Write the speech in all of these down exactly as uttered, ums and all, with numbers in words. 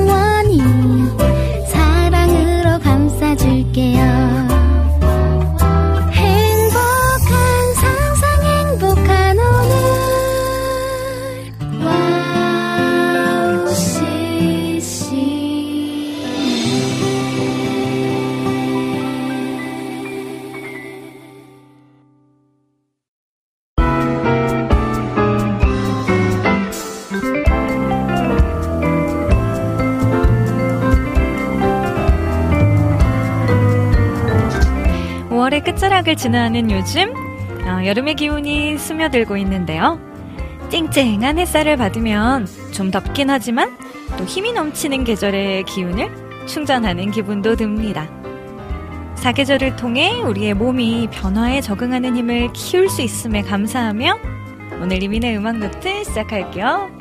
삶을 영원히 사랑으로 감싸줄게요 끝자락을 지나는 요즘 어, 여름의 기운이 스며들고 있는데요. 쨍쨍한 햇살을 받으면 좀 덥긴 하지만 또 힘이 넘치는 계절의 기운을 충전하는 기분도 듭니다. 사계절을 통해 우리의 몸이 변화에 적응하는 힘을 키울 수 있음에 감사하며 오늘 리민의 음악노트 시작할게요.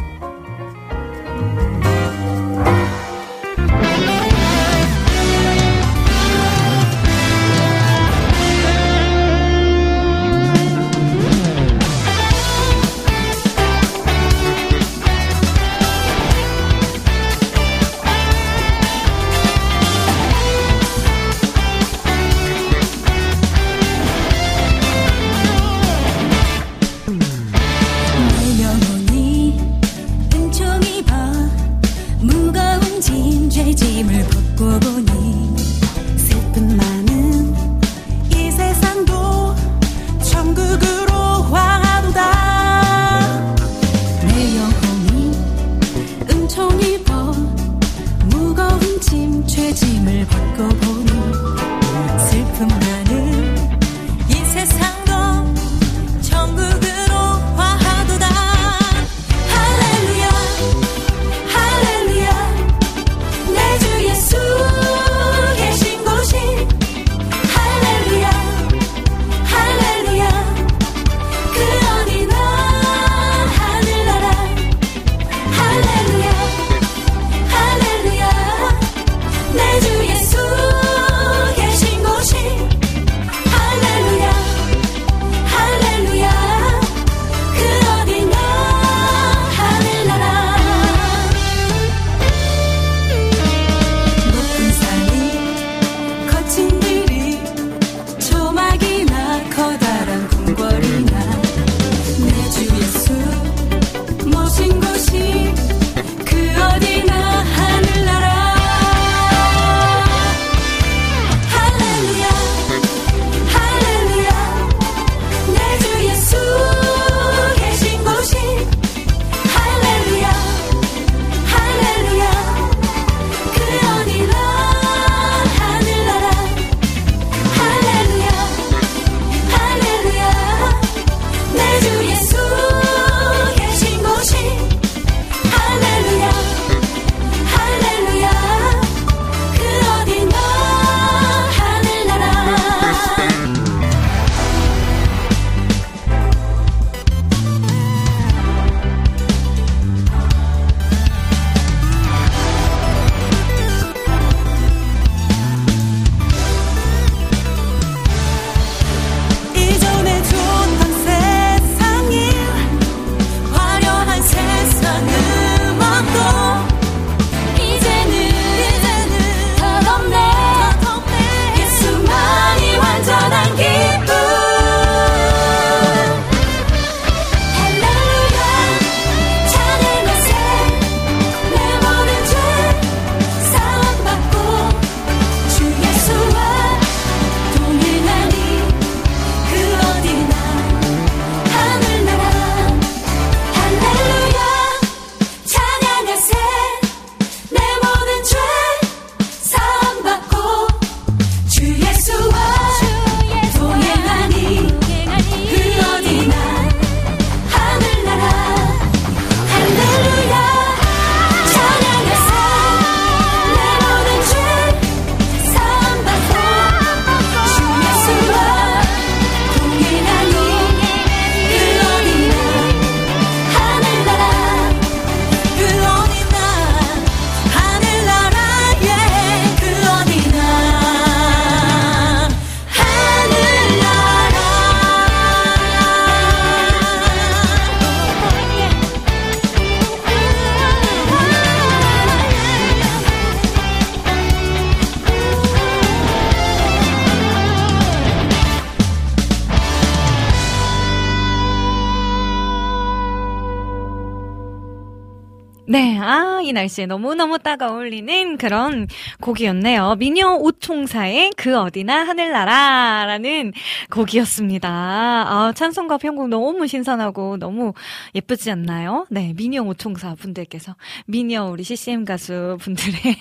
네, 아, 이 날씨에 너무너무 따가울리는 그런 곡이었네요. 미녀 오총사의 그 어디나 하늘나라라는 곡이었습니다. 아, 찬송과 편곡 너무 신선하고 너무 예쁘지 않나요? 네, 미녀 오총사 분들께서 미녀 우리 씨씨엠 가수 분들의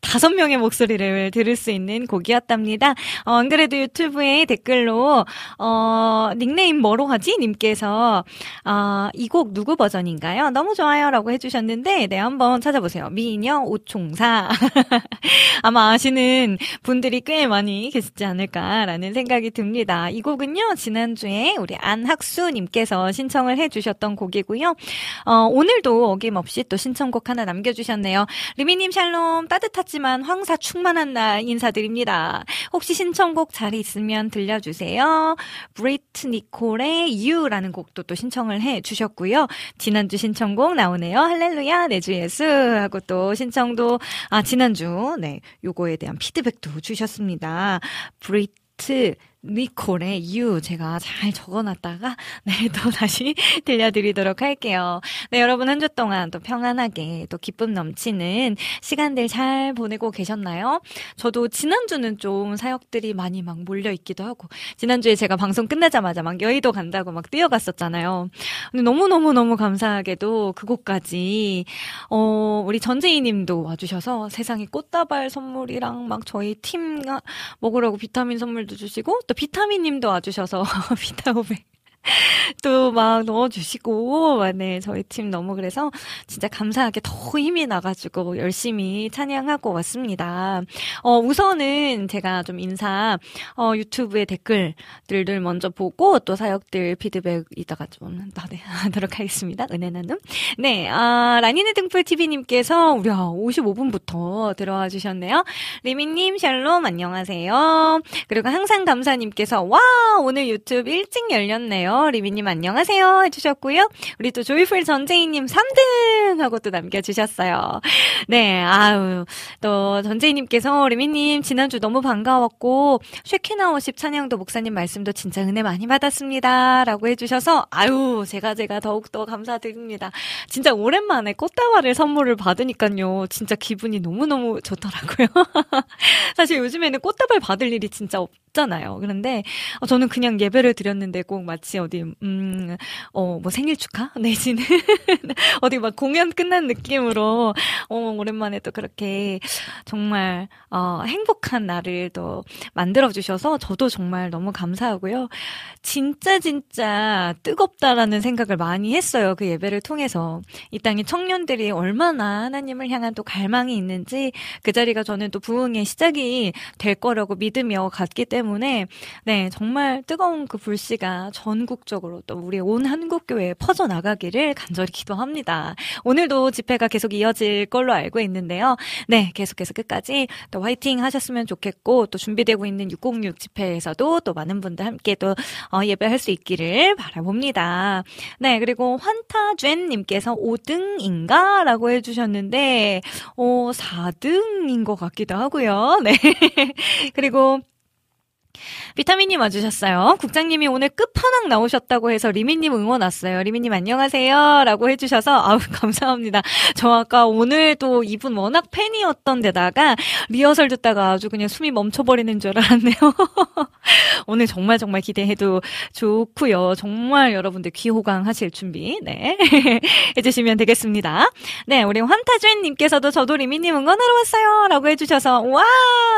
다섯 명의 목소리를 들을 수 있는 곡이었답니다. 어, 안 그래도 유튜브에 댓글로 어, 닉네임 뭐로 하지? 님께서 어, 이 곡 누구 버전인가요? 너무 좋아요 라고 해주셨는데, 네, 한번 찾아보세요. 미녀 오총사. 아마 아시는 분들이 꽤 많이 계시지 않을까라는 생각이 듭니다. 이 곡은요, 지난주에 우리 안학수님께서 신청을 해주셨던 곡이고요. 어, 오늘도 어김없이 또 신청곡 하나 남겨주셨네요. 리미님 샬롬, 따뜻하지만 황사 충만한 날 인사드립니다. 혹시 신청곡 자리 있으면 들려주세요. 브리트 니콜의 You라는 곡도 또 신청을 해주셨고요. 지난주 신청곡 나오네요. 할렐루야 내 주 예수 하고 또 신청도 아 지난주 네 요거에 대한 피드백도 주셨습니다. 브리트 니콜의 You 제가 잘 적어놨다가 네 또 다시 들려드리도록 할게요. 네 여러분 한 주 동안 또 평안하게 또 기쁨 넘치는 시간들 잘 보내고 계셨나요? 저도 지난주는 좀 사역들이 많이 막 몰려있기도 하고 지난주에 제가 방송 끝나자마자 막 여의도 간다고 막 뛰어갔었잖아요. 근데 너무너무너무 감사하게도 그곳까지 어 우리 전재희님도 와주셔서 세상에 꽃다발 선물이랑 막 저희 팀 먹으라고 비타민 선물도 주시고 또 비타민님도 와주셔서 비타오백 또 막 넣어주시고 네 저희 팀 너무 그래서 진짜 감사하게 더 힘이 나가지고 열심히 찬양하고 왔습니다. 어 우선은 제가 좀 인사 어 유튜브의 댓글들을 먼저 보고 또 사역들 피드백 이따가 좀 네, 하도록 하겠습니다. 은혜 나눔 네 아, 라니네 등불티비님께서 우리 오십오 분부터 들어와 주셨네요. 리민님 샬롬 안녕하세요. 그리고 항상 감사님께서 와 오늘 유튜브 일찍 열렸네요. 리미님 안녕하세요 해주셨고요. 우리 또 조이풀 전재희님 삼 등 하고 또 남겨주셨어요. 네, 아유 또 전재희님께서 리미님 지난주 너무 반가웠고 쉐키나오십 찬양도 목사님 말씀도 진짜 은혜 많이 받았습니다 라고 해주셔서 아유 제가 제가 더욱더 감사드립니다. 진짜 오랜만에 꽃다발을 선물을 받으니까요 진짜 기분이 너무너무 좋더라고요. 사실 요즘에는 꽃다발 받을 일이 진짜 없잖아요. 그런데 저는 그냥 예배를 드렸는데 꼭 마치 어디 음, 어, 뭐 생일 축하 내지는 어디 막 공연 끝난 느낌으로 어, 오랜만에 또 그렇게 정말 어, 행복한 날을 또 만들어주셔서 저도 정말 너무 감사하고요. 진짜 진짜 뜨겁다라는 생각을 많이 했어요. 그 예배를 통해서 이 땅의 청년들이 얼마나 하나님을 향한 또 갈망이 있는지 그 자리가 저는 또 부흥의 시작이 될 거라고 믿으며 갔기 때문에 네 정말 뜨거운 그 불씨가 전국적으로 또 우리 온 한국교회에 퍼져나가기를 간절히 기도합니다. 오늘도 집회가 계속 이어질 걸로 알고 있는데요. 네, 계속해서 끝까지 또 화이팅 하셨으면 좋겠고 또 준비되고 있는 육공육 집회에서도 또 많은 분들 함께 또 어, 예배할 수 있기를 바라봅니다. 네, 그리고 환타쥔님께서 오 등인가? 라고 해주셨는데 어, 사 등인 것 같기도 하고요. 네, 그리고 비타민님 와주셨어요. 국장님이 오늘 끝판왕 나오셨다고 해서 리미님 응원 왔어요. 리미님 안녕하세요 라고 해주셔서 아우 감사합니다. 저 아까 오늘 또 이분 워낙 팬이었던 데다가 리허설 듣다가 아주 그냥 숨이 멈춰버리는 줄 알았네요. 오늘 정말 정말 기대해도 좋고요. 정말 여러분들 귀호강 하실 준비 네 해주시면 되겠습니다. 네 우리 환타주인님께서도 저도 리미님 응원하러 왔어요 라고 해주셔서 와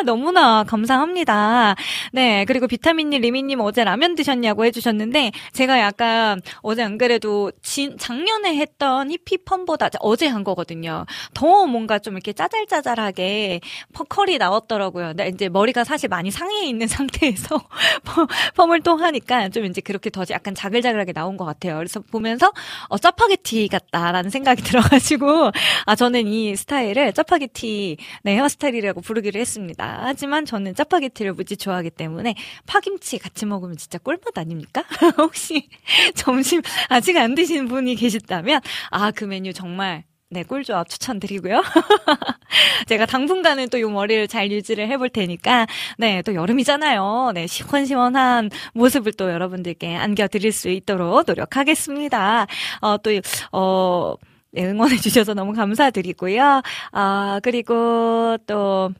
너무나 감사합니다. 네 네, 그리고 비타민님, 리미님 어제 라면 드셨냐고 해주셨는데 제가 약간 어제 안 그래도 진, 작년에 했던 히피펌보다 어제 한 거거든요. 더 뭔가 좀 이렇게 짜잘짜잘하게 펄컬이 나왔더라고요. 근데 이제 머리가 사실 많이 상해에 있는 상태에서 펌을 또 하니까 좀 이제 그렇게 더 약간 자글자글하게 나온 것 같아요. 그래서 보면서 어, 짜파게티 같다라는 생각이 들어가지고 아 저는 이 스타일을 짜파게티 네, 헤어스타일이라고 부르기로 했습니다. 하지만 저는 짜파게티를 무지 좋아하기 때문에 때문에 파김치 같이 먹으면 진짜 꿀맛 아닙니까? 혹시 점심 아직 안 드신 분이 계시다면 아, 그 메뉴 정말 네, 꿀조합 추천드리고요. 제가 당분간은 또 요 머리를 잘 유지를 해볼 테니까, 네, 또 여름이잖아요. 네, 시원시원한 모습을 또 여러분들께 안겨드릴 수 있도록 노력하겠습니다. 어, 또, 어, 네, 응원해 주셔서 너무 감사드리고요. 아, 그리고 또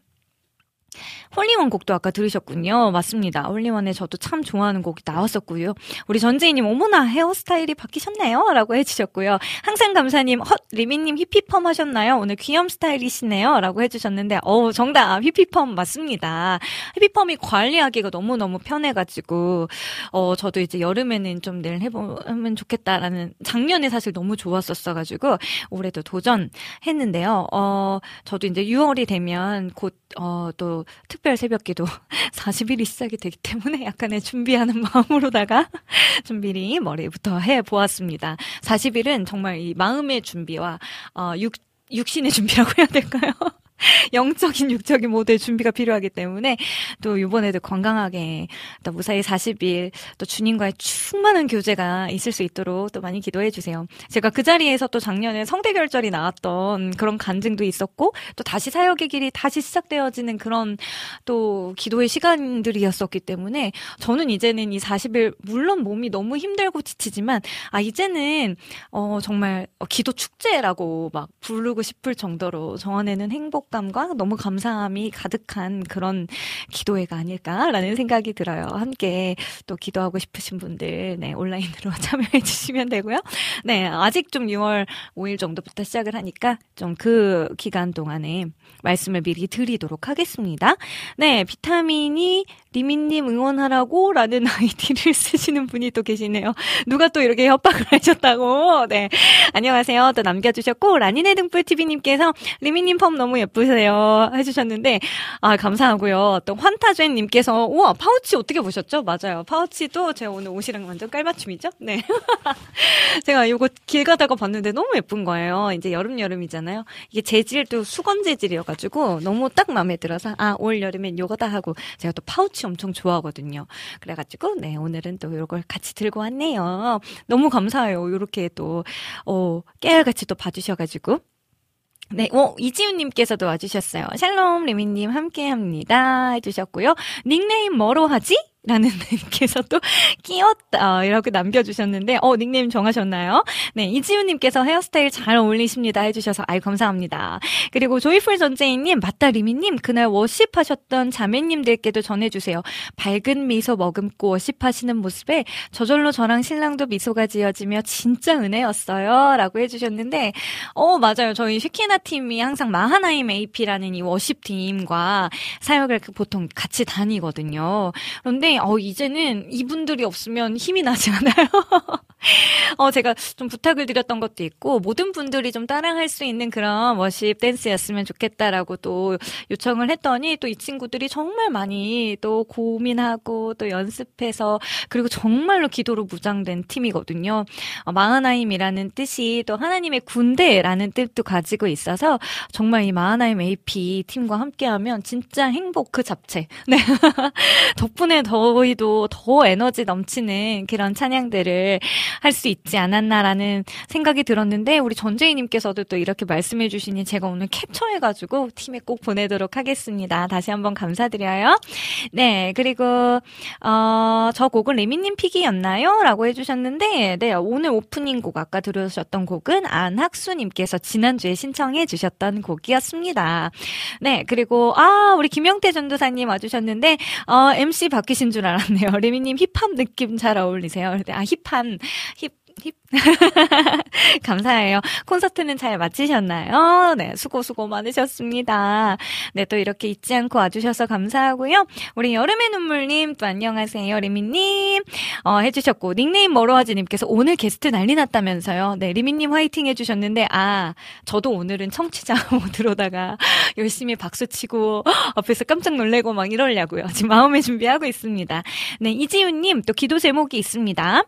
홀리원 곡도 아까 들으셨군요. 맞습니다. 홀리원에 저도 참 좋아하는 곡이 나왔었고요. 우리 전재희님, 어머나 헤어스타일이 바뀌셨네요 라고 해주셨고요. 항상 감사님, 헛 리민님 히피펌 하셨나요? 오늘 귀염 스타일이시네요 라고 해주셨는데, 어우 정답 히피펌 맞습니다. 히피펌이 관리하기가 너무너무 편해가지고 어 저도 이제 여름에는 좀 늘 해보면 좋겠다라는, 작년에 사실 너무 좋았었어가지고 올해도 도전했는데요. 어 저도 이제 유월이 되면 곧 어 또 특별 새벽기도 사십 일이 시작이 되기 때문에 약간의 준비하는 마음으로다가 좀 미리 머리부터 해보았습니다. 사십 일은 정말 이 마음의 준비와 어, 육, 육신의 준비라고 해야 될까요? 영적인 육적인 모두의 준비가 필요하기 때문에 또 이번에도 건강하게 또 무사히 사십 일 또 주님과의 충만한 교제가 있을 수 있도록 또 많이 기도해 주세요. 제가 그 자리에서 또 작년에 성대결절이 나왔던 그런 간증도 있었고 또 다시 사역의 길이 다시 시작되어지는 그런 또 기도의 시간들이었었기 때문에 저는 이제는 이 사십 일 물론 몸이 너무 힘들고 지치지만 아 이제는 어 정말 기도 축제라고 막 부르고 싶을 정도로 정원에는 행복 감과 너무 감사함이 가득한 그런 기도회가 아닐까라는 생각이 들어요. 함께 또 기도하고 싶으신 분들 네, 온라인으로 참여해 주시면 되고요. 네, 아직 좀 유월 오일 정도부터 시작을 하니까 좀 그 기간 동안에 말씀을 미리 드리도록 하겠습니다. 네, 비타민이 리민님 응원하라고 라는 아이디를 쓰시는 분이 또 계시네요. 누가 또 이렇게 협박을 하셨다고. 네, 안녕하세요. 또 남겨주셨고 라니네 등불티비님께서 리민님 펌 너무 예쁘 보세요 해주셨는데 아 감사하고요. 또 환타젠님께서 우와 파우치 어떻게 보셨죠? 맞아요. 파우치도 제가 오늘 옷이랑 완전 깔맞춤이죠? 네. 제가 이거 길 가다가 봤는데 너무 예쁜 거예요. 이제 여름 여름이잖아요. 이게 재질도 수건 재질이어가지고 너무 딱 마음에 들어서 아 올 여름엔 요거다 하고 제가 또 파우치 엄청 좋아하거든요. 그래가지고 네 오늘은 또 요걸 같이 들고 왔네요. 너무 감사해요. 요렇게 또 어, 깨알같이 또 봐주셔가지고. 네, 오, 이지훈님께서도 와주셨어요. 샬롬, 리미님, 함께 합니다. 해주셨고요. 닉네임 뭐로 하지? 라는 님께서도 끼웠다 이렇게 남겨주셨는데 어 닉네임 정하셨나요? 네 이지우님께서 헤어스타일 잘 어울리십니다 해주셔서 아이 감사합니다. 그리고 조이풀 전재인님 맞다 리미님 그날 워십하셨던 자매님들께도 전해주세요. 밝은 미소 머금고 워십하시는 모습에 저절로 저랑 신랑도 미소가 지어지며 진짜 은혜였어요 라고 해주셨는데 어 맞아요. 저희 슈키나 팀이 항상 마하나임 에이피라는 이 워십 팀과 사역을 보통 같이 다니거든요. 그런데 어, 이제는 이분들이 없으면 힘이 나지 않아요? 어, 제가 좀 부탁을 드렸던 것도 있고, 모든 분들이 좀 따라할 수 있는 그런 워십 댄스였으면 좋겠다라고 또 요청을 했더니, 또 이 친구들이 정말 많이 또 고민하고 또 연습해서, 그리고 정말로 기도로 무장된 팀이거든요. 어, 마하나임이라는 뜻이 또 하나님의 군대라는 뜻도 가지고 있어서, 정말 이 마하나임 에이피 팀과 함께하면 진짜 행복 그 자체. 네. 덕분에 저희도 더 에너지 넘치는 그런 찬양들을 할 수 있지 않았나라는 생각이 들었는데 우리 전재희님께서도 또 이렇게 말씀해 주시니 제가 오늘 캡처해가지고 팀에 꼭 보내도록 하겠습니다. 다시 한번 감사드려요. 네 그리고 어, 저 곡은 레미님 픽이었나요? 라고 해주셨는데 네 오늘 오프닝 곡 아까 들으셨던 곡은 안학수님께서 지난주에 신청해 주셨던 곡이었습니다. 네 그리고 아 우리 김영태 전도사님 와주셨는데 어, 엠씨 바뀌신 줄 알았네요. 리미님 힙합 느낌 잘 어울리세요. 아 힙한 힙 힙 감사해요. 콘서트는 잘 마치셨나요? 네 수고 수고 많으셨습니다. 네 또 이렇게 잊지 않고 와주셔서 감사하고요. 우리 여름의 눈물님 또 안녕하세요 리미님 어, 해주셨고 닉네임 머로하지님께서 오늘 게스트 난리 났다면서요. 네 리미님 화이팅 해주셨는데 아 저도 오늘은 청취자 모드로다가 열심히 박수치고 앞에서 깜짝 놀래고 막 이러려고요. 지금 마음의 준비하고 있습니다. 네 이지윤님 또 기도 제목이 있습니다.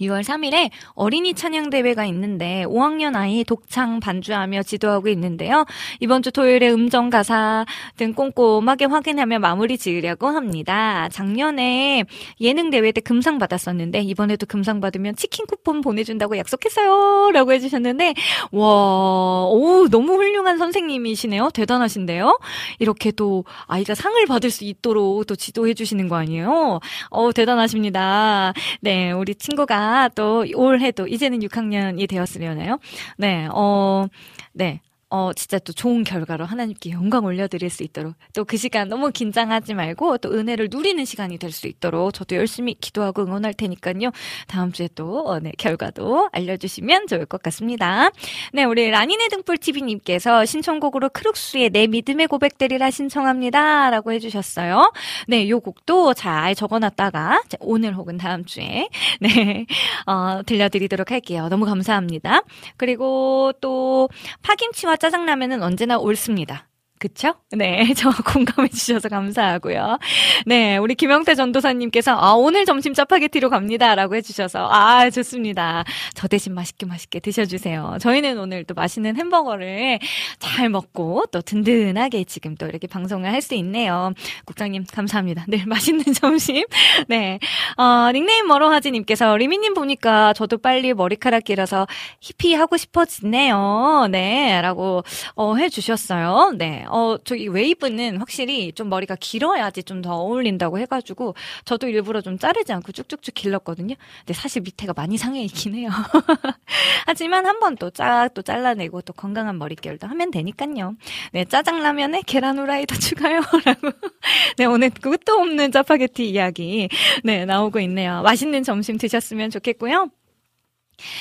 유월 삼일에 어린이 찬양대회가 있는데 오학년 아이 독창 반주하며 지도하고 있는데요. 이번 주 토요일에 음정 가사 등 꼼꼼하게 확인하며 마무리 지으려고 합니다. 작년에 예능대회 때 금상 받았었는데 이번에도 금상 받으면 치킨 쿠폰 보내준다고 약속했어요 라고 해주셨는데 와, 오, 너무 훌륭한 선생님이시네요. 대단하신데요. 이렇게 또 아이가 상을 받을 수 있도록 또 지도해주시는 거 아니에요. 어 대단하십니다. 네 우리 친구가 제가 또 올해도 이제는 육 학년이 되었으려나요? 네, 어, 네. 어, 진짜 또 좋은 결과로 하나님께 영광 올려드릴 수 있도록 또 그 시간 너무 긴장하지 말고 또 은혜를 누리는 시간이 될 수 있도록 저도 열심히 기도하고 응원할 테니까요. 다음 주에 또 어, 네, 결과도 알려주시면 좋을 것 같습니다. 네, 우리 라니네 등불티비님께서 신청곡으로 크룩스의 내 믿음의 고백들이라 신청합니다 라고 해주셨어요. 네, 요 곡도 잘 적어놨다가 오늘 혹은 다음 주에 네, 어, 들려드리도록 할게요. 너무 감사합니다. 그리고 또 파김치와 짜장라면은 언제나 옳습니다. 그쵸? 네, 저 공감해 주셔서 감사하고요. 네, 우리 김영태 전도사님께서 아, 오늘 점심 짜파게티로 갑니다 라고 해주셔서 아, 좋습니다. 저 대신 맛있게 맛있게 드셔주세요. 저희는 오늘 또 맛있는 햄버거를 잘 먹고 또 든든하게 지금 또 이렇게 방송을 할 수 있네요. 국장님 감사합니다. 늘 맛있는 점심. 네, 어, 닉네임 머로하지님께서 리미님 보니까 저도 빨리 머리카락 길어서 히피 하고 싶어지네요. 네, 라고 어, 해주셨어요. 네. 어, 저기 웨이브는 확실히 좀 머리가 길어야지 좀 더 어울린다고 해가지고 저도 일부러 좀 자르지 않고 쭉쭉쭉 길렀거든요. 근데 사실 밑에가 많이 상해 있긴 해요. 하지만 한번 또 쫙 또 잘라내고 또 건강한 머릿결도 하면 되니까요. 네, 짜장라면에 계란 후라이도 추가요라고. 네, 오늘 끝도 없는 짜파게티 이야기 네 나오고 있네요. 맛있는 점심 드셨으면 좋겠고요.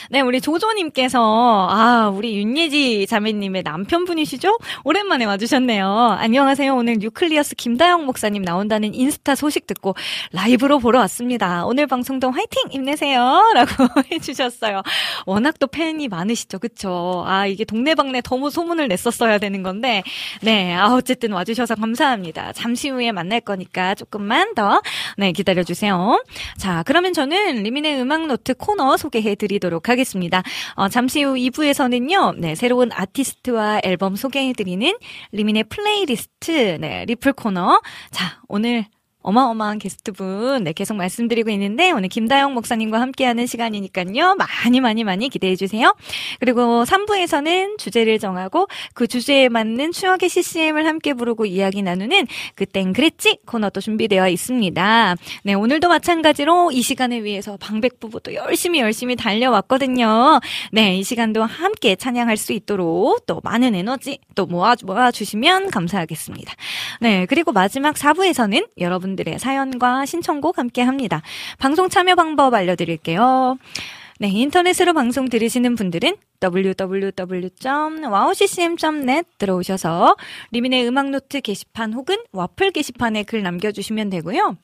네, 우리 조조님께서, 아, 우리 윤예지 자매님의 남편분이시죠? 오랜만에 와주셨네요. 안녕하세요. 오늘 뉴클리어스 김다영 목사님 나온다는 인스타 소식 듣고 라이브로 보러 왔습니다. 오늘 방송도 화이팅! 힘내세요. 라고 해주셨어요. 워낙 또 팬이 많으시죠. 그쵸? 아, 이게 동네방네 더 소문을 냈었어야 되는 건데, 네, 아, 어쨌든 와주셔서 감사합니다. 잠시 후에 만날 거니까 조금만 더, 네, 기다려주세요. 자, 그러면 저는 리민의 음악노트 코너 소개해드리도록 하겠습니다. 어, 잠시 후 이 부에서는요, 네, 새로운 아티스트와 앨범 소개해드리는 리민의 플레이리스트, 네, 리플 코너. 자, 오늘 어마어마한 게스트분, 네, 계속 말씀드리고 있는데, 오늘 김다영 목사님과 함께하는 시간이니까요, 많이 많이 많이 기대해주세요. 그리고 삼 부에서는 주제를 정하고, 그 주제에 맞는 추억의 씨씨엠을 함께 부르고 이야기 나누는, 그땐 그랬지! 코너도 준비되어 있습니다. 네, 오늘도 마찬가지로 이 시간을 위해서 방백부부도 열심히 열심히 달려왔거든요. 네, 이 시간도 함께 찬양할 수 있도록 또 많은 에너지 또 모아, 모아주시면 감사하겠습니다. 네, 그리고 마지막 사 부에서는 여러분 들의 사연과 신청곡 함께합니다. 방송 참여 방법 알려드릴게요. 네, 인터넷으로 방송 들으시는 분들은 더블유 더블유 더블유 점 와우씨씨엠 점 넷 들어오셔서 리민의 음악노트 게시판 혹은 와플 게시판에 글 남겨주시면 되고요.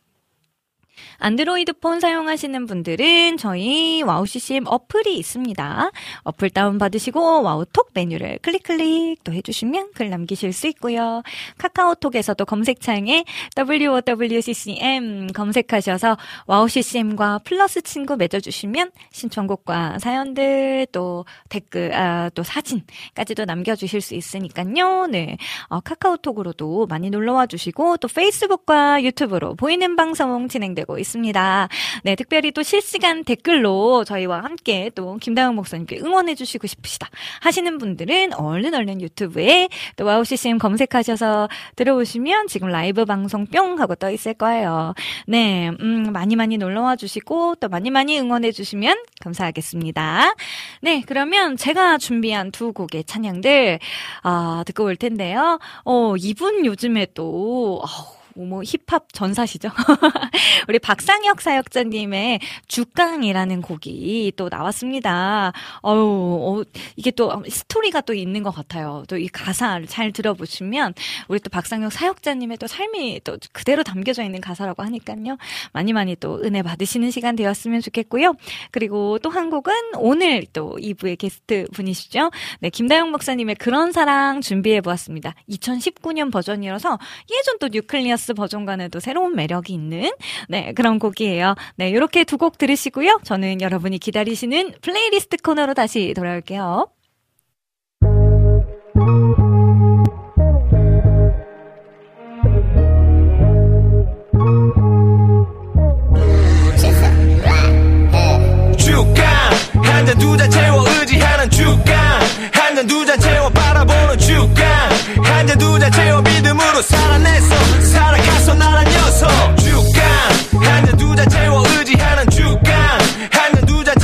안드로이드폰 사용하시는 분들은 저희 와우씨씨엠 어플이 있습니다. 어플 다운받으시고 와우톡 메뉴를 클릭 클릭 또 해주시면 글 남기실 수 있고요. 카카오톡에서도 검색창에 더블유 오 더블유 씨씨엠 검색하셔서 와우씨씨엠과 플러스 친구 맺어주시면 신청곡과 사연들 또 댓글 아, 또 사진까지도 남겨주실 수 있으니까요. 네, 어, 카카오톡으로도 많이 놀러와 주시고 또 페이스북과 유튜브로 보이는 방송 진행되고 있습니다. 네, 특별히 또 실시간 댓글로 저희와 함께 또 김다영 목사님께 응원해주시고 싶으시다 하시는 분들은 얼른 얼른 유튜브에 또 와우씨씨엠 검색하셔서 들어오시면 지금 라이브 방송 뿅 하고 떠 있을 거예요. 네, 음, 많이 많이 놀러와 주시고 또 많이 많이 응원해주시면 감사하겠습니다. 네, 그러면 제가 준비한 두 곡의 찬양들 어, 듣고 올 텐데요. 어, 이분 요즘에 또 어우, 뭐 힙합 전사시죠? 우리 박상혁 사역자님의 주깡이라는 곡이 또 나왔습니다. 어우, 어, 이게 또 스토리가 또 있는 것 같아요. 또 이 가사를 잘 들어보시면 우리 또 박상혁 사역자님의 또 삶이 또 그대로 담겨져 있는 가사라고 하니까요. 많이 많이 또 은혜 받으시는 시간 되었으면 좋겠고요. 그리고 또 한 곡은 오늘 또 이 부의 게스트 분이시죠. 네, 김다영 목사님의 그런 사랑 준비해 보았습니다. 이천십구 년 버전이라서 예전 또 뉴클리어스 버전과는 또 새로운 매력이 있는 네, 그런 곡이에요. 네, 이렇게 두 곡 들으시고요. 저는 여러분이 기다리시는 플레이리스트 코너로 다시 돌아올게요. 주간 한 잔 두 잔 채워 의지하는 주간 한 잔 두 잔 채워 바라보는 주간 한 잔 두 잔 채워 믿음으로 살아냈어 살아가서 나란 녀석 주간 한 잔 두 잔 채워 의지하는 주간 한 잔 두 잔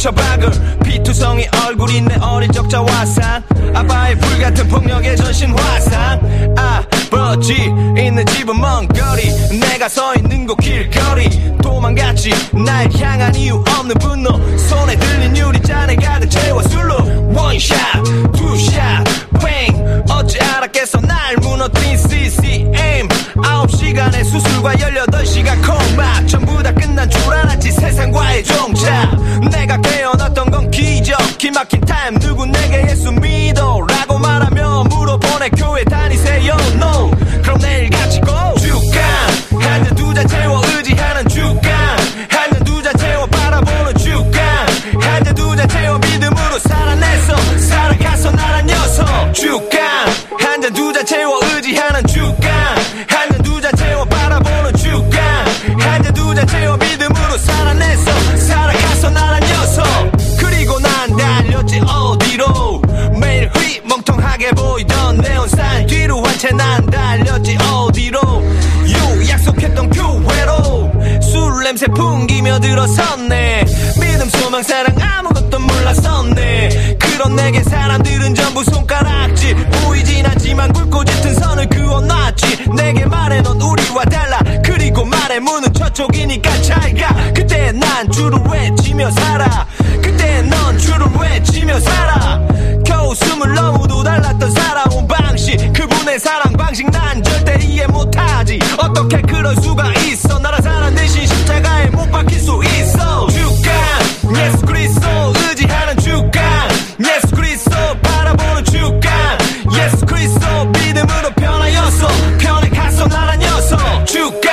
뭉쳐박을 피투성이 얼굴이 내 어릴 적 자화상 아빠의 불같은 폭력의 전신 화상 아버지 있는 집은 먼 거리 내가 서 있는 곳 길거리 도망갔지 날 향한 이유 없는 분노 손에 들린 유리잔에 가득 채워 술로 원샷 투샷 뱅 어찌 알았겠어 날 무너뜨린 씨씨엠 아홉 시간의 수술과 열여덟 시간 콩밥 전부 다 끝난 줄 알았지 세상과의 종착 내가 깨어났던 건 기적 기막힌 타임 누구 내게 예수 믿어 라고 말하며 물어보네 교회 다니세요 no 그럼 내일 같이 go 주간 한 잔 두 잔 채워 의지하는 주간 한 잔 두 잔 채워 바라보는 주간 한 잔 두 잔 채워 믿음으로 살아냈어 살아갔어 나란 녀석 주간 한 잔 두 잔 채워 의지하는 주간 한 잔 두 잔 채워 바라보는 주간 한 잔 두 잔 채워 믿음으로 살아냈어 살아갔어 나란 녀석 그리고 난 달렸지 어디로 매일 휘 멍텅하게 보이던 네온사인 뒤로 한 채 난 달렸지 어디로 유 약속했던 교회로 술 냄새 풍기며 들어섰네 믿음 소망 사랑 아무것도 몰랐었네 그런 내게 사람들은 전부 손가락질 보이진 않지만 굵고 짙은 선을 그어놨지 내게 말해 넌 우리와 달라 그리고 말해 문은 저쪽이니까 잘가 그때 난 주를 외치며 살아 그때 넌 주를 외치며 살아 겨우 숨을 너무도 달랐던 살아온 방식 그분의 사랑 방식 난 절대 이해 못하지 어떻게 그럴 수가 있어 나라 사람 대신 십자가에 못 박힐 수 있어 주간 예수 그리스도 의지하는 주간 예수 그리스도 바라보는 주간 예수 그리스도 믿음으로 변하였어 변해갔어 나란 녀석 주간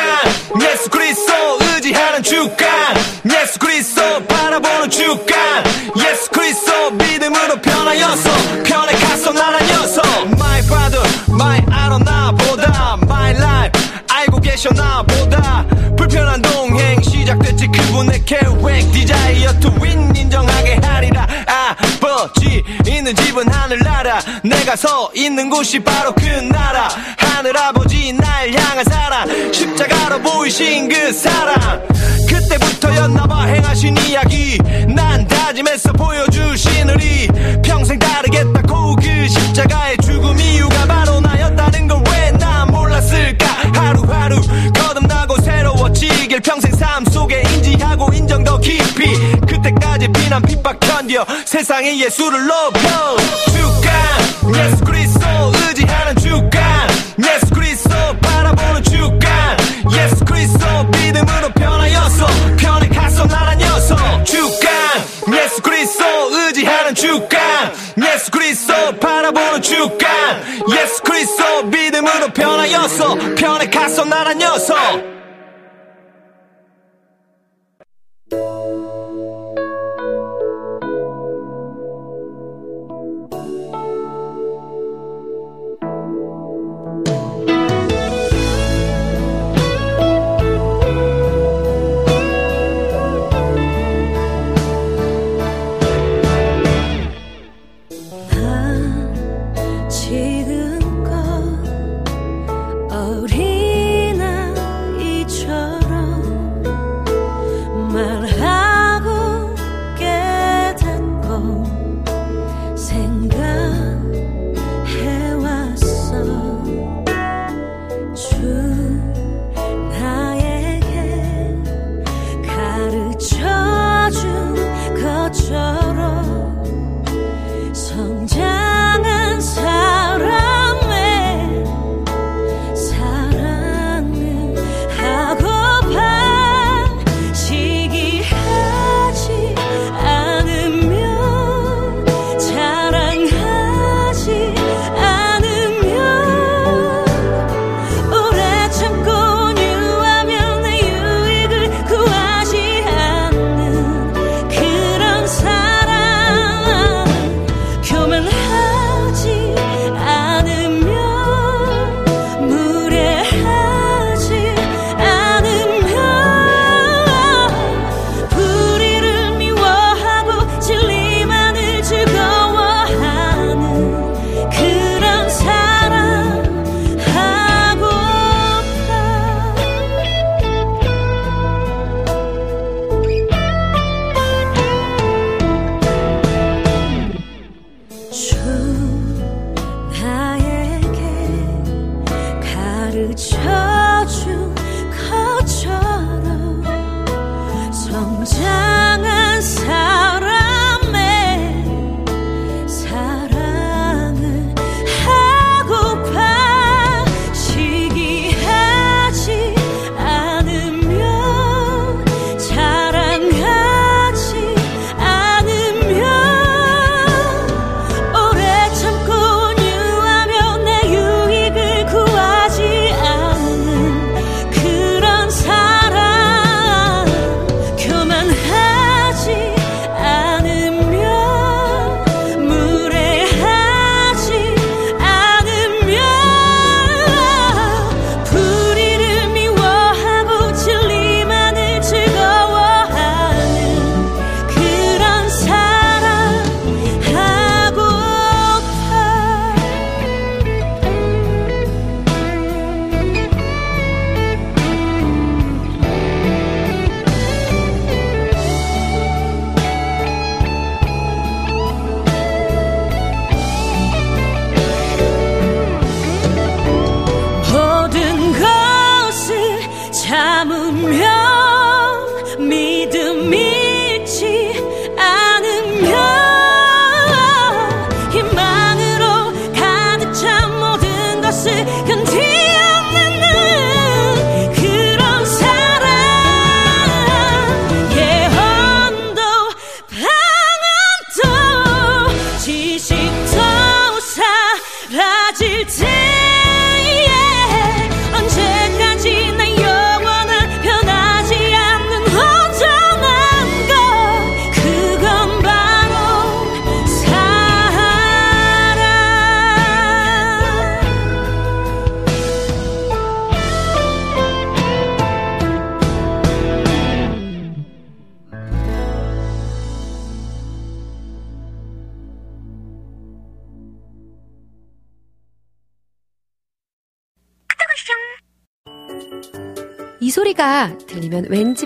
예수 그리스도 의지하는 주간 예수 그리스도 바라보는 주간 예수 그리스도 믿음으로 변하였어 변해갔어 나란 녀석 My father, my I don't know 보다 My life 알고 계셔 나보다 불편한 동행 시작됐지 그분의 계획 디자이어 투 윈 인정하게 하리라 아버지 있는 집은 하늘나라 내가 서 있는 곳이 바로 그 나라 하늘아버지 날 향한 사랑 십자가로 보이신 그 사랑 그때부터였나봐 행하신 이야기 난 다짐했어 보여주시느니 평생 따르겠다고 그 십자가의 죽음 이유가 바로 나였다는 걸 왜 난 몰랐을까 하루하루 거듭나고 새로워지길 평생 삶 속에 인지하고 인정 더 깊이 그때까지 비난 핍박 견뎌 세상에 예수를 높여 주간 예수 그리스도 의지하는 주간 예수 그리스도 바라보는 주간 예수 그리스도 믿음으로 변하였어 변해갔어 나란 녀석 주간 예수 그리스도 의지하는 주간 예수 그리스도 바라보는 주간 예수 그리스도 믿음으로 변하였어 변해갔어 나란 녀석 지금껏 어린아이 이 소리가 들리면 왠지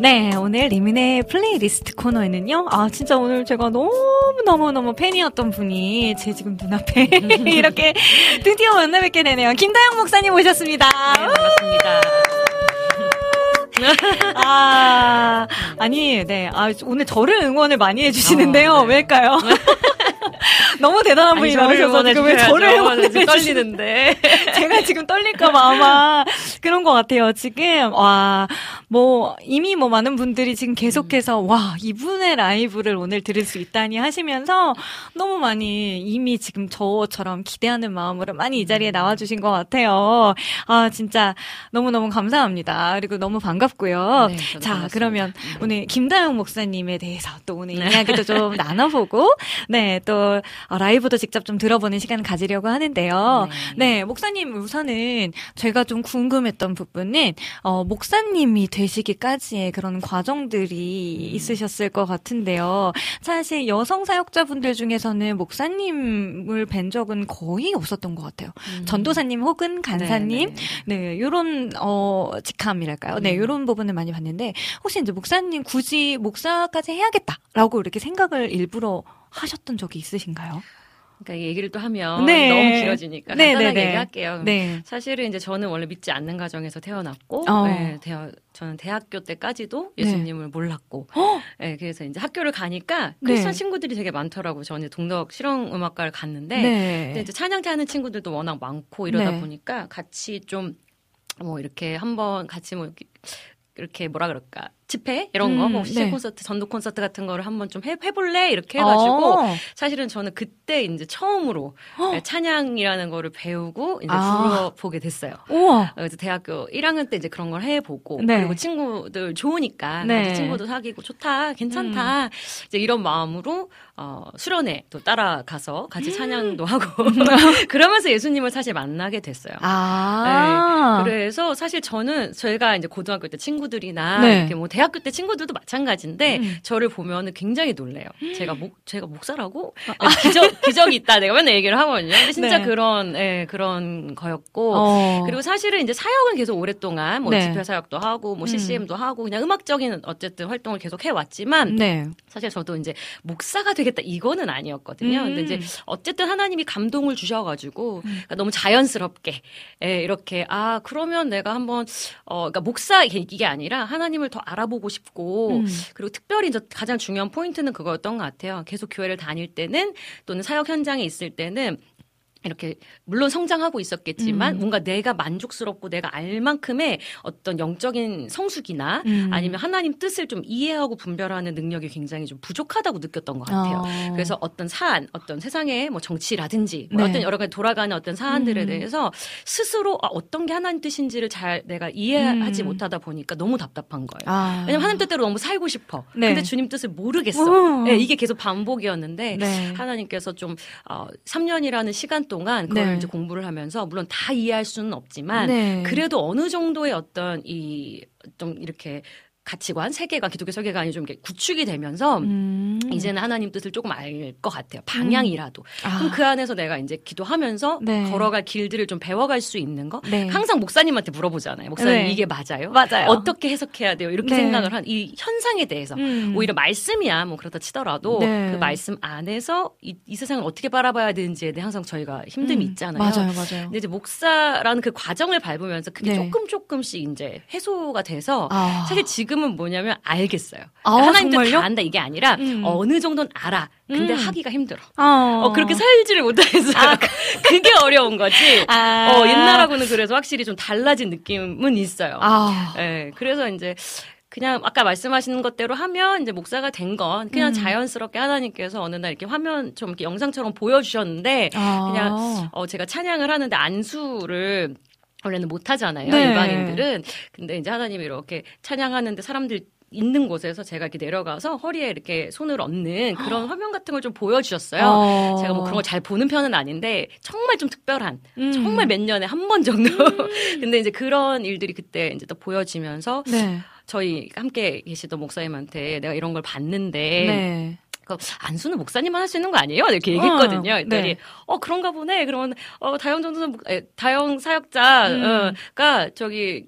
네, 오늘 리민의 플레이리스트 코너에는요. 아, 진짜 오늘 제가 너무너무너무 팬이었던 분이 제 지금 눈앞에 이렇게 드디어 만나 뵙게 되네요. 김다영 목사님 오셨습니다. 네, 반갑습니다. 아, 아니, 네. 아, 오늘 저를 응원을 많이 해주시는데요. 어, 네. 왜일까요? 너무 대단한 분이 나오셔서 지금 왜 저를 응원해 주시는데 떨리는데 제가 지금 떨릴까봐 아마 그런 것 같아요. 지금 와 뭐 이미 뭐 많은 분들이 지금 계속해서 와 이분의 라이브를 오늘 들을 수 있다니 하시면서 너무 많이 이미 지금 저처럼 기대하는 마음으로 많이 이 자리에 나와주신 것 같아요. 아 진짜 너무너무 감사합니다. 그리고 너무 반갑고요. 네, 자 반갑습니다. 그러면 네. 오늘 김다영 목사님에 대해서 또 오늘 이야기도 좀 나눠보고 네 또 라이브도 직접 좀 들어보는 시간 가지려고 하는데요. 네. 네, 목사님 우선은 제가 좀 궁금했던 부분은 어, 목사님이 되시기까지의 그런 과정들이 음. 있으셨을 것 같은데요. 사실 여성 사역자분들 중에서는 목사님을 뵌 적은 거의 없었던 것 같아요. 음. 전도사님 혹은 간사님, 네, 요런 네, 어, 직함이랄까요. 네, 요런 음. 부분을 많이 봤는데 혹시 이제 목사님 굳이 목사까지 해야겠다라고 이렇게 생각을 일부러 하셨던 적이 있으신가요? 그러니까 얘기를 또 하면 네. 너무 길어지니까 네, 간단하게 네, 네. 얘기할게요. 네. 사실은 이제 저는 원래 믿지 않는 가정에서 태어났고 어. 네, 대하, 저는 대학교 때까지도 예수님을 네. 몰랐고 네, 그래서 이제 학교를 가니까 크리스천 네. 친구들이 되게 많더라고요. 저는 동덕 실용음악과를 갔는데 네. 근데 이제 찬양제 하는 친구들도 워낙 많고 이러다 네. 보니까 같이 좀 뭐 이렇게 한번 같이 뭐 이렇게 이렇게 뭐라 그럴까 집회 이런 거 음, 혹시 네. 콘서트 전도 콘서트 같은 거를 한번 좀 해, 해볼래 이렇게 해가지고 어. 사실은 저는 그때 이제 처음으로 허. 찬양이라는 거를 배우고 이제 불러 아. 보게 됐어요. 우와. 그래서 대학교 일 학년 때 이제 그런 걸 해보고 네. 그리고 친구들 좋으니까 네. 친구도 사귀고 좋다 괜찮다 음. 이제 이런 마음으로 어, 수련회 또 따라가서 같이 찬양도 음. 하고 그러면서 예수님을 사실 만나게 됐어요. 아. 네. 그래서 사실 저는 제가 이제 고등학교 때 친구들이나 네. 이렇게 뭐 대학교 때 친구들도 마찬가지인데 음. 저를 보면은 굉장히 놀래요. 음. 제가 목 제가 목사라고 아. 기적 기적이 있다 내가 맨날 얘기를 하거든요. 근데 진짜 네. 그런 예, 그런 거였고 어. 그리고 사실은 이제 사역은 계속 오랫동안 뭐 네. 집회 사역도 하고 뭐 씨씨엠도 음. 하고 그냥 음악적인 어쨌든 활동을 계속 해왔지만 네. 사실 저도 이제 목사가 되겠다 이거는 아니었거든요. 음. 근데 이제 어쨌든 하나님이 감동을 주셔가지고 음. 그러니까 너무 자연스럽게 예, 이렇게 아 그러면 내가 한번 어 그러니까 목사 이게 아니라 하나님을 더 알아 보고 싶고 음. 그리고 특별히 이제 가장 중요한 포인트는 그거였던 것 같아요. 계속 교회를 다닐 때는 또는 사역 현장에 있을 때는 이렇게 물론 성장하고 있었겠지만 음. 뭔가 내가 만족스럽고 내가 알 만큼의 어떤 영적인 성숙이나 음. 아니면 하나님 뜻을 좀 이해하고 분별하는 능력이 굉장히 좀 부족하다고 느꼈던 것 같아요. 어. 그래서 어떤 사안, 어떤 세상의 뭐 정치라든지 네. 뭐 어떤 여러 가지 돌아가는 어떤 사안들에 음. 대해서 스스로 아, 어떤 게 하나님 뜻인지를 잘 내가 이해하지 음. 못하다 보니까 너무 답답한 거예요. 아. 왜냐면 하나님 뜻대로 너무 살고 싶어. 네. 근데 주님 뜻을 모르겠어. 네, 이게 계속 반복이었는데 네. 하나님께서 좀 어, 삼 년이라는 시간 동안 동안 그걸 네. 이제 공부를 하면서 물론 다 이해할 수는 없지만 네. 그래도 어느 정도의 어떤 이 좀 이렇게 가치관, 세계관, 기독교 세계관이 좀 구축이 되면서 음. 이제는 하나님 뜻을 조금 알 것 같아요. 방향이라도. 음. 아. 그럼 그 안에서 내가 이제 기도하면서 네. 걸어갈 길들을 좀 배워갈 수 있는 거. 네. 항상 목사님한테 물어보잖아요. 목사님 네. 이게 맞아요? 맞아요. 어떻게 해석해야 돼요? 이렇게 네. 생각을 한 이 현상에 대해서 음. 오히려 말씀이야 뭐 그렇다 치더라도 네. 그 말씀 안에서 이, 이 세상을 어떻게 바라봐야 되는지에 대해 항상 저희가 힘듦이 음. 있잖아요. 맞아요, 맞아요. 근데 이제 목사라는 그 과정을 밟으면서 그게 네. 조금 조금씩 이제 해소가 돼서 아. 사실 지금 지금은 뭐냐면 알겠어요. 아, 하나님 뜻 다 안다 이게 아니라 음. 어느 정도는 알아. 근데 음. 하기가 힘들어. 어. 어, 그렇게 살지를 못해서 아, 그게 어려운 거지. 아. 어, 옛날하고는 그래서 확실히 좀 달라진 느낌은 있어요. 아. 네, 그래서 이제 그냥 아까 말씀하시는 것대로 하면 이제 목사가 된 건 그냥 음. 자연스럽게 하나님께서 어느 날 이렇게 화면 좀 이렇게 영상처럼 보여주셨는데 아. 그냥 어, 제가 찬양을 하는데 안수를 원래는 못하잖아요. 네. 일반인들은. 근데 이제 하나님이 이렇게 찬양하는데 사람들 있는 곳에서 제가 이렇게 내려가서 허리에 이렇게 손을 얹는 그런 화면 같은 걸 좀 보여주셨어요. 어. 제가 뭐 그런 걸 잘 보는 편은 아닌데 정말 좀 특별한 음. 정말 몇 년에 한 번 정도. 음. 근데 이제 그런 일들이 그때 이제 또 보여지면서 네. 저희 함께 계시던 목사님한테 내가 이런 걸 봤는데 네. 안수는 목사님만 할 수 있는 거 아니에요? 이렇게 얘기했거든요. 어, 그랬더니 네. 어 그런가 보네. 그러면 어 다영 전도사, 다영 사역자가 음. 어, 저기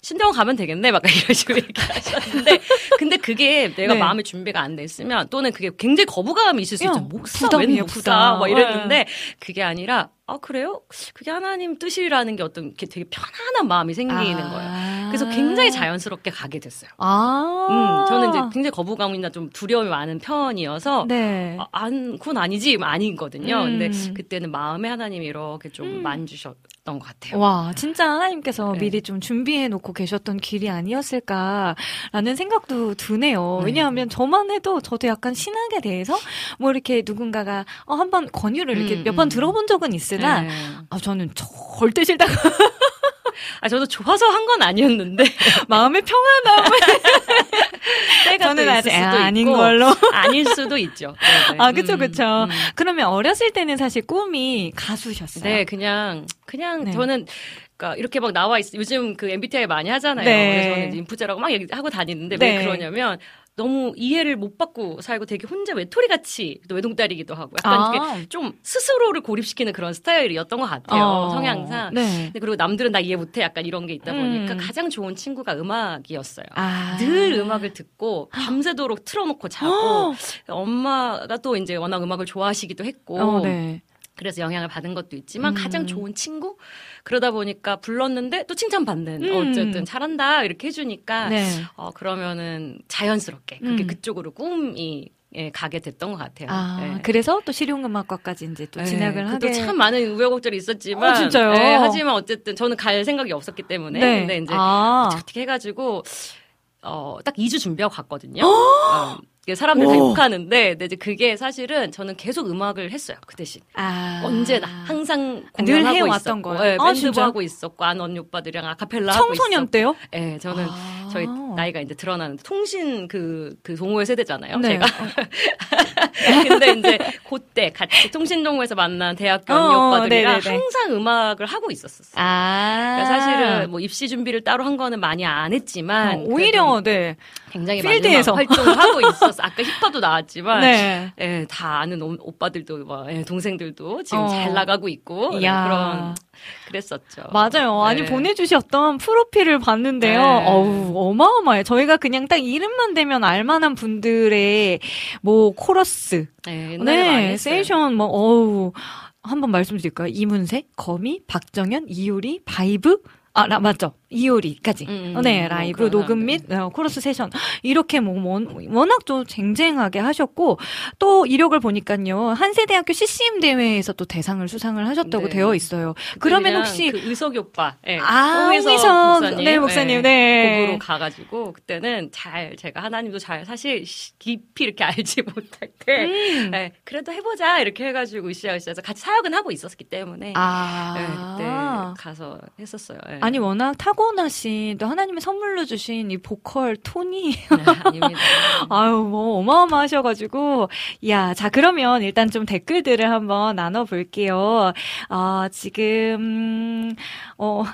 신대원 가면 되겠네. 막 이런 식으로 얘기하셨는데 근데 그게 내가 네. 마음의 준비가 안 돼 있으면 또는 그게 굉장히 거부감이 있을 수 있죠. 목사 웬 목사 막 이랬는데 그게 아니라 아 그래요? 그게 하나님 뜻이라는 게 어떤 게 되게 편안한 마음이 생기는 아~ 거예요. 그래서 굉장히 자연스럽게 가게 됐어요. 아~ 음, 저는 이제 굉장히 거부감이나 좀 두려움이 많은 편이어서 네. 아, 안, 그건 아니지 아니거든요. 음. 근데 그때는 마음에 하나님이 이렇게 좀 음. 만지셨던 것 같아요. 와 진짜 하나님께서 네. 미리 좀 준비해놓고 계셨던 길이 아니었을까라는 생각도 드네요. 네. 왜냐하면 저만 해도 저도 약간 신학에 대해서 뭐 이렇게 누군가가 어, 한번 권유를 이렇게 음, 몇 번 음. 들어본 적은 있어요. 나 네. 아, 저는 절대 싫다고. 아, 저도 좋아서 한 건 아니었는데 마음의 평안함을 저는 아직 아, 아닌 걸로 아닐 수도 있죠. 네네. 아, 그렇죠, 그렇죠. 음, 음. 그러면 어렸을 때는 사실 꿈이 가수셨어요. 네, 그냥 그냥 네. 저는. 그러니까 이렇게 막 나와 있어. 요즘 그 엠비티아이 많이 하잖아요. 네. 그래서 저는 인프제라고 막 얘기하고 다니는데 네. 왜 그러냐면 너무 이해를 못 받고 살고 되게 혼자 외톨이 같이 또 외동딸이기도 하고 약간 아. 좀 스스로를 고립시키는 그런 스타일이었던 것 같아요. 어. 성향상. 네. 그리고 남들은 나 이해 못해 약간 이런 게 있다 보니까 음. 가장 좋은 친구가 음악이었어요. 아. 늘 음악을 듣고 밤새도록 틀어놓고 자고 어. 엄마가 또 이제 워낙 음악을 좋아하시기도 했고 어, 네. 그래서 영향을 받은 것도 있지만 음. 가장 좋은 친구? 그러다 보니까 불렀는데 또 칭찬받는 음. 어쨌든 잘한다 이렇게 해주니까 네. 어, 그러면은 자연스럽게 그게 음. 그쪽으로 꿈이 예, 가게 됐던 것 같아요. 아, 예. 그래서 또 실용음악과까지 이제 또 예, 진학을 하게. 참 많은 우여곡절이 있었지만. 어, 진짜요? 예, 하지만 어쨌든 저는 갈 생각이 없었기 때문에. 네. 근데 이제 아. 어떻게 해가지고 어, 딱 이 주 준비하고 갔거든요. 사람들 다 욕하는데, 근데 이제 그게 사실은 저는 계속 음악을 했어요. 그 대신 아~ 언제나 항상 공연을 늘 해왔던 거예요. 네, 밴드도 아, 하고 있었고, 안 언니 오빠들이랑 아카펠라 하고 있었고. 청소년 때요? 네, 저는 아~ 저희 나이가 이제 드러나는데 통신 그, 그 동호회 세대잖아요. 네. 제가. 근데 이제 그때 같이 통신 동호회에서 만난 대학교 언니 어, 오빠들이랑 네네네. 항상 음악을 하고 있었었어요. 아~ 그러니까 사실은 뭐 입시 준비를 따로 한 거는 많이 안 했지만 어, 오히려 네. 굉장히 필드에서. 많은 활동을 하고 있었어요. 아까 힙합도 나왔지만, 네. 예, 다 아는 오, 오빠들도, 막, 예, 동생들도 지금 어. 잘 나가고 있고, 이야. 그런, 그랬었죠. 맞아요. 네. 아니, 보내주셨던 프로필을 봤는데요. 네. 어우, 어마어마해. 저희가 그냥 딱 이름만 대면 알만한 분들의, 뭐, 코러스. 네, 네 세션, 뭐, 어우, 한번 말씀드릴까요? 이문세, 거미, 박정현, 이효리, 바이브, 아, 라, 맞죠. 이효리까지. 음, 네, 라이브, 뭐 녹음 네. 및 코러스 세션. 이렇게 뭐, 워낙 좀 쟁쟁하게 하셨고, 또 이력을 보니까요, 한세대학교 씨씨엠 대회에서 또 대상을 수상을 하셨다고 네. 되어 있어요. 그러면 혹시. 그 의석이 오빠. 네. 아, 홍의석 목사님. 네, 목사님. 네. 곡으로 가가지고, 그때는 잘, 제가 하나님도 잘, 사실 깊이 이렇게 알지 못할 때, 음. 네, 그래도 해보자. 이렇게 해가지고 시작을 시작해서 같이 사역은 하고 있었기 때문에. 아. 네, 그때 가서 했었어요. 네. 아니, 워낙 타고 타고나신 또 하나님의 선물로 주신 이 보컬 톤이 네, 아닙니다. 아유 뭐 어마어마하셔가지고 야, 자 그러면 일단 좀 댓글들을 한번 나눠볼게요. 아 지금 어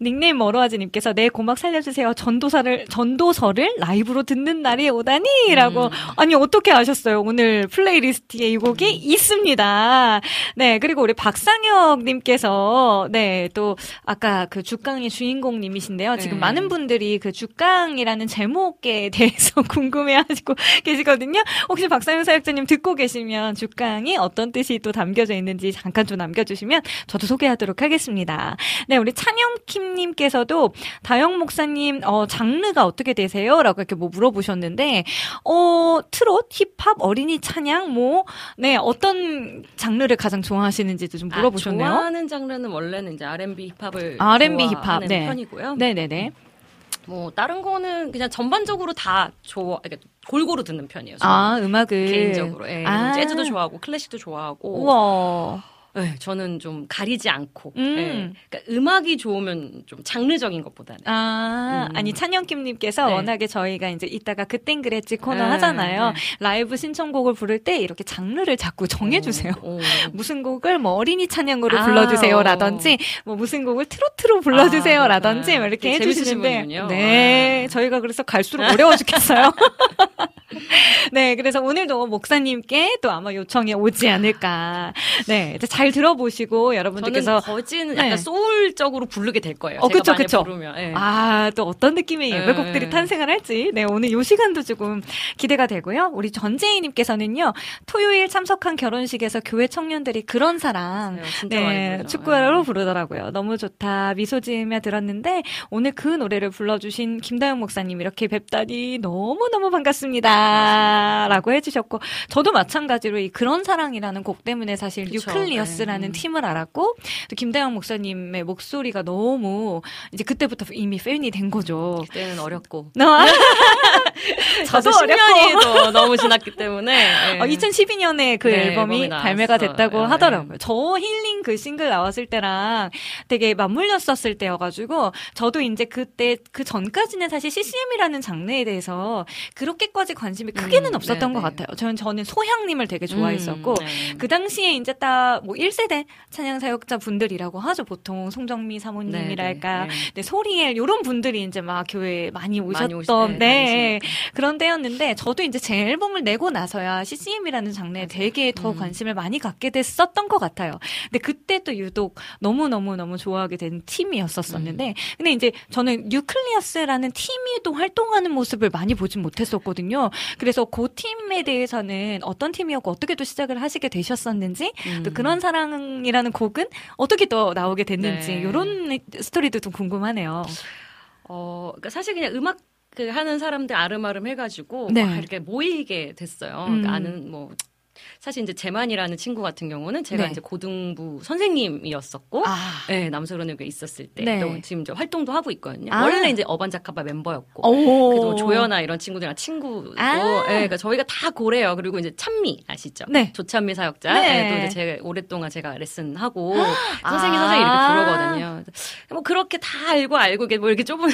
닉네임 머로아지님께서 내 고막 살려주세요. 전도사를, 전도서를 라이브로 듣는 날이 오다니! 라고. 음. 아니, 어떻게 아셨어요? 오늘 플레이리스트에 이 곡이 음. 있습니다. 네, 그리고 우리 박상혁님께서, 네, 또, 아까 그 죽강의 주인공님이신데요. 지금 네. 많은 분들이 그 죽강이라는 제목에 대해서 궁금해하시고 계시거든요. 혹시 박상혁 사역자님 듣고 계시면 죽강이 어떤 뜻이 또 담겨져 있는지 잠깐 좀 남겨주시면 저도 소개하도록 하겠습니다. 네, 우리 찬영킴님께서도 다영 목사님 어, 장르가 어떻게 되세요? 라고 이렇게 뭐 물어보셨는데 어, 트롯, 힙합, 어린이 찬양 뭐 네, 어떤 장르를 가장 좋아하시는지도 좀 물어보셨네요. 아, 좋아하는 장르는 원래는 이제 알앤비 힙합을 알앤비 좋아하는 힙합, 네. 편이고요. 네네네. 뭐 다른 거는 그냥 전반적으로 다 좋아, 그러니까 골고루 듣는 편이에요. 아, 음악을 개인적으로. 예, 아. 재즈도 좋아하고 클래식도 좋아하고. 우와. 네, 저는 좀 가리지 않고 음. 네. 그러니까 음악이 좋으면 좀 장르적인 것보다는 아 음. 아니 찬영킴님께서 네. 워낙에 저희가 이제 이따가 그땐 그랬지 코너 네. 하잖아요. 네. 라이브 신청곡을 부를 때 이렇게 장르를 자꾸 정해주세요. 오, 오. 무슨 곡을 뭐 어린이 찬양으로 아, 불러주세요라든지 뭐 무슨 곡을 트로트로 불러주세요라든지 아, 네. 이렇게 해주시는데 네 와. 저희가 그래서 갈수록 어려워 죽겠어요. 네, 그래서 오늘도 목사님께 또 아마 요청이 오지 않을까. 네, 잘 들어보시고 여러분들께서 저는 거진 약간 네. 소울적으로 부르게 될 거예요. 어, 제가 그쵸, 많이 그쵸. 부르면. 네. 아, 또 어떤 느낌의 예배곡들이 네. 탄생을 할지. 네, 오늘 요 시간도 조금 기대가 되고요. 우리 전재희님께서는요, 토요일 참석한 결혼식에서 교회 청년들이 그런 사랑 네, 네, 축구로 네. 부르더라고요. 너무 좋다. 미소 지으며 들었는데 오늘 그 노래를 불러주신 김다영 목사님 이렇게 뵙다니 너무너무 반갑습니다. 라고 해주셨고 저도 마찬가지로 이 그런 사랑이라는 곡 때문에 사실 그쵸, 뉴클리어스라는 네. 팀을 알았고 또 김다영 목사님의 목소리가 너무 이제 그때부터 이미 팬이 된 거죠. 그때는 어렸고 저도 어렸고 너무 지났기 때문에 네. 어, 이천십이 년에 그 네, 앨범이 발매가 됐다고 네. 하더라고요. 저 힐링 그 싱글 나왔을 때랑 되게 맞물렸었을 때여가지고 저도 이제 그때 그 전까지는 사실 씨씨엠이라는 장르에 대해서 그렇게까지 관심 관심이 크게는 음, 없었던 네네. 것 같아요. 저는 저는 소향님을 되게 좋아했었고 음, 그 당시에 이제 딱 뭐 일 세대 찬양 사역자 분들이라고 하죠. 보통 송정미 사모님이랄까, 네, 소리엘 이런 분들이 이제 막 교회에 많이 오셨던 많이 네, 네. 그런 때였는데 저도 이제 제 앨범을 내고 나서야 씨씨엠이라는 장르에 맞아. 되게 더 음. 관심을 많이 갖게 됐었던 것 같아요. 근데 그때 또 유독 너무 너무 너무 좋아하게 된 팀이었었었는데 음. 근데 이제 저는 뉴클리어스라는 팀이 또 활동하는 모습을 많이 보진 못했었거든요. 그래서 그 팀에 대해서는 어떤 팀이었고 어떻게 또 시작을 하시게 되셨었는지 음. 또 그런 사랑이라는 곡은 어떻게 또 나오게 됐는지 네. 이런 스토리도 좀 궁금하네요. 어, 그러니까 사실 그냥 음악 그 하는 사람들 아름아름 해가지고 네. 막 이렇게 모이게 됐어요. 음. 그러니까 아는 뭐. 사실 이제 재만이라는 친구 같은 경우는 제가 네. 이제 고등부 선생님이었었고, 아. 네, 남소련에 있었을 때 네. 또 지금 이제 활동도 하고 있거든요. 아. 원래 이제 어반자카바 멤버였고, 그래도 조연아 이런 친구들이랑 친구고, 아. 네, 그러니까 저희가 다 고래요. 그리고 이제 찬미 아시죠? 네. 조찬미 사역자, 네. 네, 또 이제 제가 오랫동안 제가 레슨하고 아. 선생님 선생님 이렇게 부르거든요. 뭐 그렇게 다 알고 알고 이게 뭐 이렇게 좁은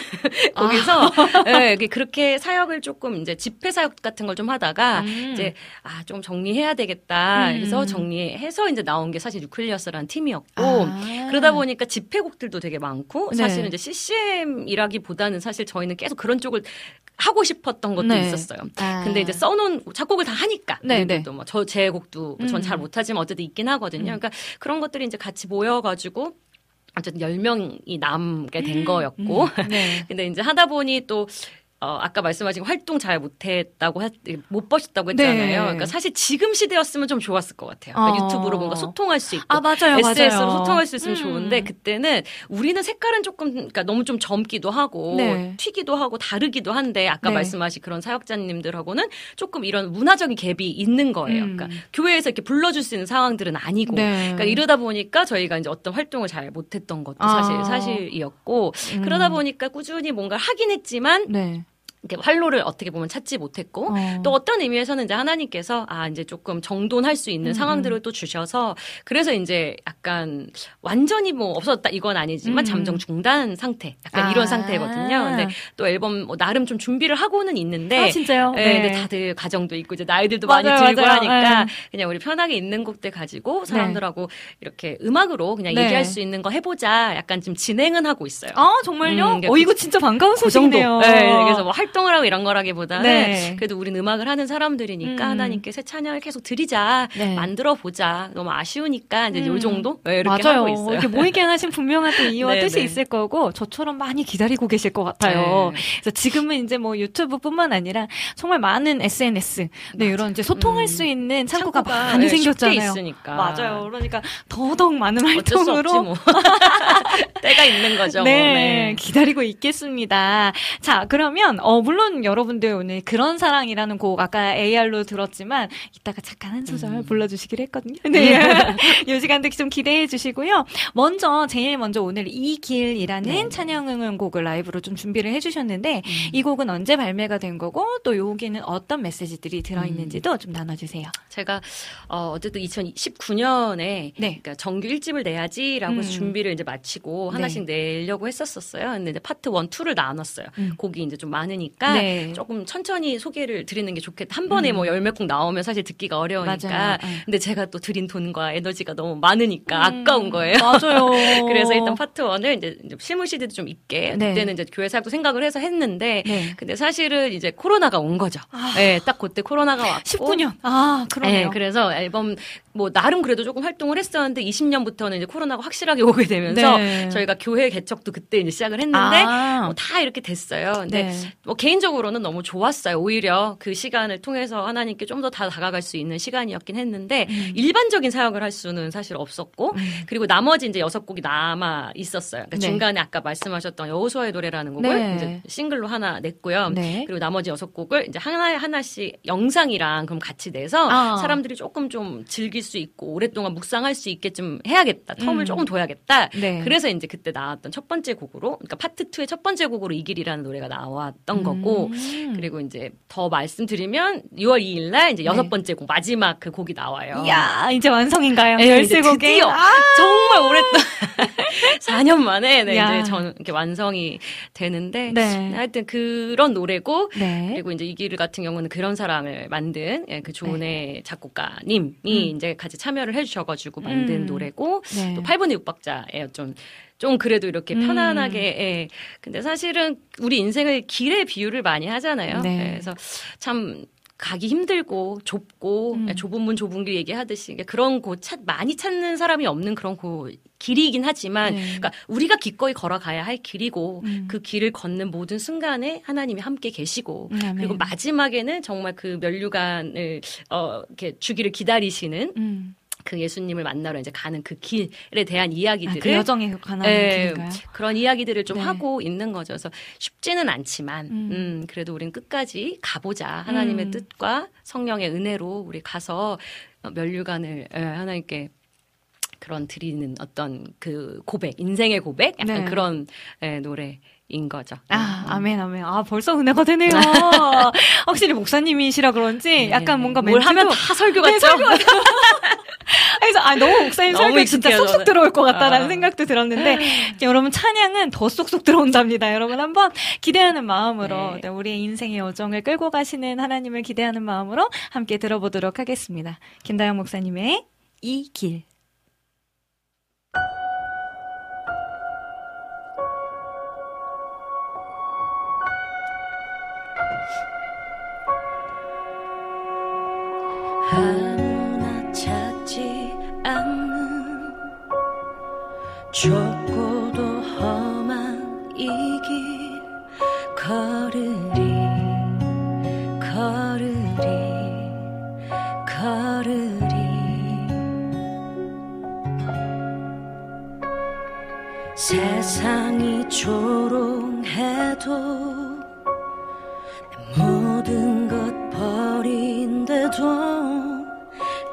아. 거기서 네, 그렇게 사역을 조금 이제 집회 사역 같은 걸 좀 하다가 음. 이제 아 좀 정리해야 되겠다. 음. 그래서 정리해서 이제 나온 게 사실 뉴클리어스라는 팀이었고 아. 그러다 보니까 집회곡들도 되게 많고 네. 사실은 이제 씨씨엠이라기보다는 사실 저희는 계속 그런 쪽을 하고 싶었던 것도 네. 있었어요. 아. 근데 이제 써놓은 작곡을 다 하니까 또 뭐 저 제 곡도 전 잘 못하지만 어쨌든 있긴 하거든요. 음. 그러니까 그런 것들이 이제 같이 모여가지고 어쨌든 열 명이 남게 된 음. 거였고 음. 네. 근데 이제 하다 보니 또 어, 아까 말씀하신 활동 잘 못했다고, 하, 못 버셨다고 했잖아요. 네. 그러니까 사실 지금 시대였으면 좀 좋았을 것 같아요. 그러니까 어. 유튜브로 뭔가 소통할 수 있고. 아, 맞아요. 에스엔에스로 맞아요. 소통할 수 있으면 음. 좋은데 그때는 우리는 색깔은 조금, 그러니까 너무 좀 젊기도 하고, 네. 튀기도 하고, 다르기도 한데 아까 네. 말씀하신 그런 사역자님들하고는 조금 이런 문화적인 갭이 있는 거예요. 음. 그러니까 교회에서 이렇게 불러줄 수 있는 상황들은 아니고. 네. 그러니까 이러다 보니까 저희가 이제 어떤 활동을 잘 못했던 것도 아. 사실, 사실이었고. 음. 그러다 보니까 꾸준히 뭔가 하긴 했지만. 네. 이렇게 활로를 어떻게 보면 찾지 못했고 어. 또 어떤 의미에서는 이제 하나님께서 아 이제 조금 정돈할 수 있는 음. 상황들을 또 주셔서 그래서 이제 약간 완전히 뭐 없었다 이건 아니지만 음. 잠정 중단 상태 약간 아. 이런 상태거든요. 근데 또 앨범 뭐 나름 좀 준비를 하고는 있는데 아, 진짜요? 네. 네. 근데 다들 가정도 있고 이제 나이들도 맞아요, 많이 들고 맞아요. 하니까 네. 그냥 우리 편하게 있는 곡들 가지고 사람들하고 네. 이렇게 음악으로 그냥 네. 얘기할 수 있는 거 해보자. 약간 지금 진행은 하고 있어요. 아 정말요? 음, 어 이거 진짜 반가운 소식이네요. 그 네. 그래서 뭐 활동 활동을 하고 이런 거라기보다는 네. 그래도 우린 음악을 하는 사람들이니까 음. 하나님께 새 찬양을 계속 드리자, 네. 만들어 보자. 너무 아쉬우니까 이제 음. 요 정도 네, 이렇게 맞아요. 하고 있어요. 이렇게 모이게 하신 분명한 또 이유와 네, 뜻이 네. 있을 거고 저처럼 많이 기다리고 계실 것 같아요. 네. 그래서 지금은 이제 뭐 유튜브뿐만 아니라 정말 많은 에스엔에스 네, 이런 이제 소통할 음. 수 있는 창구가, 창구가 많이 네, 생겼잖아요. 있으니까. 맞아요. 그러니까 더더욱 많은 활동으로 뭐. 때가 있는 거죠. 네, 뭐. 네, 기다리고 있겠습니다. 자, 그러면 어. 물론 여러분들 오늘 그런 사랑이라는 곡 아까 에이알로 들었지만 이따가 잠깐 한 소절 음. 불러주시기로 했거든요. 네. 이 시간도 좀 기대해 주시고요. 먼저 제일 먼저 오늘 이 길이라는 네. 찬양응원곡을 라이브로 좀 준비를 해주셨는데 음. 이 곡은 언제 발매가 된 거고 또 여기는 어떤 메시지들이 들어있는지도 음. 좀 나눠주세요. 제가 어, 어쨌든 이천십구 년에 네. 그러니까 정규 일 집을 내야지라고 해서 음. 준비를 이제 마치고 하나씩 네. 내려고 했었었어요. 근데 이제 파트 일, 이를 나눴어요. 음. 곡이 이제 좀 많으니까. 네. 조금 천천히 소개를 드리는 게 좋겠다. 한 번에 음. 뭐 열몇 곡 나오면 사실 듣기가 어려우니까. 네. 근데 제가 또 드린 돈과 에너지가 너무 많으니까 음. 아까운 거예요. 맞아요. 그래서 일단 파트 일을 이제 실물 씨디도 좀 있게 네. 그때는 이제 교회 사역도 생각을 해서 했는데 네. 근데 사실은 이제 코로나가 온 거죠. 아. 네, 딱 그때 코로나가 왔고 십구 년. 아, 그러네요. 네, 그래서 앨범 뭐 나름 그래도 조금 활동을 했었는데 이십 년부터는 이제 코로나가 확실하게 오게 되면서 네. 저희가 교회 개척도 그때 이제 시작을 했는데 아. 뭐 다 이렇게 됐어요. 근데 네. 뭐 개인적으로는 너무 좋았어요. 오히려 그 시간을 통해서 하나님께 좀 더 다 다가갈 수 있는 시간이었긴 했는데 음. 일반적인 사역을 할 수는 사실 없었고 음. 그리고 나머지 이제 여섯 곡이 남아 있었어요. 그러니까 네. 중간에 아까 말씀하셨던 여호수아의 노래라는 곡을 네. 이제 싱글로 하나 냈고요. 네. 그리고 나머지 여섯 곡을 이제 하나 하나씩 영상이랑 그럼 같이 내서 아. 사람들이 조금 좀 즐길 수 있고 오랫동안 묵상할 수 있게 좀 해야겠다. 텀을 음. 조금 둬야겠다. 네. 그래서 이제 그때 나왔던 첫 번째 곡으로, 그러니까 파트 이의 첫 번째 곡으로 이 길이라는 노래가 나왔던 음. 거고 그리고 이제 더 말씀드리면 유월 이일 날 이제 네. 여섯 번째 곡 마지막 그 곡이 나와요. 이야 이제 완성인가요? 네, 열세 곡이 드디어 아~ 정말 오랫동안 사 년 만에 네, 이제 전 이렇게 완성이 되는데 네. 하여튼 그런 노래고 네. 그리고 이제 이 길 같은 경우는 그런 사랑을 만든 예, 그 조은혜 네. 작곡가님이 음. 이제 같이 참여를 해주셔가지고 만든 음. 노래고 네. 또 팔 분의 육 박자예요 좀. 좀 그래도 이렇게 음. 편안하게 예. 근데 사실은 우리 인생을 길에 비유를 많이 하잖아요. 네. 예, 그래서 참 가기 힘들고 좁고 음. 좁은 문 좁은 길 얘기하듯이 그런 곳 찾, 많이 찾는 사람이 없는 그런 곳 길이긴 하지만 네. 그러니까 우리가 기꺼이 걸어가야 할 길이고 음. 그 길을 걷는 모든 순간에 하나님이 함께 계시고 네, 그리고 네. 마지막에는 정말 그 면류관을 어, 이렇게 주기를 기다리시는 음. 그 예수님을 만나러 이제 가는 그 길에 대한 이야기들을 아, 그 여정에 관한 에, 길인가요? 그런 이야기들을 좀 네. 하고 있는 거죠. 그래서 쉽지는 않지만 음. 음, 그래도 우린 끝까지 가보자. 하나님의 음. 뜻과 성령의 은혜로 우리 가서 면류관을 에, 하나님께 그런 드리는 어떤 그 고백, 인생의 고백, 약간 네. 그런 에, 노래. 인 거죠. 아, 음. 아멘, 아멘. 아, 벌써 은혜가 되네요. 확실히 목사님이시라 그런지 네, 약간 뭔가 멘트도 뭘 하면 다 설교 같죠? 네, 설교 같죠? 그래서 아, 너무 목사님 너무 설교 진짜 익숙해요, 쏙쏙 들어올 것 같다라는 아. 생각도 들었는데 여러분 찬양은 더 쏙쏙 들어온답니다. 여러분 한번 기대하는 마음으로 네. 우리의 인생의 여정을 끌고 가시는 하나님을 기대하는 마음으로 함께 들어보도록 하겠습니다. 김다영 목사님의 이 길. 하나 찾지 않는 좁고도 험한 이 길 걸으리 걸으리 걸으리 세상이 조롱해도 내 모든 것 버린데도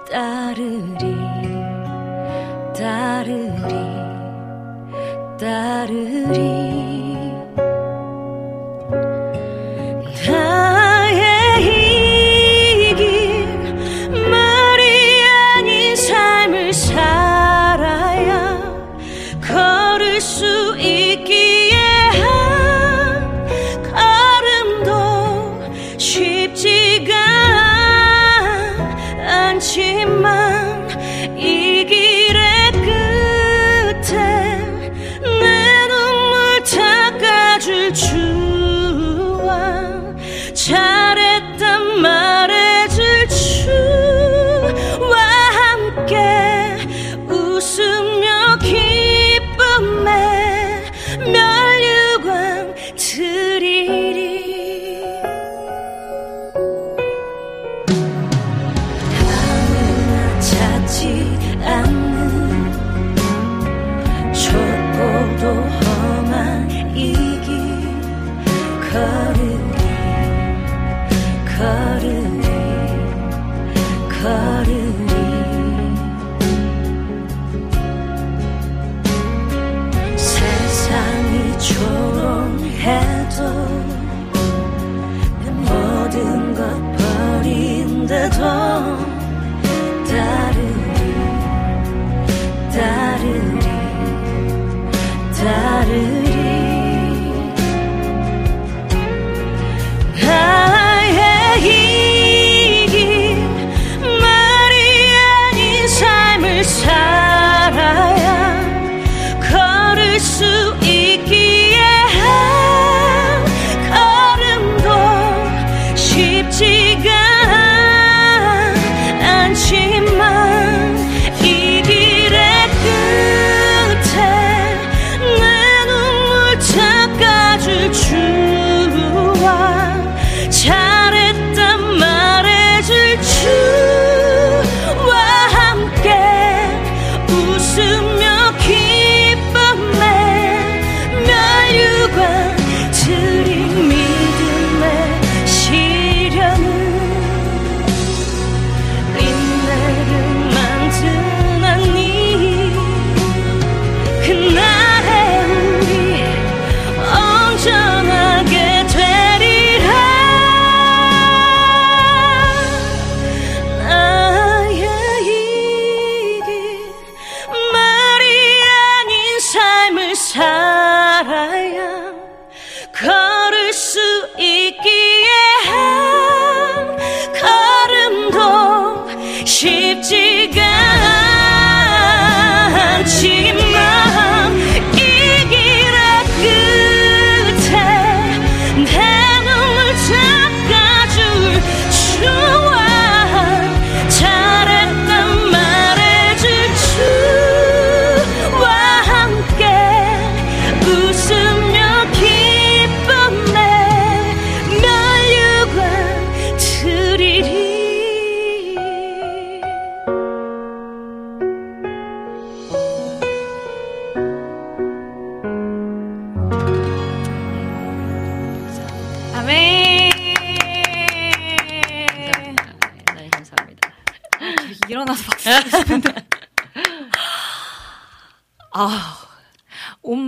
따르리 따르리 따르리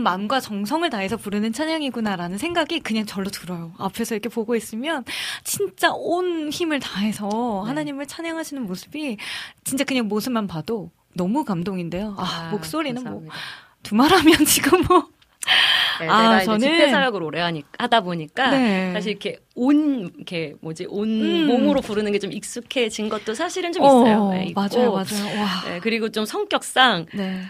마음과 정성을 다해서 부르는 찬양이구나라는 생각이 그냥 절로 들어요. 앞에서 이렇게 보고 있으면 진짜 온 힘을 다해서 네. 하나님을 찬양하시는 모습이 진짜 그냥 모습만 봐도 너무 감동인데요. 아, 아, 목소리는 감사합니다. 뭐 두말하면 지금 뭐 네, 아, 내가 이제 저는 집회 사역을 오래 하다 보니까 네. 사실 이렇게 온 이렇게 뭐지 온 음. 몸으로 부르는 게 좀 익숙해진 것도 사실은 좀 어, 있어요. 네, 맞아요, 맞아요. 와. 네, 그리고 좀 성격상. 네.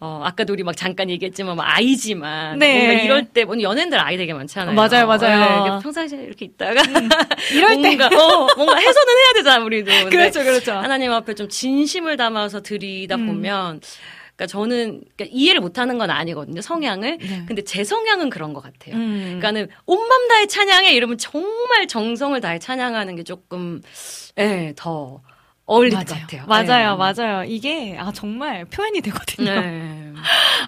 어, 아까도 우리 막 잠깐 얘기했지만, 막 아이지만. 네. 뭔가 이럴 때, 뭐 연예인들 아이 되게 많잖아요. 맞아요, 맞아요. 네, 평상시에 이렇게 있다가. 음, 이럴 뭔가, 때. 어, 뭔가 해소는 해야 되잖아, 우리도. 그렇죠, 그렇죠. 하나님 앞에 좀 진심을 담아서 드리다 음. 보면, 그니까 저는, 그러니까 이해를 못하는 건 아니거든요, 성향을. 네. 근데 제 성향은 그런 것 같아요. 음. 그니까는, 온맘 다해 찬양해! 이러면 정말 정성을 다해 찬양하는 게 조금, 예, 네, 더. 어울릴 맞아요. 것 같아요. 맞아요, 네. 맞아요. 이게, 아, 정말 표현이 되거든요. 네.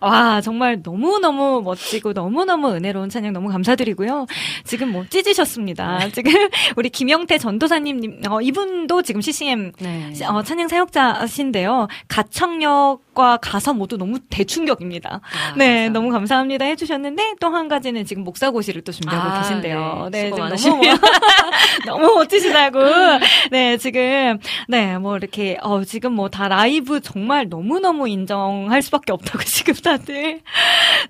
와, 정말 너무너무 멋지고 너무너무 은혜로운 찬양 너무 감사드리고요. 지금 뭐 찢으셨습니다. 네. 지금 우리 김영태 전도사님, 어, 이분도 지금 씨씨엠 네. 어, 찬양 사역자신데요. 가창력과 가사 모두 너무 대충격입니다. 아, 네, 감사합니다. 너무 감사합니다 해주셨는데 또 한 가지는 지금 목사고시를 또 준비하고 아, 계신데요. 네, 네 지금 너무, 너무 멋지시다고. 네, 지금, 네. 뭐 이렇게 어 지금 뭐 다 라이브 정말 너무너무 인정할 수밖에 없다고 지금 다들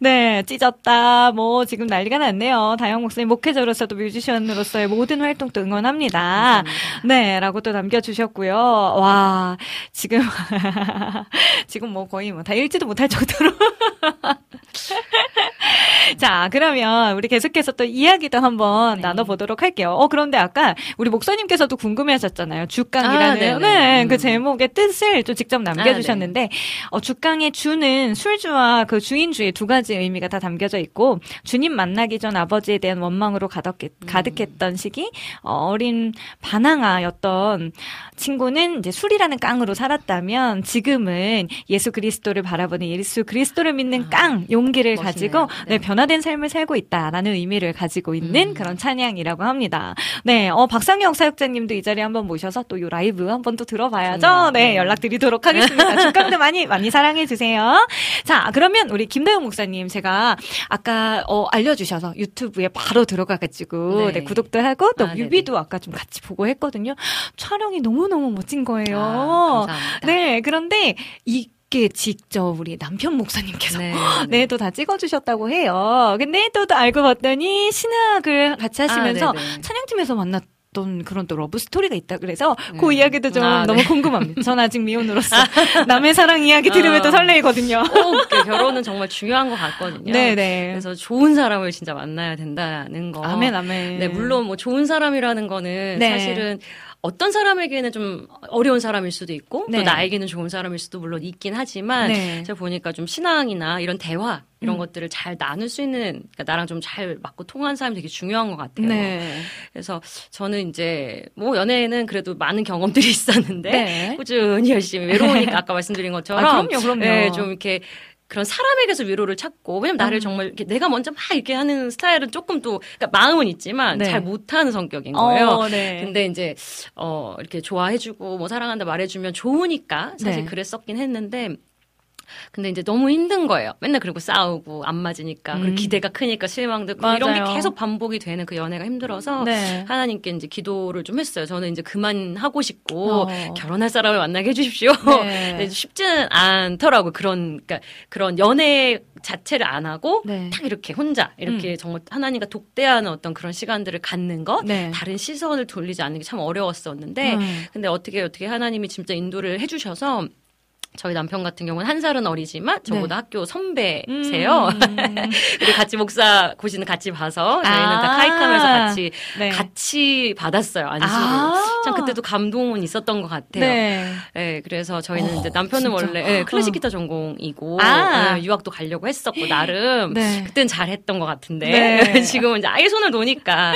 네 찢었다 뭐 지금 난리가 났네요. 다영 목사님 목회자로서도 뮤지션으로서의 모든 활동도 응원합니다. 감사합니다. 네라고 또 남겨주셨고요. 와 지금 지금 뭐 거의 뭐 다 읽지도 못할 정도로 자 그러면 우리 계속해서 또 이야기도 한번 네. 나눠보도록 할게요. 어 그런데 아까 우리 목사님께서도 궁금해하셨잖아요. 주강이라는 아, 네, 음. 그 제목의 뜻을 또 직접 남겨주셨는데, 아, 네. 어, 주강의 주는 술주와 그 주인주의 두 가지 의미가 다 담겨져 있고, 주님 만나기 전 아버지에 대한 원망으로 가득했, 가득했던 시기, 어, 어린 반항아였던 친구는 이제 술이라는 깡으로 살았다면, 지금은 예수 그리스도를 바라보는 예수 그리스도를 믿는 깡, 용기를 가지고 네, 변화된 삶을 살고 있다라는 의미를 가지고 있는 음. 그런 찬양이라고 합니다. 네, 어, 박상혁 사역자님도 이 자리에 한번 모셔서 또 요 라이브 한번 또 들어봐야죠. 좋네요. 네, 연락드리도록 하겠습니다. 중강도 많이 많이 사랑해 주세요. 자, 그러면 우리 김다영 목사님, 제가 아까 어, 알려주셔서 유튜브에 바로 들어가가지고 네. 네, 구독도 하고 또 아, 뮤비도 네네. 아까 좀 같이 보고 했거든요. 촬영이 너무너무 멋진 거예요. 아, 감사합니다. 네, 그런데 이 게 직접 우리 남편 목사님께서 네, 네, 또 다 찍어주셨다고 해요. 근데 또, 또 알고 봤더니 신학을 같이 하시면서 아, 찬양팀에서 만났 어떤 그런 또 러브 스토리가 있다 그래서 네. 그 이야기도 좀 아, 너무 네. 궁금합니다. 전 아직 미혼으로서 남의 사랑 이야기 들으면 어, 또 설레거든요. 꼭 결혼은 정말 중요한 것 같거든요. 네네. 그래서 좋은 사람을 진짜 만나야 된다는 거. 아멘 아멘. 네, 물론 뭐 좋은 사람이라는 거는 네. 사실은 어떤 사람에게는 좀 어려운 사람일 수도 있고 네. 또 나에게는 좋은 사람일 수도 물론 있긴 하지만 네. 제가 보니까 좀 신앙이나 이런 대화 이런 음. 것들을 잘 나눌 수 있는, 그러니까 나랑 좀 잘 맞고 통하는 사람이 되게 중요한 것 같아요. 네. 그래서 저는 이제 뭐 연애에는 그래도 많은 경험들이 있었는데 네. 꾸준히 열심히 외로우니까 아까 말씀드린 것처럼 아, 그럼요, 그럼요. 네, 좀 이렇게 그런 사람에게서 위로를 찾고, 왜냐면 나를 음. 정말 이렇게 내가 먼저 막 이렇게 하는 스타일은 조금 또, 그러니까 마음은 있지만 네. 잘 못하는 성격인 거예요. 어, 네. 근데 이제 어 이렇게 좋아해주고 뭐 사랑한다 말해주면 좋으니까 사실 네. 그랬었긴 했는데. 근데 이제 너무 힘든 거예요. 맨날 그리고 싸우고 안 맞으니까 음. 그리고 기대가 크니까 실망도 맞아요. 이런 게 계속 반복이 되는 그 연애가 힘들어서 네. 하나님께 이제 기도를 좀 했어요. 저는 이제 그만하고 싶고 어. 결혼할 사람을 만나게 해주십시오. 네. 쉽지는 않더라고요. 그런 그러니까 그런 연애 자체를 안 하고 네. 딱 이렇게 혼자 이렇게 음. 정말 하나님과 독대하는 어떤 그런 시간들을 갖는 것 네. 다른 시선을 돌리지 않는 게 참 어려웠었는데 음. 근데 어떻게 어떻게 하나님이 진짜 인도를 해주셔서 저희 남편 같은 경우는 한 살은 어리지만 저보다 네. 학교 선배세요. 음. 그리고 같이 목사 고시는 같이 봐서 저희는 아~ 다 카이카면서 같이 네. 같이 받았어요. 안수를. 아~ 참 그때도 감동은 있었던 것 같아요. 네. 네, 그래서 저희는 오, 이제 남편은 진짜? 원래 네, 클래식 기타 전공이고 아~ 네, 유학도 가려고 했었고 나름 네. 그때는 잘했던 것 같은데 네. 지금은 이제 아예 손을 놓으니까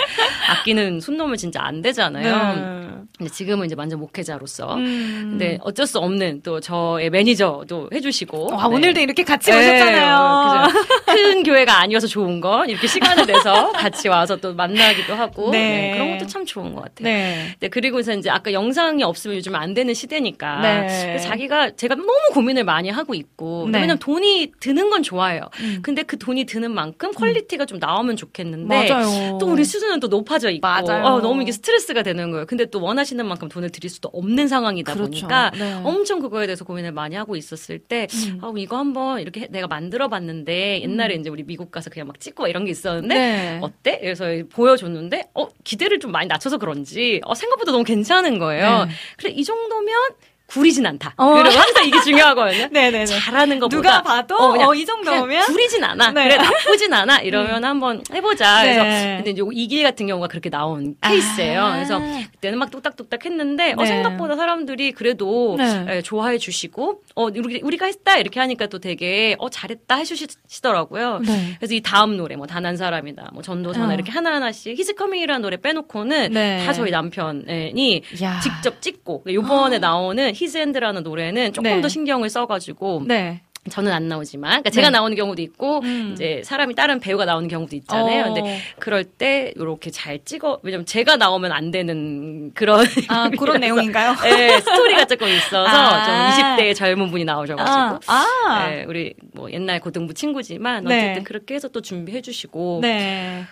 악기는 손 놓으면 진짜 안 되잖아요. 네. 근데 지금은 이제 완전 목회자로서 음. 근데 어쩔 수 없는 또 저의 매니저도 해주시고. 아, 네. 오늘도 이렇게 같이 네. 오셨잖아요. 큰 교회가 아니어서 좋은 건 이렇게 시간을 내서 같이 와서 또 만나기도 하고 네. 네, 그런 것도 참 좋은 것 같아요. 네. 네, 그리고서 이제 아까 영상이 없으면 요즘 안 되는 시대니까 네. 자기가 제가 너무 고민을 많이 하고 있고 네. 왜냐면 돈이 드는 건 좋아요. 음. 근데 그 돈이 드는 만큼 퀄리티가 음. 좀 나오면 좋겠는데 맞아요. 또 우리 수준은 또 높아져 있고 아, 너무 이게 스트레스가 되는 거예요. 근데 또 원하시는 만큼 돈을 드릴 수도 없는 상황이다 그렇죠. 보니까 네. 엄청 그거에 대해서 고민을 많이 하고 있었을 때, 음. 아, 이거 한번 이렇게 내가 만들어봤는데 옛날에 음. 이제 우리 미국 가서 그냥 막 찍고 이런 게 있었는데 네. 어때? 그래서 보여줬는데, 어 기대를 좀 많이 낮춰서 그런지 어, 생각보다 너무 괜찮은 거예요. 네. 그래 이 정도면. 구리진 않다. 어. 그리고 항상 이게 중요하거든요. 네네네. 잘하는 것보다 누가 봐도 어, 그냥, 어, 이 정도면 구리진 않아. 네. 그래 나쁘진 않아. 이러면 음. 한번 해보자. 네. 그래서 근데 이제 이길 같은 경우가 그렇게 나온 아. 케이스예요. 그래서 그때는 막 뚝딱뚝딱 했는데 네. 어, 생각보다 사람들이 그래도 네. 예, 좋아해 주시고 어 우리, 우리가 했다 이렇게 하니까 또 되게 어 잘했다 해주시더라고요. 네. 그래서 이 다음 노래 뭐 단 한 사람이다, 뭐 전도서나 어. 이렇게 하나 하나씩 히스 커밍이라는 노래 빼놓고는 네. 다 저희 남편이 야. 직접 찍고 요번에 어. 나오는 히즈앤드라는 노래는 조금 네. 더 신경을 써가지고 네. 저는 안 나오지만 그러니까 제가 네. 나오는 경우도 있고 음. 이제 사람이 다른 배우가 나오는 경우도 있잖아요. 어. 근데 그럴 때 이렇게 잘 찍어 왜냐면 제가 나오면 안 되는 그런 아, 그런 내용인가요? 네, 스토리가 조금 있어서 아. 좀 이십 대의 젊은 분이 나오셔가지고 아. 아. 네, 우리 뭐 옛날 고등부 친구지만 어쨌든 네. 그렇게 해서 또 준비해주시고. 네.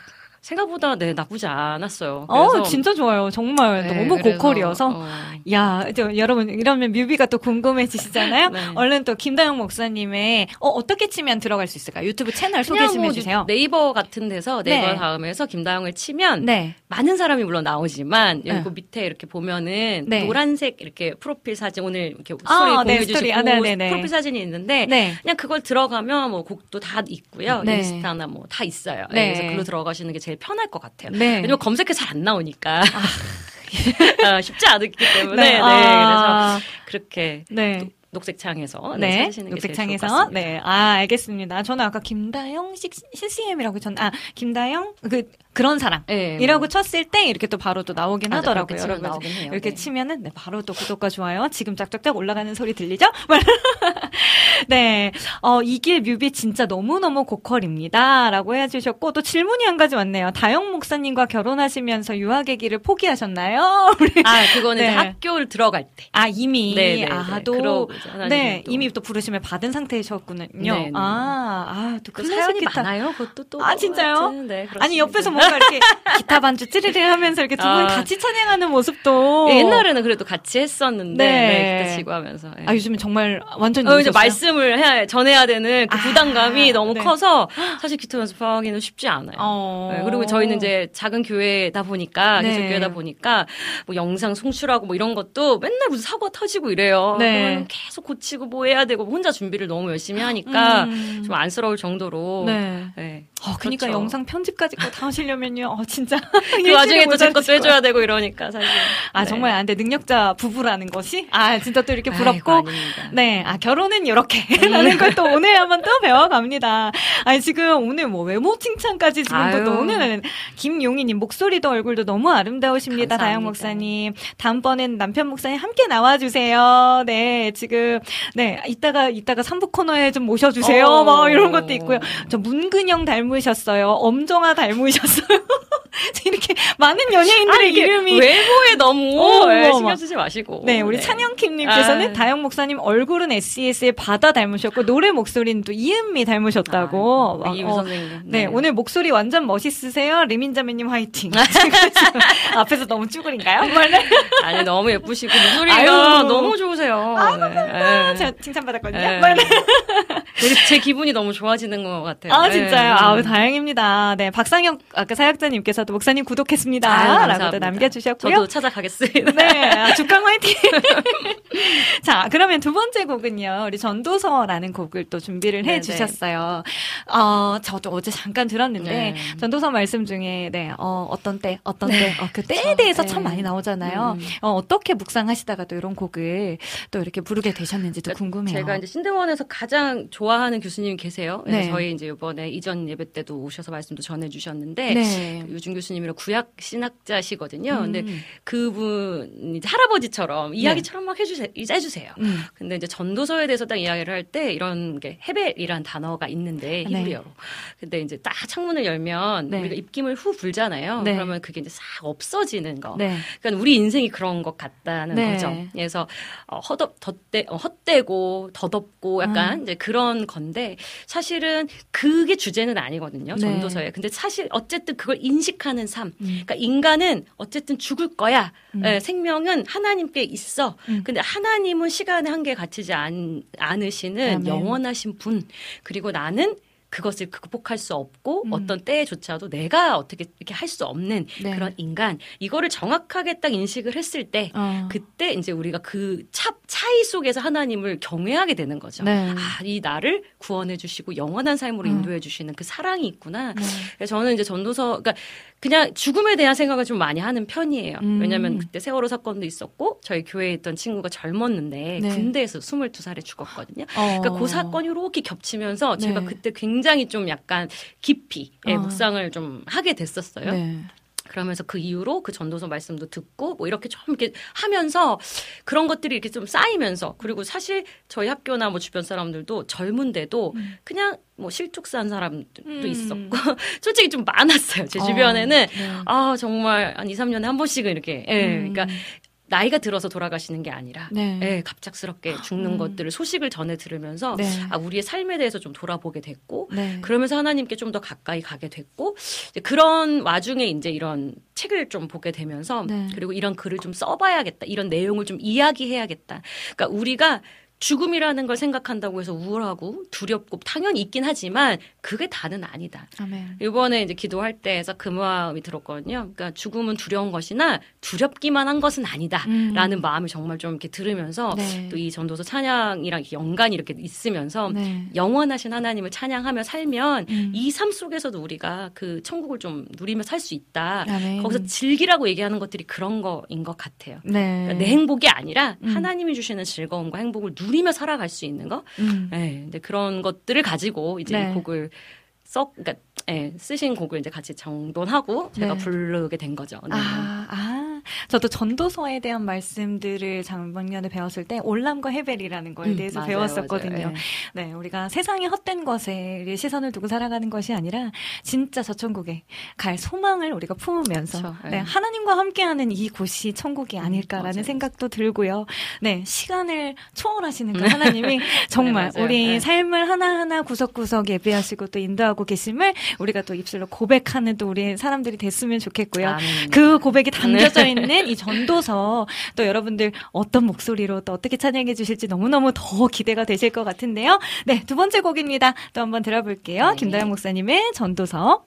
생각보다 네 나쁘지 않았어요. 그래서 어 진짜 좋아요. 정말 네, 너무 그래서, 고퀄이어서 어. 야 저, 여러분 이러면 뮤비가 또 궁금해지시잖아요. 네. 얼른 또 김다영 목사님의 어 어떻게 치면 들어갈 수 있을까요? 유튜브 채널 소개 좀 해주세요. 뭐, 네이버 같은 데서 네이버 네. 다음에서 김다영을 치면 네. 많은 사람이 물론 나오지만 여기 네. 그 밑에 이렇게 보면은 네. 노란색 이렇게 프로필 사진 오늘 이렇게 스토리 아, 공유해주시고 네, 아, 네, 네, 네. 프로필 사진이 있는데 네. 그냥 그걸 들어가면 뭐 곡도 다 있고요. 네. 인스타나 뭐 다 있어요. 네. 네. 그래서 글로 들어가시는 게 제일 편할 것 같아요. 네. 왜냐면 검색해 잘 안 나오니까. 아. 어, 쉽지 않았기 때문에. 네. 네. 아. 네. 그래서 그렇게. 네. 녹색창에서 네, 네, 찾으시는 게 제일 좋을 것 같습니다. 네, 아 알겠습니다. 저는 아까 김다영 씨씨엠이라고 전 아 김다영 그 그런 사람이라고 네, 뭐. 쳤을 때 이렇게 또 바로 또 나오긴 아, 하더라고요. 여러분 나오긴 해요. 이렇게 네. 치면은 네, 바로 또 구독과 좋아요 지금 짝짝짝 올라가는 소리 들리죠? 네, 어, 이 길 뮤비 진짜 너무너무 고퀄입니다라고 해주셨고 또 질문이 한 가지 왔네요. 다영 목사님과 결혼하시면서 유학의 길을 포기하셨나요? 아 그거는 네. 학교를 들어갈 때. 아 이미 네네네. 아도 네, 이미 또 부르심을 받은 상태이셨군요. 네, 네. 아, 아, 또 그 사연이 기타. 많아요. 그것도 또. 아, 진짜요? 하여튼, 네, 아니, 옆에서 뭔가 이렇게 기타 반주 찌르르 하면서 이렇게 두 분 아. 같이 찬양하는 모습도. 네, 옛날에는 그래도 같이 했었는데. 네. 네, 기타 치고 하면서. 네. 아, 요즘은 정말 완전히. 어, 이제 말씀을 해야, 전해야 되는 그 부담감이 아, 너무 네. 커서 사실 기타 연습하기는 쉽지 않아요. 어. 네, 그리고 저희는 이제 작은 교회다 보니까, 네. 교회다 보니까 뭐 영상 송출하고 뭐 이런 것도 맨날 무슨 사고가 터지고 이래요. 네. 계속 고치고 뭐 해야 되고 혼자 준비를 너무 열심히 하니까 음. 좀 안쓰러울 정도로. 네. 네. 어, 그러니까 그렇죠. 영상 편집까지 다 하시려면요. 어, 진짜. 그 와중에 또 제 것도 해줘야 되고 이러니까 사실. 아, 네. 정말 안 돼. 능력자 부부라는 것이? 아, 진짜 또 이렇게 부럽고. 아이고, 네. 아, 결혼은 이렇게. 라는 걸 또 오늘 한번 또 배워갑니다. 아니, 지금 오늘 뭐 외모 칭찬까지 지금 또, 또 오늘은 김용희님 목소리도 얼굴도 너무 아름다우십니다. 감사합니다. 다영 목사님. 다음번엔 남편 목사님 함께 나와주세요. 네. 지금, 네. 이따가, 이따가 삼부 코너에 좀 모셔주세요. 어. 막 이런 것도 있고요. 저 문근영 닮은 닮으셨어요. 엄정아 닮으셨어요. 이렇게 많은 연예인들의 아니, 이름이 외모에 너무 오, 네, 신경 쓰지 마시고. 네, 우리 네. 찬영킴님께서는 아. 다영 목사님 얼굴은 에스이에스의 바다 닮으셨고 노래 목소리는 또 이은미 닮으셨다고. 아, 이은미 어, 선생님. 네. 네, 오늘 목소리 완전 멋있으세요. 리민자매님 화이팅. 앞에서 너무 쭈그린가요? 아니 너무 예쁘시고 목소리가 너무 좋으세요. 아, 감사합니다. 네. 제가 칭찬받았거든요. 네. 제 기분이 너무 좋아지는 것 같아요. 아 진짜요? 네. 아 다행입니다. 네, 박상혁 아까 사역자님께서도 목사님 구독했습니다. 아유, 라고도 남겨주셨고요. 저도 찾아가겠습니다. 네, 주강 화이팅. 자, 그러면 두 번째 곡은요, 우리 전도서라는 곡을 또 준비를 해주셨어요. 어, 저도 어제 잠깐 들었는데 네. 전도서 말씀 중에 네, 어, 어떤 때, 어떤 네. 때, 어, 그 때에 대해서 네. 참 많이 나오잖아요. 음. 어, 어떻게 묵상하시다가 또 이런 곡을 또 이렇게 부르게 되셨는지도 궁금해요. 제가 이제 신대원에서 가장 좋아하는 교수님이 계세요. 그래서 네. 저희 이제 이번에 이전 예배 때도 오셔서 말씀도 전해주셨는데 네. 요즘 교수님이랑 구약 신학자시거든요. 음. 근데 그분 할아버지처럼 이야기처럼 네. 막 해주세요. 해주세요. 음. 근데 이제 전도서에 대해서 딱 이야기를 할 때 이런 게 헤벨이란 단어가 있는데 히브리어로. 네. 근데 이제 딱 창문을 열면 네. 우리가 입김을 후 불잖아요. 네. 그러면 그게 이제 싹 없어지는 거. 네. 그러니까 우리 인생이 그런 것 같다는 네. 거죠. 그래서 어, 헛업, 덧대, 어, 헛되고 덧없고 약간 음. 이제 그런 건데 사실은 그게 주제는 아니에요. 거든요. 네. 전도서에. 근데 사실 어쨌든 그걸 인식하는 삶. 음. 그러니까 인간은 어쨌든 죽을 거야. 음. 예, 생명은 하나님께 있어. 음. 근데 하나님은 시간의 한계에 갇히지 않, 않으시는 아, 영원하신 분. 그리고 나는 그것을 극복할 수 없고 음. 어떤 때조차도 내가 어떻게 이렇게 할 수 없는 네. 그런 인간. 이거를 정확하게 딱 인식을 했을 때 어. 그때 이제 우리가 그 차, 차이 속에서 하나님을 경외하게 되는 거죠. 네. 아, 이 나를 구원해 주시고 영원한 삶으로 음. 인도해 주시는 그 사랑이 있구나. 네. 그래서 저는 이제 전도서 그러니까 그냥 죽음에 대한 생각을 좀 많이 하는 편이에요. 음. 왜냐하면 그때 세월호 사건도 있었고 저희 교회에 있던 친구가 젊었는데 네. 군대에서 스물두 살에 죽었거든요. 어. 그러니까 그 사건이 이렇게 겹치면서 네. 제가 그때 굉장히 좀 약간 깊이 어. 묵상을 좀 하게 됐었어요. 네. 그러면서 그 이후로 그 전도서 말씀도 듣고 뭐 이렇게 좀 이렇게 하면서 그런 것들이 이렇게 좀 쌓이면서 그리고 사실 저희 학교나 뭐 주변 사람들도 젊은데도 음. 그냥 뭐 실족산 사람도 음. 있었고 솔직히 좀 많았어요. 제 어. 주변에는 네. 아 정말 한 이삼 년에 한 번씩은 이렇게 예. 음. 그러니까 나이가 들어서 돌아가시는 게 아니라 네. 예, 갑작스럽게 죽는 음. 것들을 소식을 전해 들으면서 네. 아, 우리의 삶에 대해서 좀 돌아보게 됐고 네. 그러면서 하나님께 좀 더 가까이 가게 됐고 이제 그런 와중에 이제 이런 책을 좀 보게 되면서 네. 그리고 이런 글을 좀 써봐야겠다. 이런 내용을 좀 이야기해야겠다. 그러니까 우리가 죽음이라는 걸 생각한다고 해서 우울하고 두렵고 당연히 있긴 하지만 그게 다는 아니다. 아멘. 이번에 이제 기도할 때에서 그 마음이 들었거든요. 그러니까 죽음은 두려운 것이나 두렵기만 한 것은 아니다라는 음. 마음이 정말 좀 이렇게 들으면서 네. 또 이 전도서 찬양이랑 연관이 이렇게 있으면서 네. 영원하신 하나님을 찬양하며 살면 음. 이 삶 속에서도 우리가 그 천국을 좀 누리며 살 수 있다. 아멘. 거기서 즐기라고 얘기하는 것들이 그런 거인 것 같아요. 네. 그러니까 내 행복이 아니라 음. 하나님이 주시는 즐거움과 행복을 누리면서 누리며 살아갈 수 있는 거. 음. 네, 이제 그런 것들을 가지고 이제 네. 이 곡을 썩, 그러니까 네, 쓰신 곡을 이제 같이 정돈하고 제가 네. 부르게 된 거죠. 네. 아, 아, 저도 전도서에 대한 말씀들을 작년에 배웠을 때 올람과 헤벨이라는 거에 대해서 음, 맞아요, 배웠었거든요. 맞아요. 네. 네, 우리가 세상의 헛된 것에 시선을 두고 살아가는 것이 아니라 진짜 저 천국에 갈 소망을 우리가 품으면서 그렇죠, 네. 네, 하나님과 함께하는 이곳이 천국이 아닐까라는 음, 맞아요, 생각도 들고요. 네, 시간을 초월하시는 거 하나님이 정말 네, 우리 네. 삶을 하나하나 구석구석 예배하시고 또 인도하고 계심을 우리가 또 입술로 고백하는 또 우리 사람들이 됐으면 좋겠고요. 아, 네. 그 고백이 담겨져 있는 이 전도서 또 여러분들 어떤 목소리로 또 어떻게 찬양해 주실지 너무너무 더 기대가 되실 것 같은데요. 네, 두 번째 곡입니다. 또 한번 들어볼게요. 네. 김다영 목사님의 전도서.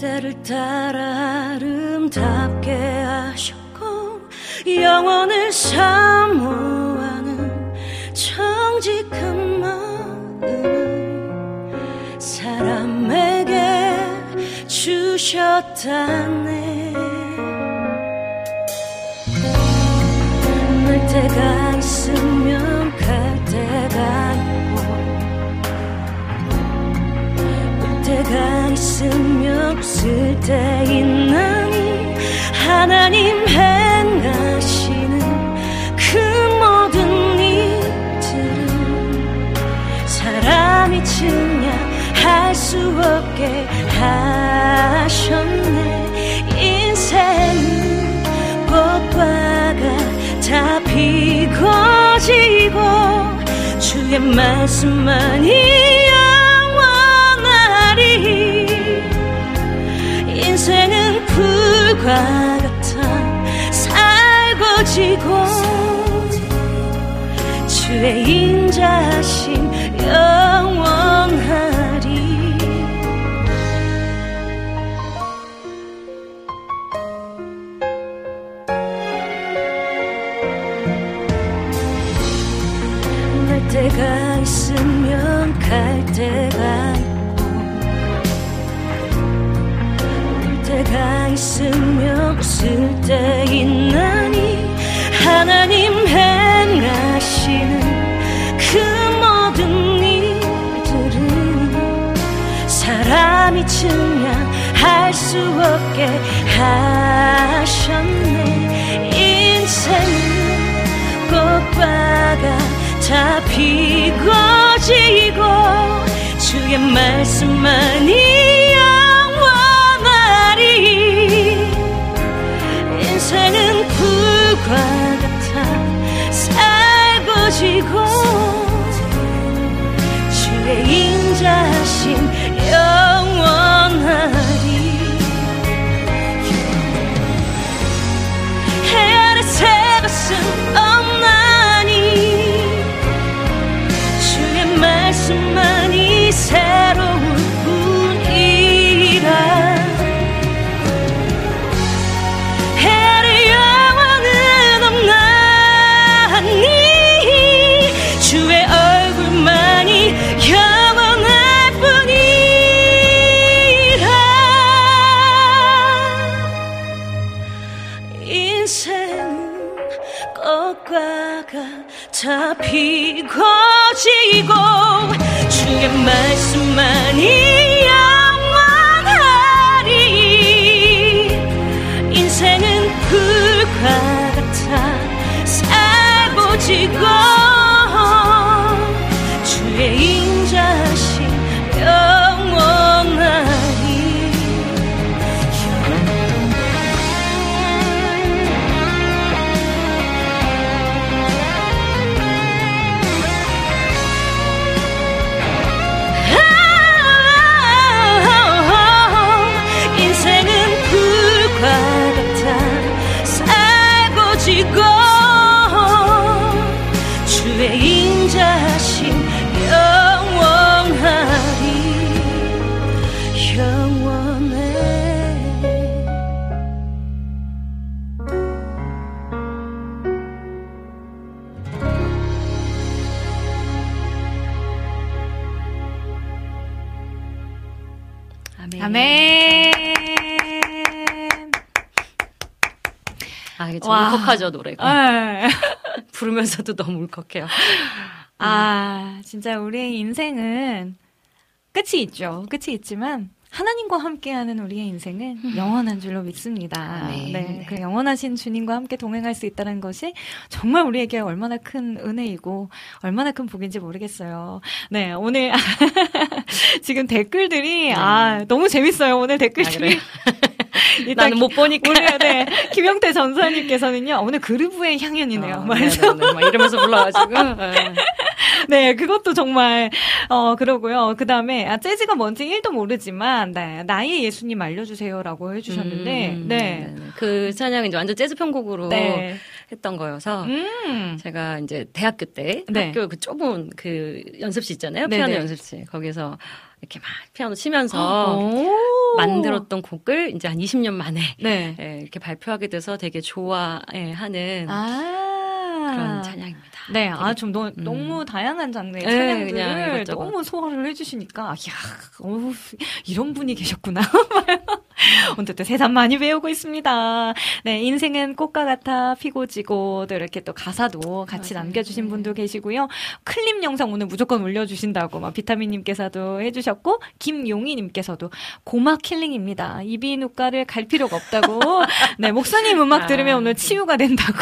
때를 따라 아름답게 하셨고 영원을 사모하는 정직한 마음을 사람에게 주셨다네. 날 때가 있으면 갈 때가 있고 올 때가 있으면 없을 때 있나니 하나님 행하시는 그 모든 일들은 사람이 증명할 수 없게 하셨네. 인생은 꽃과 같아 피고 지고 주의 말씀만이 영원하리. 인생은 풀과 같아 살고 지고 주의 인자하심 영원하리. 날 때가 있으면 갈 때가 있고 때가 있으면 없을 때 있나니 하나님 행하시는 그 모든 일들은 사람이 증명할 수 없게 하셨네. 인생은 꽃과 같아 피고 지고 주의 말씀만이 인생은 풀과 같아 살고 지고 주의 인자하심 영원하리. 해 아래 새길 수 없나니 주의 말씀만이 새로운 꿈이라. 다 피고 지고 주의 말씀만이 영원하리. 인생은 풀과 같아 살고 지고 주의 인자하심 영원하리. 아멘. 아, 이게 좀 울컥하죠, 노래가. 부르면서도 너무 울컥해요. 아, 진짜 우리의 인생은 끝이 있죠. 끝이 있지만 하나님과 함께하는 우리의 인생은 영원한 줄로 믿습니다. 네. 네, 그 영원하신 주님과 함께 동행할 수 있다는 것이 정말 우리에게 얼마나 큰 은혜이고 얼마나 큰 복인지 모르겠어요. 네, 오늘 지금 댓글들이 네. 아 너무 재밌어요. 오늘 댓글들이. 아, 그래. 나는 못 보니까. 오늘, 네, 김영태 전사님께서는요, 오늘 그루브의 향연이네요. 어, 말씀. 막 이러면서 불러가지고. 네, 그것도 정말, 어, 그러고요. 그 다음에, 아, 재즈가 뭔지 일도 모르지만, 네, 나의 예수님 알려주세요라고 해주셨는데, 음, 네. 네, 네. 그 찬양은 이제 완전 재즈 편곡으로 네. 했던 거여서, 음. 제가 이제 대학교 때, 네. 학교 그 좁은 그 연습실 있잖아요. 피아노 네네. 연습실. 거기서, 이렇게 막 피아노 치면서 만들었던 곡을 이제 한 이십 년 만에 네. 예, 이렇게 발표하게 돼서 되게 좋아하는 아~ 그런 찬양입니다. 네, 아, 좀 너, 음. 너무 다양한 장르의 찬양들을 네, 너무 소화를 해주시니까, 이야, 어우, 이런 분이 계셨구나. 어쨌든 세상 많이 배우고 있습니다. 네, 인생은 꽃과 같아 피고 지고, 또 이렇게 또 가사도 같이 맞아요. 남겨주신 분도 계시고요. 클립 영상 오늘 무조건 올려주신다고 막 비타민님께서도 해주셨고, 김용희님께서도 고막 킬링입니다. 이비인후과를 갈 필요가 없다고. 네, 목사님 음악 들으면 아, 오늘 치유가 된다고.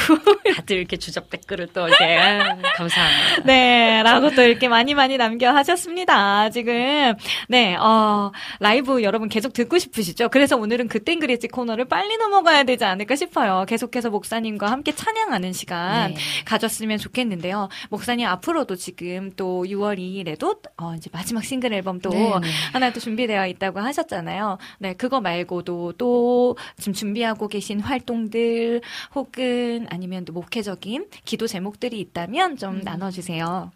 다들 이렇게 주접 댓글을 또 이렇게. 아유, 감사합니다. 네, 라고 또 이렇게 많이 많이 남겨 하셨습니다. 지금, 네, 어, 라이브 여러분 계속 듣고 싶으시죠? 그래서 오늘은 그땐 그랬지 코너를 빨리 넘어가야 되지 않을까 싶어요. 계속해서 목사님과 함께 찬양하는 시간 네. 가졌으면 좋겠는데요. 목사님 앞으로도 지금 또 유월 이일에도 어, 이제 마지막 싱글 앨범 또 네. 하나 또 준비되어 있다고 하셨잖아요. 네, 그거 말고도 또 지금 준비하고 계신 활동들 혹은 아니면 또 목회적인 기도 제목들이 있다면 좀 음. 나눠주세요.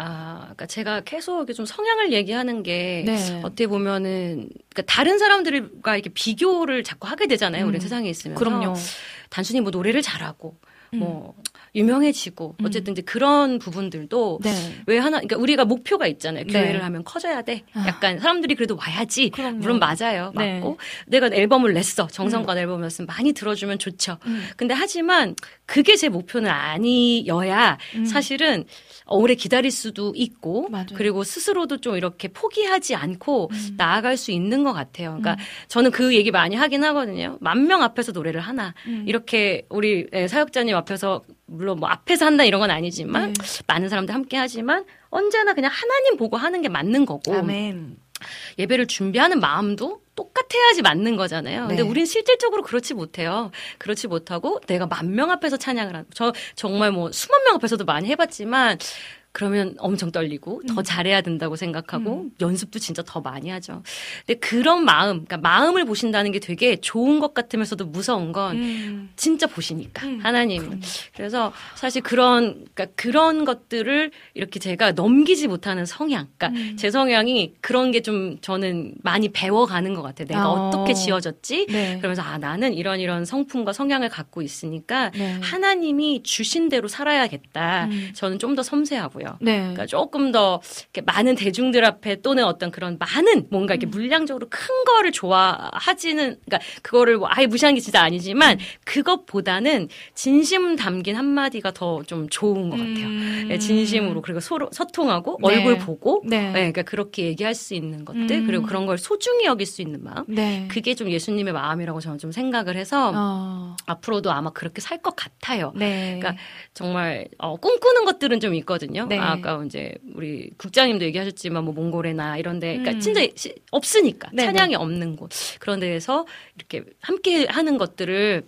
아, 그러니까 제가 계속 좀 성향을 얘기하는 게 네. 어떻게 보면은 그러니까 다른 사람들과 이렇게 비교를 자꾸 하게 되잖아요. 음. 우리 세상에 있으면서. 그럼요. 단순히 뭐 노래를 잘하고 음. 뭐 유명해지고 어쨌든 이제 그런 부분들도 네. 왜 하나 그러니까 우리가 목표가 있잖아요. 교회를 네. 하면 커져야 돼. 약간 사람들이 그래도 와야지. 그럼요. 물론 맞아요. 맞고 네. 내가 앨범을 냈어. 정성과 음. 앨범을 냈으면 많이 들어주면 좋죠. 음. 근데 하지만 그게 제 목표는 아니어야 음. 사실은 오래 기다릴 수도 있고 맞아요. 그리고 스스로도 좀 이렇게 포기하지 않고 음. 나아갈 수 있는 것 같아요. 그러니까 음. 저는 그 얘기 많이 하긴 하거든요. 만 명 앞에서 노래를 하나 음. 이렇게 우리 사역자님 앞에서 물론 뭐 앞에서 한다 이런 건 아니지만 네. 많은 사람들 함께 하지만 언제나 그냥 하나님 보고 하는 게 맞는 거고 아멘. 예배를 준비하는 마음도 똑같아야지 맞는 거잖아요. 네. 근데 우린 실질적으로 그렇지 못해요. 그렇지 못하고 내가 만 명 앞에서 찬양을 한, 저 정말 뭐 수만 명 앞에서도 많이 해봤지만 그러면 엄청 떨리고 더 잘해야 된다고 생각하고 음. 연습도 진짜 더 많이 하죠. 근데 그런 마음, 그러니까 마음을 보신다는 게 되게 좋은 것 같으면서도 무서운 건 음. 진짜 보시니까 음. 하나님. 그럼요. 그래서 사실 그런 그러니까 그런 것들을 이렇게 제가 넘기지 못하는 성향, 그러니까 음. 제 성향이 그런 게 좀 저는 많이 배워가는 것 같아요. 내가 어. 어떻게 지어졌지? 네. 그러면서 아 나는 이런 이런 성품과 성향을 갖고 있으니까 네. 하나님이 주신 대로 살아야겠다. 음. 저는 좀 더 섬세하고요. 네. 그러니까 조금 더 이렇게 많은 대중들 앞에 또는 어떤 그런 많은 뭔가 이렇게 음. 물량적으로 큰 거를 좋아하지는 그러니까 그거를 뭐 아예 무시한 게 진짜 아니지만 음. 그것보다는 진심 담긴 한마디가 더 좀 좋은 것 같아요. 음. 네, 진심으로 그리고 서로 소통하고 네. 얼굴 보고 네. 네, 그러니까 그렇게 얘기할 수 있는 것들 음. 그리고 그런 걸 소중히 여길 수 있는 마음 네. 그게 좀 예수님의 마음이라고 저는 좀 생각을 해서 어. 앞으로도 아마 그렇게 살 것 같아요. 네. 그러니까 정말 어, 꿈꾸는 것들은 좀 있거든요. 네. 아, 아까 이제 우리 국장님도 얘기하셨지만 뭐 몽골이나 이런데, 그러니까 음. 진짜 시, 없으니까 네네. 찬양이 없는 곳 그런 데에서 이렇게 함께 하는 것들을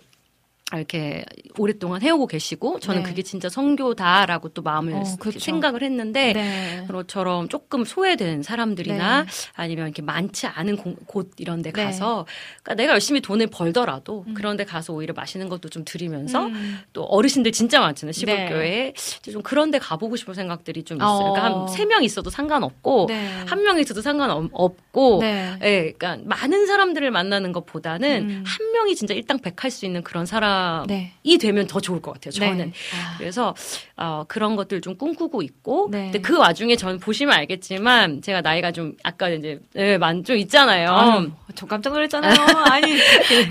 이렇게 오랫동안 해오고 계시고 저는 네. 그게 진짜 선교다라고 또 마음을 어, 그렇죠. 생각을 했는데 네. 그것처럼 조금 소외된 사람들이나 네. 아니면 이렇게 많지 않은 고, 곳 이런 데 가서 네. 그러니까 내가 열심히 돈을 벌더라도 음. 그런 데 가서 오히려 맛있는 것도 좀 드리면서 음. 또 어르신들 진짜 많잖아요. 시골교회에. 네. 좀 그런 데 가보고 싶은 생각들이 좀 있어요. 어. 그러니까 한 세 명 있어도 상관없고 네. 한 명 있어도 상관없고 네. 네. 그러니까 많은 사람들을 만나는 것보다는 음. 한 명이 진짜 일당백할 수 있는 그런 사람 사람이 네. 되면 더 좋을 것 같아요. 저는. 네. 아. 그래서 어, 그런 것들 좀 꿈꾸고 있고 네. 근데 그 와중에 저는 보시면 알겠지만 제가 나이가 좀 아까 이제 네, 만좀 있잖아요. 아유, 저 깜짝 놀랐잖아요. 아니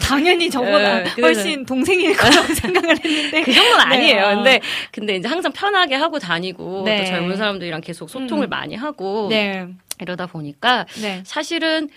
당연히 저보다 네, 훨씬 동생일 거라고 생각을 했는데 그 정도는 아니에요. 네. 근데 근데 이제 항상 편하게 하고 다니고 네. 또 젊은 사람들이랑 계속 소통을 음. 많이 하고 네. 이러다 보니까 네. 사실은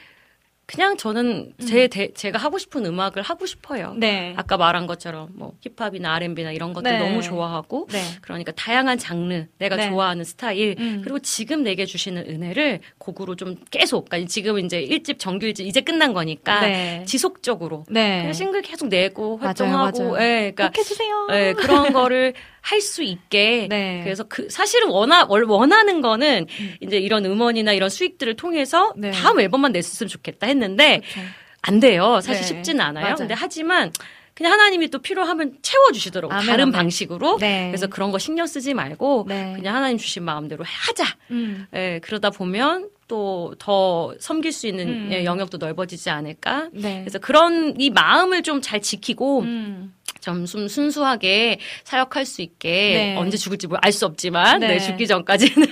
그냥 저는 제, 음. 대, 제가 하고 싶은 음악을 하고 싶어요. 네. 아까 말한 것처럼 뭐 힙합이나 알앤비나 이런 것들 네. 너무 좋아하고 네. 그러니까 다양한 장르, 내가 네. 좋아하는 스타일 음. 그리고 지금 내게 주시는 은혜를 곡으로 좀 계속, 그러니까 지금 이제 일 집, 정규 일 집 이제 끝난 거니까 네. 지속적으로 네. 그냥 싱글 계속 내고 활동하고 맞아요, 맞아요. 예, 그러니까 해주세요. 예, 그런 거를 할 수 있게. 네. 그래서 그, 사실은 원하, 원하는 거는 음. 이제 이런 음원이나 이런 수익들을 통해서 네. 다음 앨범만 냈으면 좋겠다 했는데 그쵸. 안 돼요. 사실 네. 쉽진 않아요. 맞아. 근데 하지만 그냥 하나님이 또 필요하면 채워주시더라고요. 아멘, 다른 아멘. 방식으로. 네. 그래서 그런 거 신경 쓰지 말고 네. 그냥 하나님 주신 마음대로 하자. 음. 예, 그러다 보면 또 더 섬길 수 있는 음. 예, 영역도 넓어지지 않을까. 네. 그래서 그런 이 마음을 좀 잘 지키고 음. 좀 순수하게 사역할 수 있게 네. 언제 죽을지 알 수 없지만 네. 네, 죽기 전까지는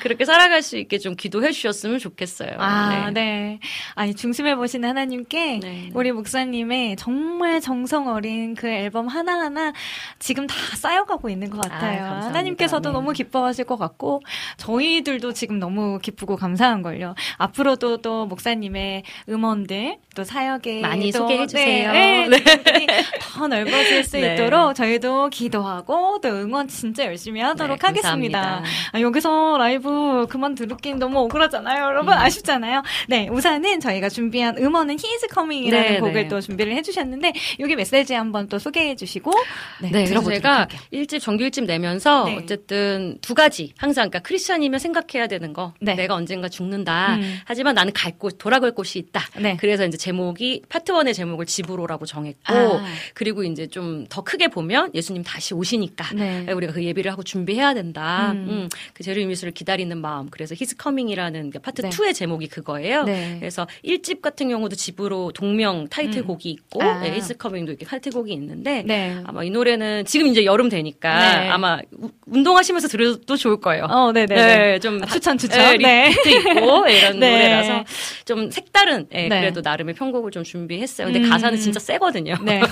그렇게 살아갈 수 있게 좀 기도해 주셨으면 좋겠어요. 아, 네. 네. 아니 중심에 보시는 하나님께 네. 우리 목사님의 정말 정성 어린 그 앨범 하나하나 지금 다 쌓여가고 있는 것 같아요. 아, 하나님께서도 네. 너무 기뻐하실 것 같고 저희들도 지금 너무 기쁘고 감사한걸요. 앞으로도 또 목사님의 음원들 또 사역에 많이 소개해 주세요. 네. 네. 네. 더 넓어 수 네. 있도록 저희도 기도하고 또 응원 진짜 열심히 하도록 네, 하겠습니다. 아, 여기서 라이브 그만 들었긴 너무 억울하잖아요. 여러분 음. 아쉽잖아요. 네, 우선은 저희가 준비한 음원은 He is Coming이라는 네, 곡을 네. 또 준비를 해주셨는데 여기 메시지 한번 또 소개해 주시고 네, 네 그래서 제가 일 집 정규 일 집 내면서 네. 어쨌든 두 가지 항상 그러니까 크리스찬이면 생각해야 되는 거 네. 내가 언젠가 죽는다. 음. 하지만 나는 갈 곳, 돌아갈 곳이 있다. 네. 그래서 이제 제목이 파트 일의 제목을 집으로라고 정했고 아. 그리고 이제 좀 더 크게 보면 예수님 다시 오시니까 네. 우리가 그 예비를 하고 준비해야 된다. 음. 음, 그 재림 미수를 기다리는 마음. 그래서 His Coming이라는 파트 네. 이의 제목이 그거예요. 네. 그래서 일 집 같은 경우도 집으로 동명 타이틀곡이 있고 아. 네, His Coming도 이렇게 타이틀곡이 있는데 네. 아마 이 노래는 지금 이제 여름 되니까 네. 아마 우, 운동하시면서 들어도 좋을 거예요. 어, 네네. 네, 좀 아, 추천 추천. 네, 리프트 있고 이런 네. 노래라서 좀 색다른. 네, 네. 그래도 나름의 편곡을 좀 준비했어요. 근데 음. 가사는 진짜 세거든요. 네.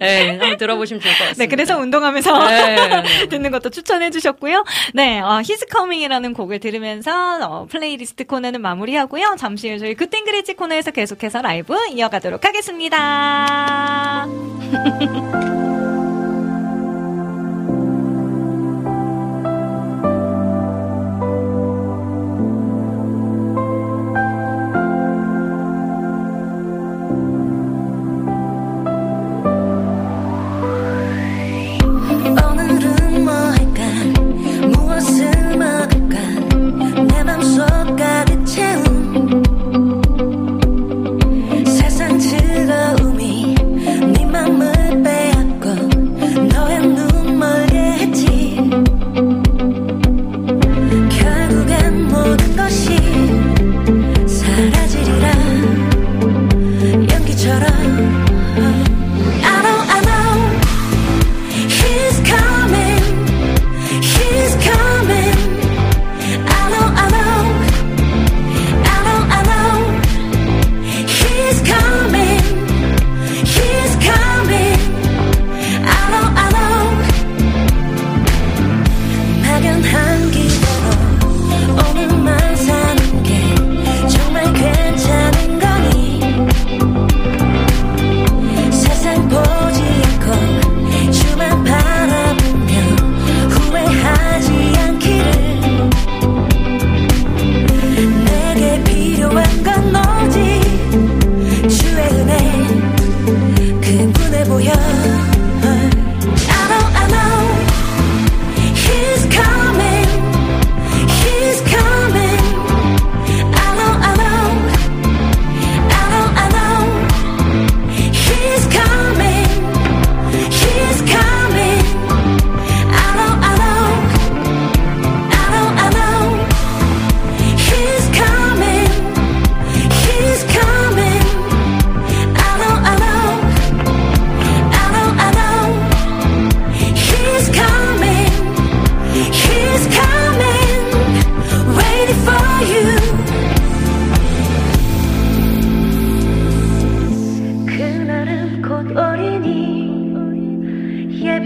네, 한번 들어보시면 좋을 것 같습니다. 네, 그래서 운동하면서 네. 듣는 것도 추천해 주셨고요. 네, 어, His Coming이라는 곡을 들으면서 어, 플레이리스트 코너는 마무리하고요. 잠시 후 저희 굿땡 그레이지 코너에서 계속해서 라이브 이어가도록 하겠습니다. 세상 즐거움이 네 맘을 빼앗고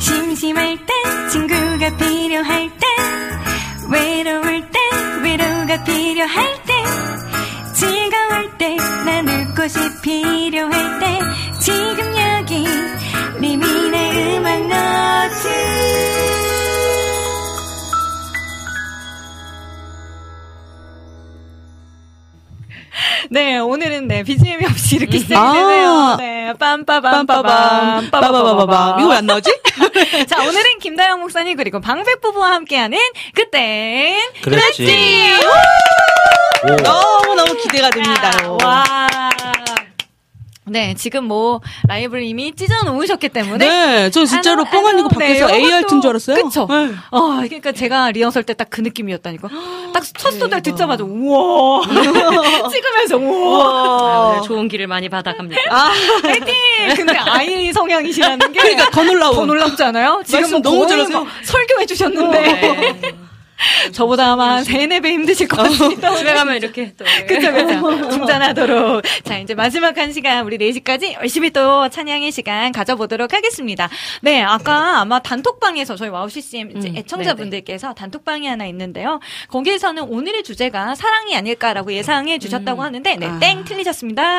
심심할 때 친구가 필요할 때 외로울 때 위로가 필요할 때 즐거울 때 나눌 곳이 필요할 때 지금 여기 리민의 음악노트 네, 오늘은 네, 비지엠이 없이 이렇게 시작되네요. 네, 빰빠밤, 빰빠밤, 빰빠밤. 이거 왜 안 나오지? 자, 오늘은 김다영 목사님 그리고 방백 부부와 함께하는 그땐 그랬지. 그랬지. 너무너무 기대가 됩니다. 와. 네, 지금 뭐, 라이브를 이미 찢어놓으셨기 때문에. 네, 저 진짜로 안, 뻥 아니고 밖에서 네, 에이아이 튼 줄 알았어요. 그쵸. 네. 어, 그러니까 제가 리허설 때 딱 그 느낌이었다니까. 딱 첫 소절 듣자마자, 우와. 찍으면서, 우와. 아, 오늘 좋은 길을 많이 받아갑니다. 아, 파이팅! 근데 아이 성향이시라는 게. 그러니까 더 놀라워. 더 놀랍지 않아요? 지금 뭐 너무 잘하세요. 설교해주셨는데. 저보다 아마 한 세네 배 힘드실 것 같습니다. 어, 집에 가면 이렇게 또. 그쵸, 그쵸. 충전하도록. 자, 이제 마지막 한 시간, 우리 네 시까지 열심히 또 찬양의 시간 가져보도록 하겠습니다. 네, 아까 아마 단톡방에서 저희 와우씨씨엠 음, 애청자분들께서 네네. 단톡방이 하나 있는데요. 거기에서는 오늘의 주제가 사랑이 아닐까라고 예상해 주셨다고 음. 하는데, 네, 아. 땡! 틀리셨습니다.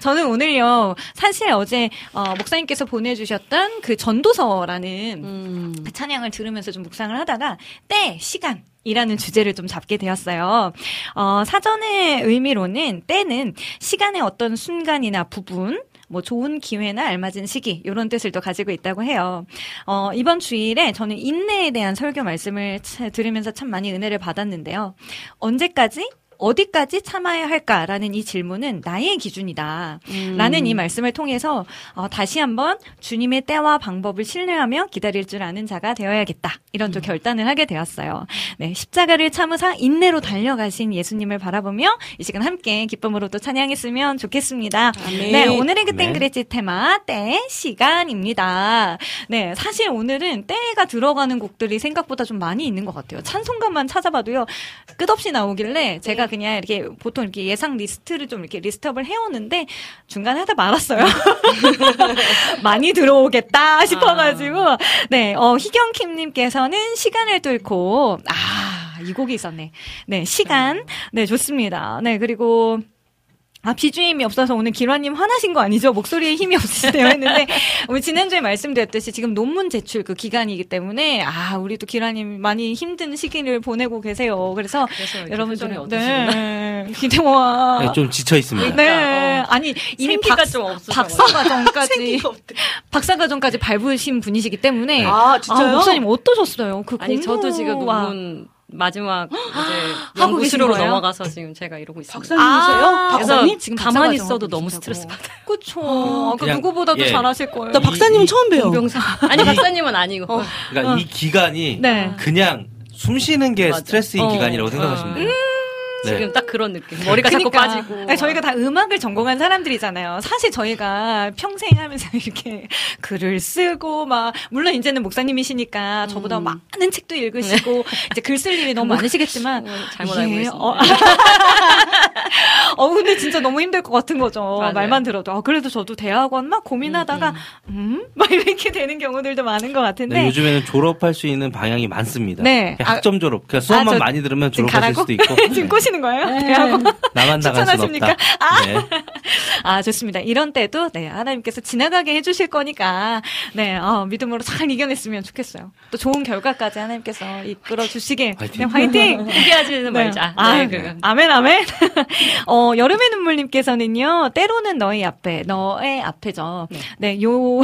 저는 오늘요, 사실 어제, 어, 목사님께서 보내주셨던 그 전도서라는 음. 그 찬양을 들으면서 좀 묵상을 하다가, 때, 시간 이라는 주제를 좀 잡게 되었어요. 어, 사전의 의미로는 때는 시간의 어떤 순간이나 부분 뭐 좋은 기회나 알맞은 시기 이런 뜻을 또 가지고 있다고 해요. 어, 이번 주일에 저는 인내에 대한 설교 말씀을 차, 들으면서 참 많이 은혜를 받았는데요. 언제까지? 어디까지 참아야 할까라는 이 질문은 나의 기준이다. 음. 라는 이 말씀을 통해서 어, 다시 한번 주님의 때와 방법을 신뢰하며 기다릴 줄 아는 자가 되어야겠다. 이런 또 음. 결단을 하게 되었어요. 네, 십자가를 참으사 인내로 달려가신 예수님을 바라보며 이 시간 함께 기쁨으로 또 찬양했으면 좋겠습니다. 아멘. 네, 오늘의 그땐 네. 그랬지 테마 때 시간입니다. 네, 사실 오늘은 때가 들어가는 곡들이 생각보다 좀 많이 있는 것 같아요. 찬송가만 찾아봐도요. 끝없이 나오길래 제가 그냥 이렇게 보통 이렇게 예상 리스트를 좀 이렇게 리스트업을 해오는데 중간에 하다 말았어요. 많이 들어오겠다 싶어가지고. 네, 어, 희경킴님께서는 시간을 뚫고, 아, 이 곡이 있었네. 네, 시간. 네, 좋습니다. 네, 그리고. 아, 비주의 힘이 없어서 오늘 길환님 화나신 거 아니죠? 목소리에 힘이 없으시대요 했는데, 우리 지난주에 말씀드렸듯이 지금 논문 제출 그 기간이기 때문에, 아, 우리 또 길환님 많이 힘든 시기를 보내고 계세요. 그래서, 그래서 여러분 좀, 네. 기대와. 네, 좀 지쳐있습니다. 네. 어. 아니, 이미 박, 좀 박사과정까지, 박사과정까지 밟으신 분이시기 때문에. 아, 진짜요? 아, 목사님 어떠셨어요? 그 아니, 공부... 저도 지금 논문. 마지막 이제 연구실로 넘어가서 지금 제가 이러고 있습니다. 박사님이세요? 아~ 박사님? 지금 가만히 있어도 너무 스트레스 받아요. 그쵸. 그 누구보다도 예. 잘하실 거예요. 나 박사님은 이, 처음 봬요. 공병사. 아니 박사님은 아니고. 어. 그러니까 어. 이 기간이 네. 그냥 숨 쉬는 게 맞아. 스트레스인 어. 기간이라고 생각하시면 돼요. 음~ 네. 지금 딱 그런 느낌. 머리가 그러니까, 자꾸 빠지고. 아니, 저희가 다 음악을 전공한 사람들이잖아요. 사실 저희가 평생 하면서 이렇게 글을 쓰고 막 물론 이제는 목사님이시니까 음. 저보다 많은 책도 읽으시고 네. 이제 글 쓸 일이 너무 많으시겠지만 잘못 알고 있습니다. 어, 어 근데 진짜 너무 힘들 것 같은 거죠. 맞아요. 말만 들어도. 아, 그래도 저도 대학원 막 고민하다가 음? 막 음? 이렇게 되는 경우들도 많은 것 같은데. 네, 요즘에는 졸업할 수 있는 방향이 많습니다. 네. 학점 졸업. 그냥 수업만 아, 많이 들으면 졸업하실 수도 있고. 지금 꼬시 거예요? 대학원 나만 나갈 수 없다. 아, 네. 아 좋습니다. 이런 때도 네 하나님께서 지나가게 해주실 거니까 네 어, 믿음으로 잘 이겨냈으면 좋겠어요. 또 좋은 결과까지 하나님께서 이끌어 주시길. 화이팅. 화이팅. 포기하지는 말자. 네. 네. 아, 네. 아멘 아멘. 어 여름의 눈물님께서는요. 때로는 너의 앞에 너의 앞에죠. 네, 요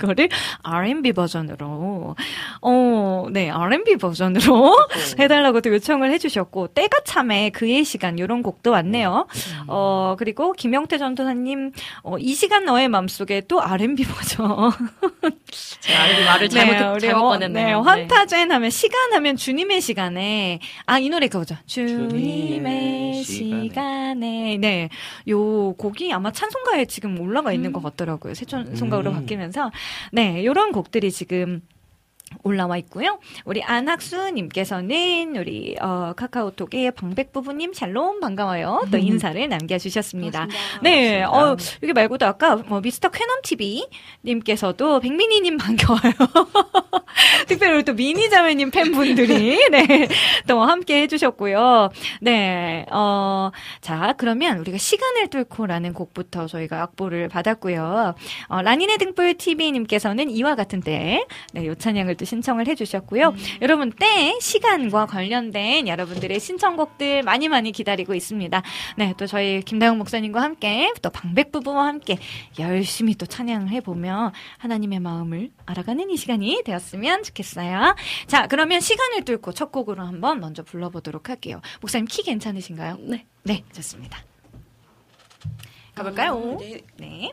거를 알앤비 버전으로 어 네 알앤비 버전으로 해달라고 또 요청을 해주셨고 때가 참에 그 의 시간 이런 곡도 왔네요. 음. 어 그리고 김영태 전도사님 어, 이 시간 너의 맘속에 또 알앤비 버전. 제가 알앤비 말을 잘못 네, 잘못 꺼냈네요. 네, 환타젠 하면 시간 하면 주님의 시간에 아 이 노래 그거죠. 주님의 시간에 네 요 곡이 아마 찬송가에 지금 올라가 있는 음. 것 같더라고요. 새 찬송가로 음. 바뀌면서 네 이런 곡들이 지금. 올라와 있고요. 우리 안학수님께서는 우리 어, 카카오톡에 방백부부님 샬롬 반가워요. 또 인사를 남겨주셨습니다. 고맙습니다. 네, 고맙습니다. 어 여기 말고도 아까 뭐 미스터 쾌남 티비님께서도 백민희님 반가워요. 특별히 우리 또 미니자매님 팬분들이 네, 또 함께 해주셨고요. 네, 어, 자 그러면 우리가 시간을 뚫고라는 곡부터 저희가 악보를 받았고요. 어, 라니네 등불 티비님께서는 이와 같은 때 네, 요찬양을 또 신청을 해주셨고요. 음. 여러분 때 시간과 관련된 여러분들의 신청곡들 많이 많이 기다리고 있습니다. 네, 또 저희 김다영 목사님과 함께 또 방백 부부와 함께 열심히 또 찬양을 해보며 하나님의 마음을 알아가는 이 시간이 되었으면 좋겠어요. 자, 그러면 시간을 뚫고 첫 곡으로 한번 먼저 불러보도록 할게요. 목사님 키 괜찮으신가요? 네, 네, 좋습니다. 가볼까요? 음, 네. 네.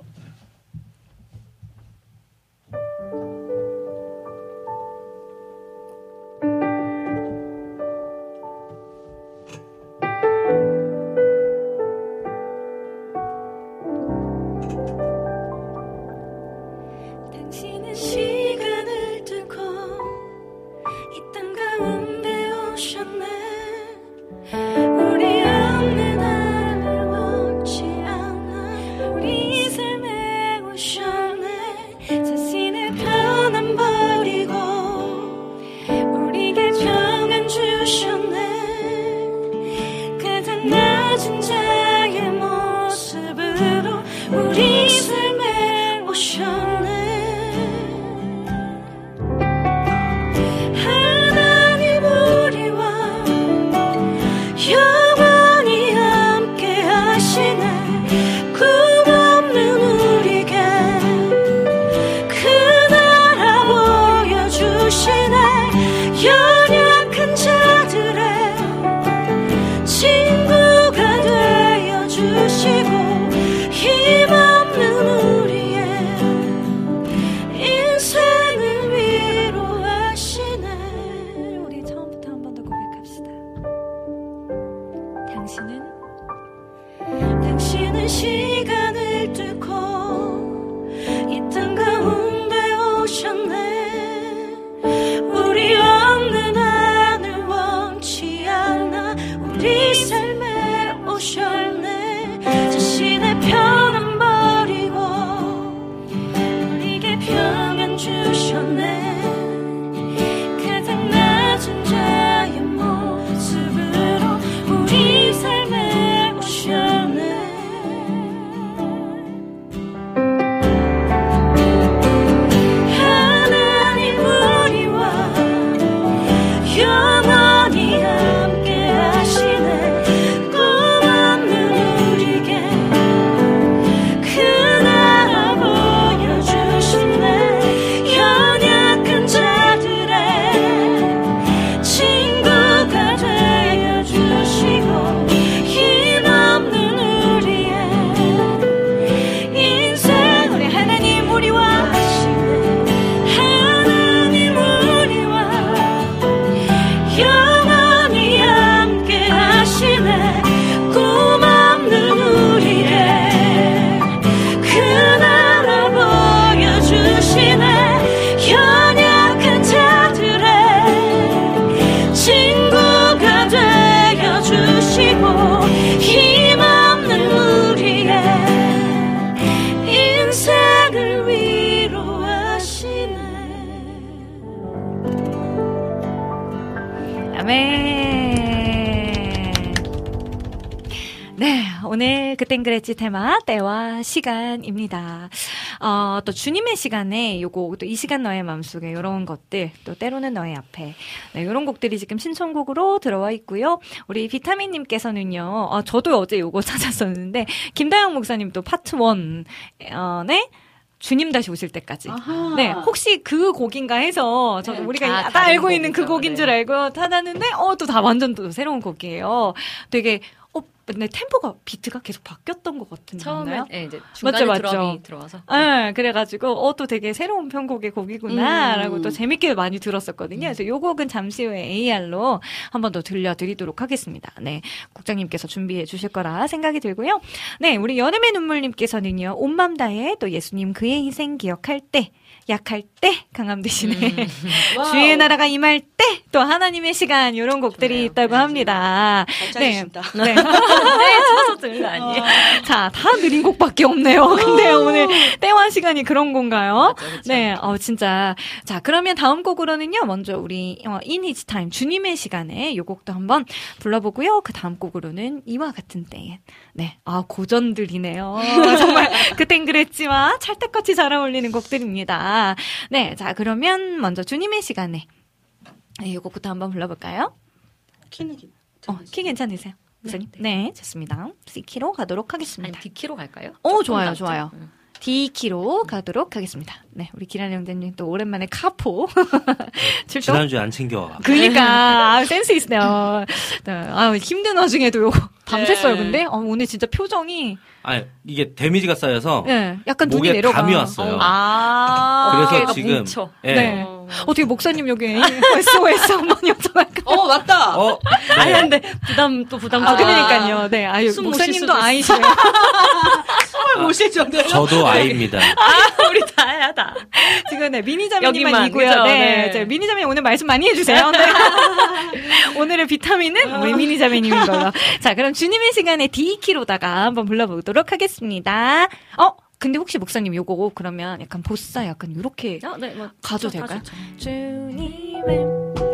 시간을 뚫고 이 땅 가운데 오셨네. 우리 없는 나를 원치 않아 우리 이 삶에 오셨네. 자신의 편안 버리고 우리에게 평안 주셨네. 가장 낮은 자의 모습으로 우리 삶에 오셨네. 영원히 함께 하시네. 꿈 없는 우리에게 친구가 되어주시고 힘없는 우리의 인생을 위로하시네. 우리 처음부터 한 번 더 고백합시다. 당신은 당신은 시간을 뚫고 이 땅 가운데 오셨네. 우리 없는 하늘 원치 않아 우리 삶에 오셨네. 자신의 편은 버리고 우리에게 평안 주셨네. 가장 낮은 자의 모습으로 우리 삶에 오셨네. 하나님 우리와 영원히 함께 하시네. 꿈없는 우리에게 그날 보여주시네. 연약한 자들의 친구가 되어주시고 힘없는 우리의 인생 우리 하나님 우리와 하나님 우리와 영원히 함께 하시네. 꿈없는 우리의 그날을 보여주시네. 연약한 자들의 친구가 되어주시고 힘없는 우리의 인생을 위로하시네. 아멘. 네, 오늘 그땐 그랬지 테마 때와 시간입니다. 어, 또 주님의 시간에 요거 또 이 시간 너의 마음속에 요런 것들 또 때로는 너의 앞에 네, 요런 곡들이 지금 신청곡으로 들어와 있고요. 우리 비타민님께서는요. 아, 저도 어제 요거 찾았었는데 김다영 목사님 또 파트 일에 주님 다시 오실 때까지. 아하. 네, 혹시 그 곡인가 해서 저도 네, 우리가 다 다 다른 알고 있는 그 곡이죠. 곡인 네. 줄 알고 찾았는데 어, 또 다 완전 또 새로운 곡이에요. 되게 어, 근데 템포가 비트가 계속 바뀌었던 것 같은데 처음에 맞나요? 네, 이제 중간에 맞죠, 드럼이 맞죠. 들어와서 네, 그래가지고 어, 또 되게 새로운 편곡의 곡이구나라고 음. 또 재밌게 많이 들었었거든요. 음. 그래서 요 곡은 잠시 후에 에이알로 한 번 더 들려드리도록 하겠습니다. 네, 국장님께서 준비해 주실 거라 생각이 들고요. 네, 우리 여름의 눈물님께서는요. 온맘 다해 또 예수님 그의 희생 기억할 때 약할 때 강함 되시네. 음. 주의 나라가 임할 때 또 하나님의 시간 이런 곡들이 좋네요. 있다고 합니다. 네, 네. 네, 쳐서 들은 거 아니에요. 자, 다 느린 곡밖에 없네요. 근데 오늘 때와 시간이 그런 건가요? 맞아, 그렇죠. 네, 어 진짜. 자, 그러면 다음 곡으로는요. 먼저 우리 어, In His Time 주님의 시간에 이 곡도 한번 불러보고요. 그 다음 곡으로는 이와 같은 때에 네, 아 고전들이네요. 정말 그땐 그랬지와 찰떡같이 잘 어울리는 곡들입니다. 네, 자 그러면 먼저 주님의 시간에 이 곡부터 한번 불러볼까요? 키는 괜찮으세요? 어, 키 괜찮으세요? 네, 네. 네, 좋습니다. C키로 가도록 하겠습니다. 아니, D키로 갈까요? 오, 좋아요, 낫죠? 좋아요. 응. D키로 응. 가도록 하겠습니다. 네, 우리 기란 형제님 또 오랜만에 카포 출동. 지난주에 안 챙겨와. 그러니까 아, 센스 있네요. 네, 아, 힘든 와중에도 밤샜어요. 근데 어, 오늘 진짜 표정이 아 이게 데미지가 쌓여서 네, 약간 목에 눈이 내려가. 감이 왔어요. 아~ 그래서 지금 뭉쳐. 예. 네. 어떻게 목사님 여기 에스오에스 한번 여쭤볼까요? 어 맞다. 어, 네. 아니 근데 부담 또 부담. 아 그러니까요. 네, 아유 목사님도 아이시네요. 숨을 못 쉬죠. 저도 아이입니다. 아 우리 다야 다. 지금 네 미니자매님만 이고요. 그렇죠? 네, 네. 미니자매 오늘 말씀 많이 해주세요. 네. 오늘의 비타민은 우리 미니자매님인 걸로. 자 그럼 주님의 시간에 D키로다가 한번 불러보도록. 하겠습니다. 어, 근데 혹시 목사님 요거 그러면 약간 보사 약간 요렇게 어, 네, 뭐, 가도 될까요? 주님의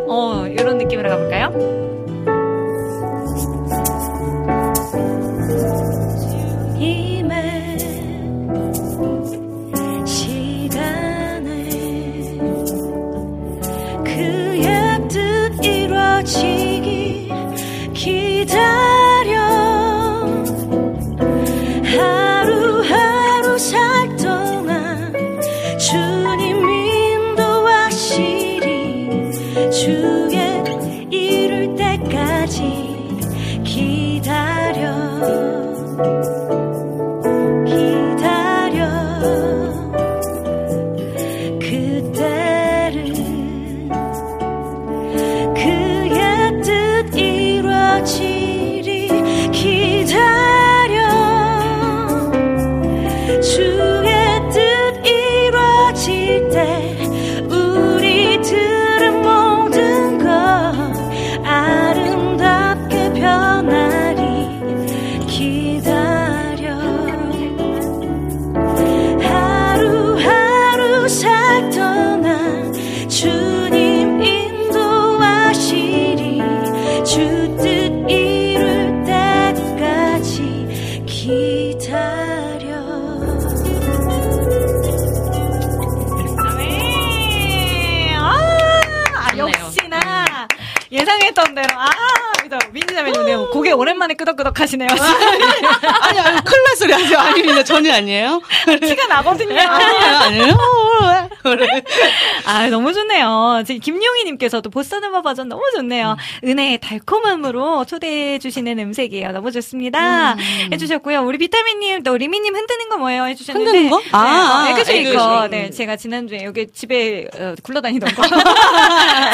어, 요런 느낌으로 가볼까요? 주님의 시간에 그 약뜻 이루어지기 기다려 하루하루 살 동안 주님 인도하시리 주의 이룰 때까지 오랜만에 끄덕끄덕 하시네요. 아니, 아니, 큰일 날 소리 하세요. 아닙니다. 전혀 아니에요. 티가 나거든요. 아니에요, 아니에요. 아, 너무 좋네요. 김용희님께서도 보사노바 버전 너무 좋네요. 음. 은혜의 달콤함으로 초대해주시는 음색이에요. 너무 좋습니다. 음. 해주셨고요. 우리 비타민님, 또 리미님 흔드는 거 뭐예요? 해주셨는데. 흔드는 거? 네. 아, 에그쉐이커. 네, 아, 네, 제가 지난주에 여기 집에 어, 굴러다니던 거.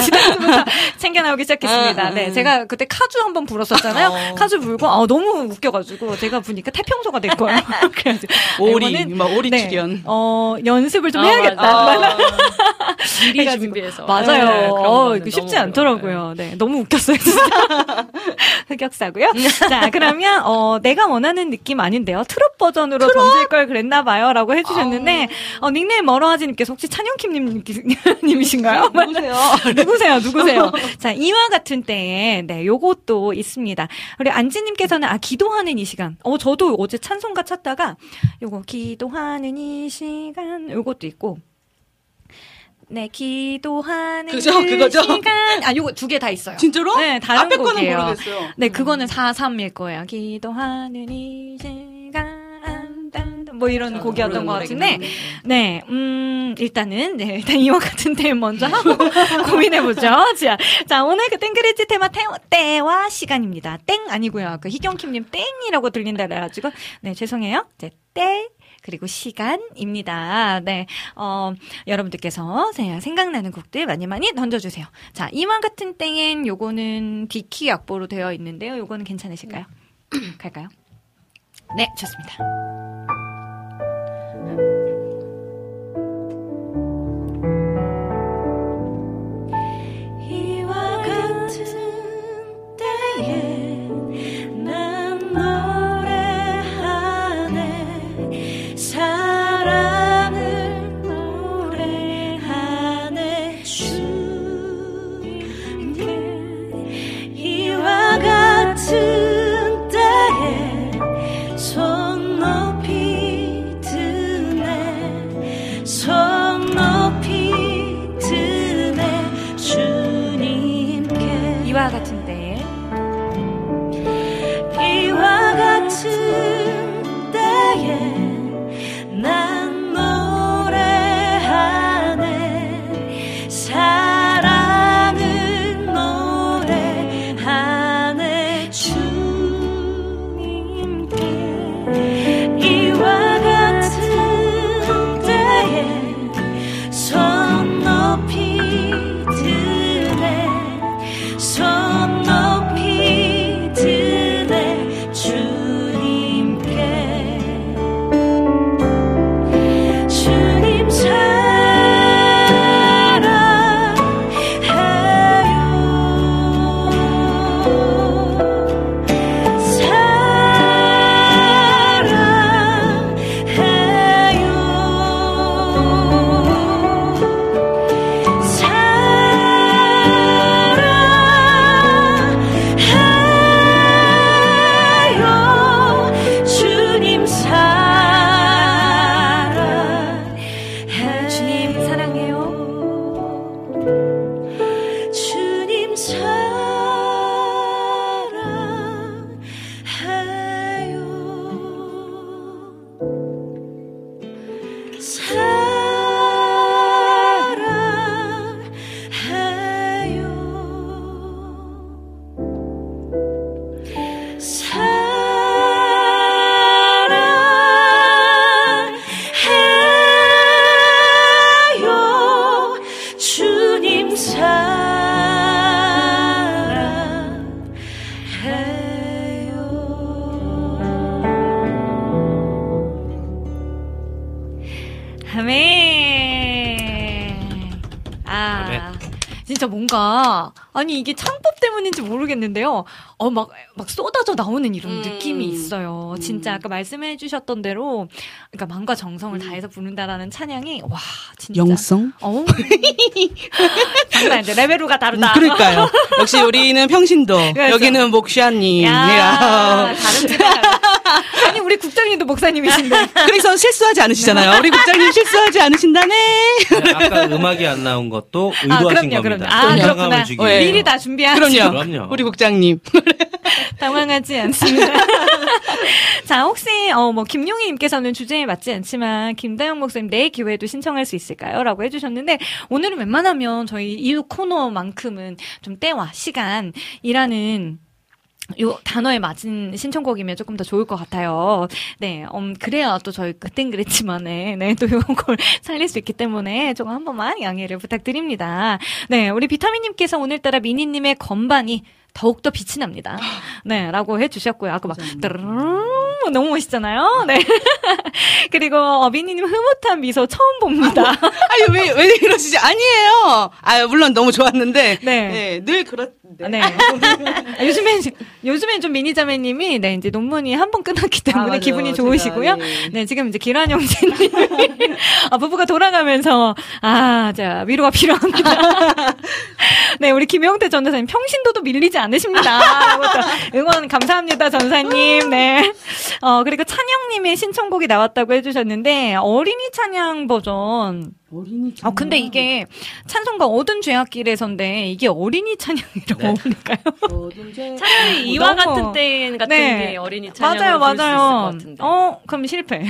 지난주부터 챙겨나오기 시작했습니다. 아, 음. 네, 제가 그때 카주 한번 불었었잖아요. 어. 카주 불고, 아, 너무 웃겨가지고, 제가 보니까 태평소가 될 거예요. 그래가지고. 오리, 막 오리 네, 출연. 어, 연습을 좀 아, 해야겠다. 아, 미리 준비해서. 맞아요. 네, 어, 이거 쉽지 않더라고요. 네. 네, 너무 웃겼어요, 진짜. 흑역사고요. 자, 그러면, 어, 내가 원하는 느낌 아닌데요. 트롯 버전으로 트롯? 던질 걸 그랬나봐요. 라고 해주셨는데, 어, 어 닉네임 머러하지님께서 혹시 찬영킴님, 님이신가요? 누구세요? 누구세요? 누구세요? 자, 이와 같은 때에, 네, 요것도 있습니다. 우리 안지님께서는, 아, 기도하는 이 시간. 어, 저도 어제 찬송가 찾다가, 요거, 기도하는 이 시간. 요것도 있고, 네, 기도하는 그죠, 그 그거죠? 시간. 아, 요거 두 개 다 있어요. 진짜로? 네, 다른 앞에 거는 곡이에요. 모르겠어요. 네, 그거는 사 삼일 거예요. 기도하는 이 시간. 뭐 이런 곡이었던 것 같은데, 네, 음, 일단은, 네, 일단 이와 같은 데 먼저 하고 고민해보죠. 자, 자, 오늘 그 땡그레지 테마 태, 때와 시간입니다. 땡 아니고요. 그 희경킴님 땡이라고 들린다 그래가지고, 네, 죄송해요. 이제 땡. 그리고 시간입니다. 네, 어, 여러분들께서 생각나는 곡들 많이 많이 던져주세요. 자, 이와 같은 땡엔 요거는 디키 악보로 되어 있는데요. 요거는 괜찮으실까요? 갈까요? 네, 좋습니다. 이와 같은 때에 난 노래하네. 사랑을 노래하네. 주님, 이와 같은 손 높이 드네. 아멘. 아, 아멘. 진짜 뭔가, 아니, 이게 창법 때문인지 모르겠는데요. 어, 막, 막 쏟아져 나오는 이런 음. 느낌이 있어요. 음. 진짜 아까 말씀해 주셨던 대로, 그러니까 마음과 정성을 음. 다해서 부른다라는 찬양이, 와, 진짜. 영성? 어 장난 아닌데, 레벨로가 다르다. 음, 그러니까요. 역시 우리는 평신도, 그래서. 여기는 목샤님. 야, 다른 아니, 우리 국장님도 목사님이신데. 그래서 실수하지 않으시잖아요. 우리 국장님 실수하지 않으신다네. 네, 아까 음악이 안 나온 것도 의도하신 아, 겁니다. 아, 그렇구나. 네. 미리 다 준비하죠. 그럼요. 그럼요. 우리 국장님. 당황하지 않습니다. 자, 혹시, 어, 뭐, 김용희님께서는 주제에 맞지 않지만, 김다영 목사님, 내 기회도 신청할 수 있을까요? 라고 해주셨는데, 오늘은 웬만하면 저희 이 코너만큼은 좀 때와 시간이라는 요 단어에 맞은 신청곡이면 조금 더 좋을 것 같아요. 네, 음, 그래야 또 저희 그땐 그랬지만에, 네, 또 요걸 살릴 수 있기 때문에 조금 한 번만 양해를 부탁드립니다. 네, 우리 비타민님께서 오늘따라 미니님의 건반이 더욱더 빛이 납니다. 네, 라고 해주셨고요. 아까 막, 따르릉, 너무 멋있잖아요. 네. 그리고, 어빈이님 흐뭇한 미소 처음 봅니다. 아니, 왜, 왜 이러시지? 아니에요. 아, 물론 너무 좋았는데. 네. 네, 늘 그렇던데. 네. 아, 요즘엔, 요즘엔 좀 미니자매님이, 네, 이제 논문이 한번 끝났기 때문에 아, 기분이 좋으시고요. 네. 네, 지금 이제 기란 형제님. 아, 부부가 돌아가면서, 아, 자, 위로가 필요합니다. 네, 우리 김영태 전도사님, 평신도도 밀리지 않 않으십니다. 응원 감사합니다, 전사님. 네. 어, 그리고 찬영님의 신청곡이 나왔다고 해주셨는데, 어린이 찬양 버전. 어린이 찬양. 아, 근데 이게 찬송가 어둔 죄악길에선데, 이게 어린이 찬양이라고 어울릴까요? 네. 차라리 이와 같은 때 같은 네. 게 어린이 찬양을 부를 수 있을 것 같은데. 어, 그럼 실패.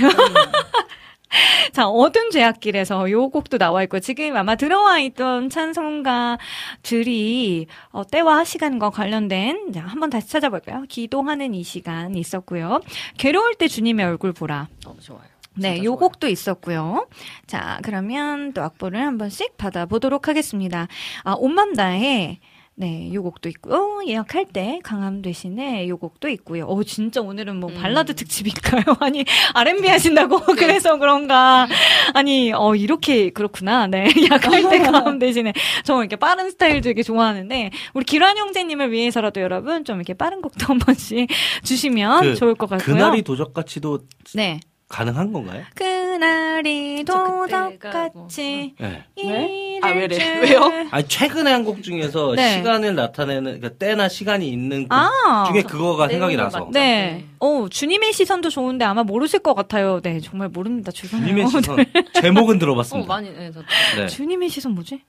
자, 어둠 죄악길에서 요 곡도 나와있고, 지금 아마 들어와 있던 찬송가들이, 어, 때와 시간과 관련된, 자, 한번 다시 찾아볼까요? 기도하는 이 시간 있었고요. 괴로울 때 주님의 얼굴 보라. 너무 좋아요. 네, 요 곡도 있었고요. 자, 그러면 또 악보를 한 번씩 받아보도록 하겠습니다. 아, 온맘 다해. 네, 요 곡도 있고요. 예약할 때 강함 대신에 요 곡도 있고요. 오, 진짜 오늘은 뭐 음. 발라드 특집일까요? 아니, 알앤비 하신다고 그래서 그런가. 아니, 어, 이렇게 그렇구나. 네, 예약할 때 강함 대신에. 저 이렇게 빠른 스타일 되게 좋아하는데, 우리 기란 형제님을 위해서라도 여러분 좀 이렇게 빠른 곡도 한 번씩 주시면 그, 좋을 것 같고요. 그날이 도적같이도. 네. 가능한 건가요? 그날이 도덕같이 뭐... 네. 왜? 아, 왜래? 줄... 왜요? 아니, 최근에 한 곡 중에서 네. 시간을 나타내는, 그러니까 때나 시간이 있는 곡 아, 중에 그거가 생각이 나서. 맞다. 네. 어, 주님의 시선도 좋은데 아마 모르실 것 같아요. 네, 정말 모릅니다. 죄송해요. 주님의 시선. 제목은 들어봤습니다. 어, 많이, 네, 네. 주님의 시선 뭐지?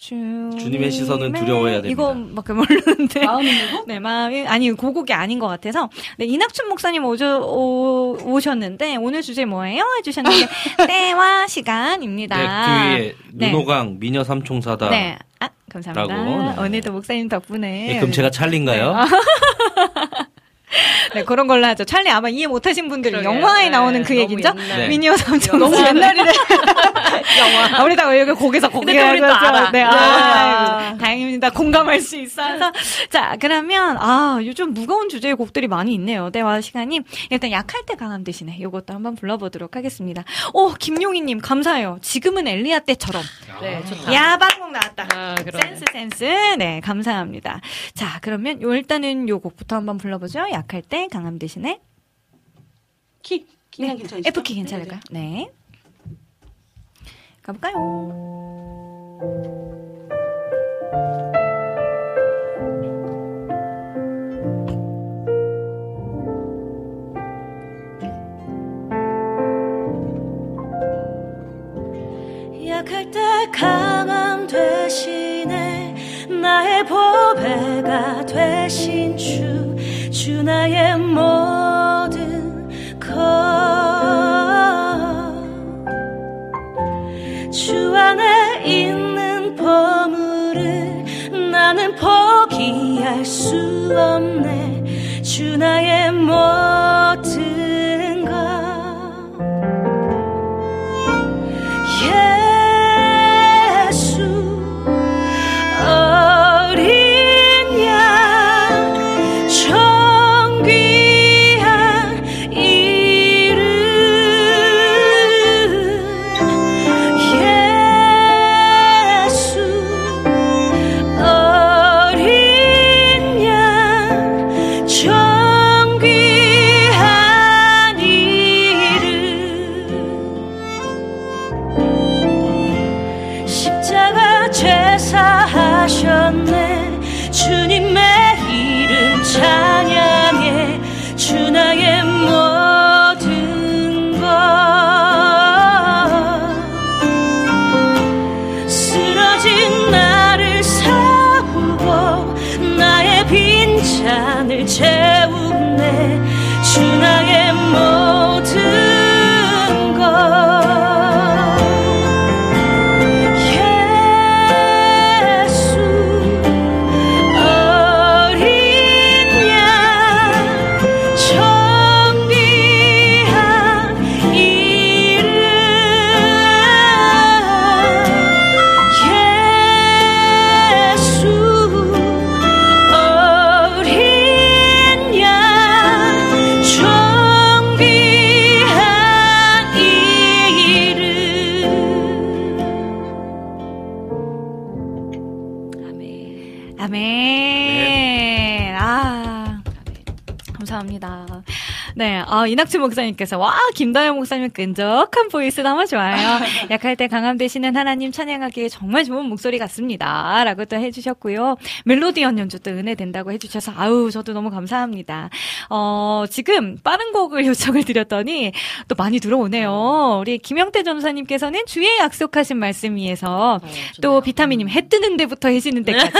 주님의, 주님의 시선은 두려워해야 됩니다. 이거밖에 모르는데. 마음이 누구? 네, 마음이, 아니, 그 곡이 아닌 것 같아서. 네, 이낙춘 목사님 오주, 오, 오셨는데, 오늘 주제 뭐예요? 해주셨는데, 때와 시간입니다. 네, 그 위에, 눈호강, 네. 미녀 삼총사다. 네. 아, 감사합니다. 네. 오늘도 목사님 덕분에. 네, 그럼 제가 찰리인가요? 네. 네, 그런 걸로 하죠. 찰리 아마 이해 못하신 분들은 영화에 네, 나오는 그 얘기죠? 네. 미니어 삼촌. 너무 옛날이래. 영화. 아, 우리 다 여기 곡에서 곡이라고 하죠. 네, 아, 다행입니다. 공감할 수 있어서. 자, 그러면, 아, 요즘 무거운 주제의 곡들이 많이 있네요. 대화 시간이. 일단 약할 때 강함 대신에 요것도 한번 불러보도록 하겠습니다. 오, 김용희님, 감사해요. 지금은 엘리야 때처럼. 네, 좋다. 야, 방송 나왔다. 아, 센스, 센스. 네, 감사합니다. 자, 그러면 요, 일단은 요 곡부터 한번 불러보죠. 약할 때 강함 대신에 키, 키 네. 괜찮으시죠? F키 괜찮을까요? 네, 가볼까요? 약할 때 강함 대신에 나의 보배가 되신 주 주 나의 모든 것 주 안에 있는 보물을 나는 포기할 수 없네 주 나의 모든 것 예수 어린 내 신앙의 모든 것 예수 어린 양 정리한 이름 예수 감사합니다. 네, 아, 이낙춘 목사님께서 와 김다영 목사님 끈적한 보이스 너무 좋아요. 약할 때 강함 되시는 하나님 찬양하기에 정말 좋은 목소리 같습니다. 라고 또 해주셨고요. 멜로디언 연주 또 은혜 된다고 해주셔서 아우 저도 너무 감사합니다. 어 지금 빠른 곡을 요청을 드렸더니 또 많이 들어오네요. 우리 김영태 전사님께서는 주의 약속하신 말씀 위에서 어, 또 비타민님 해 뜨는 데부터 해지는 데까지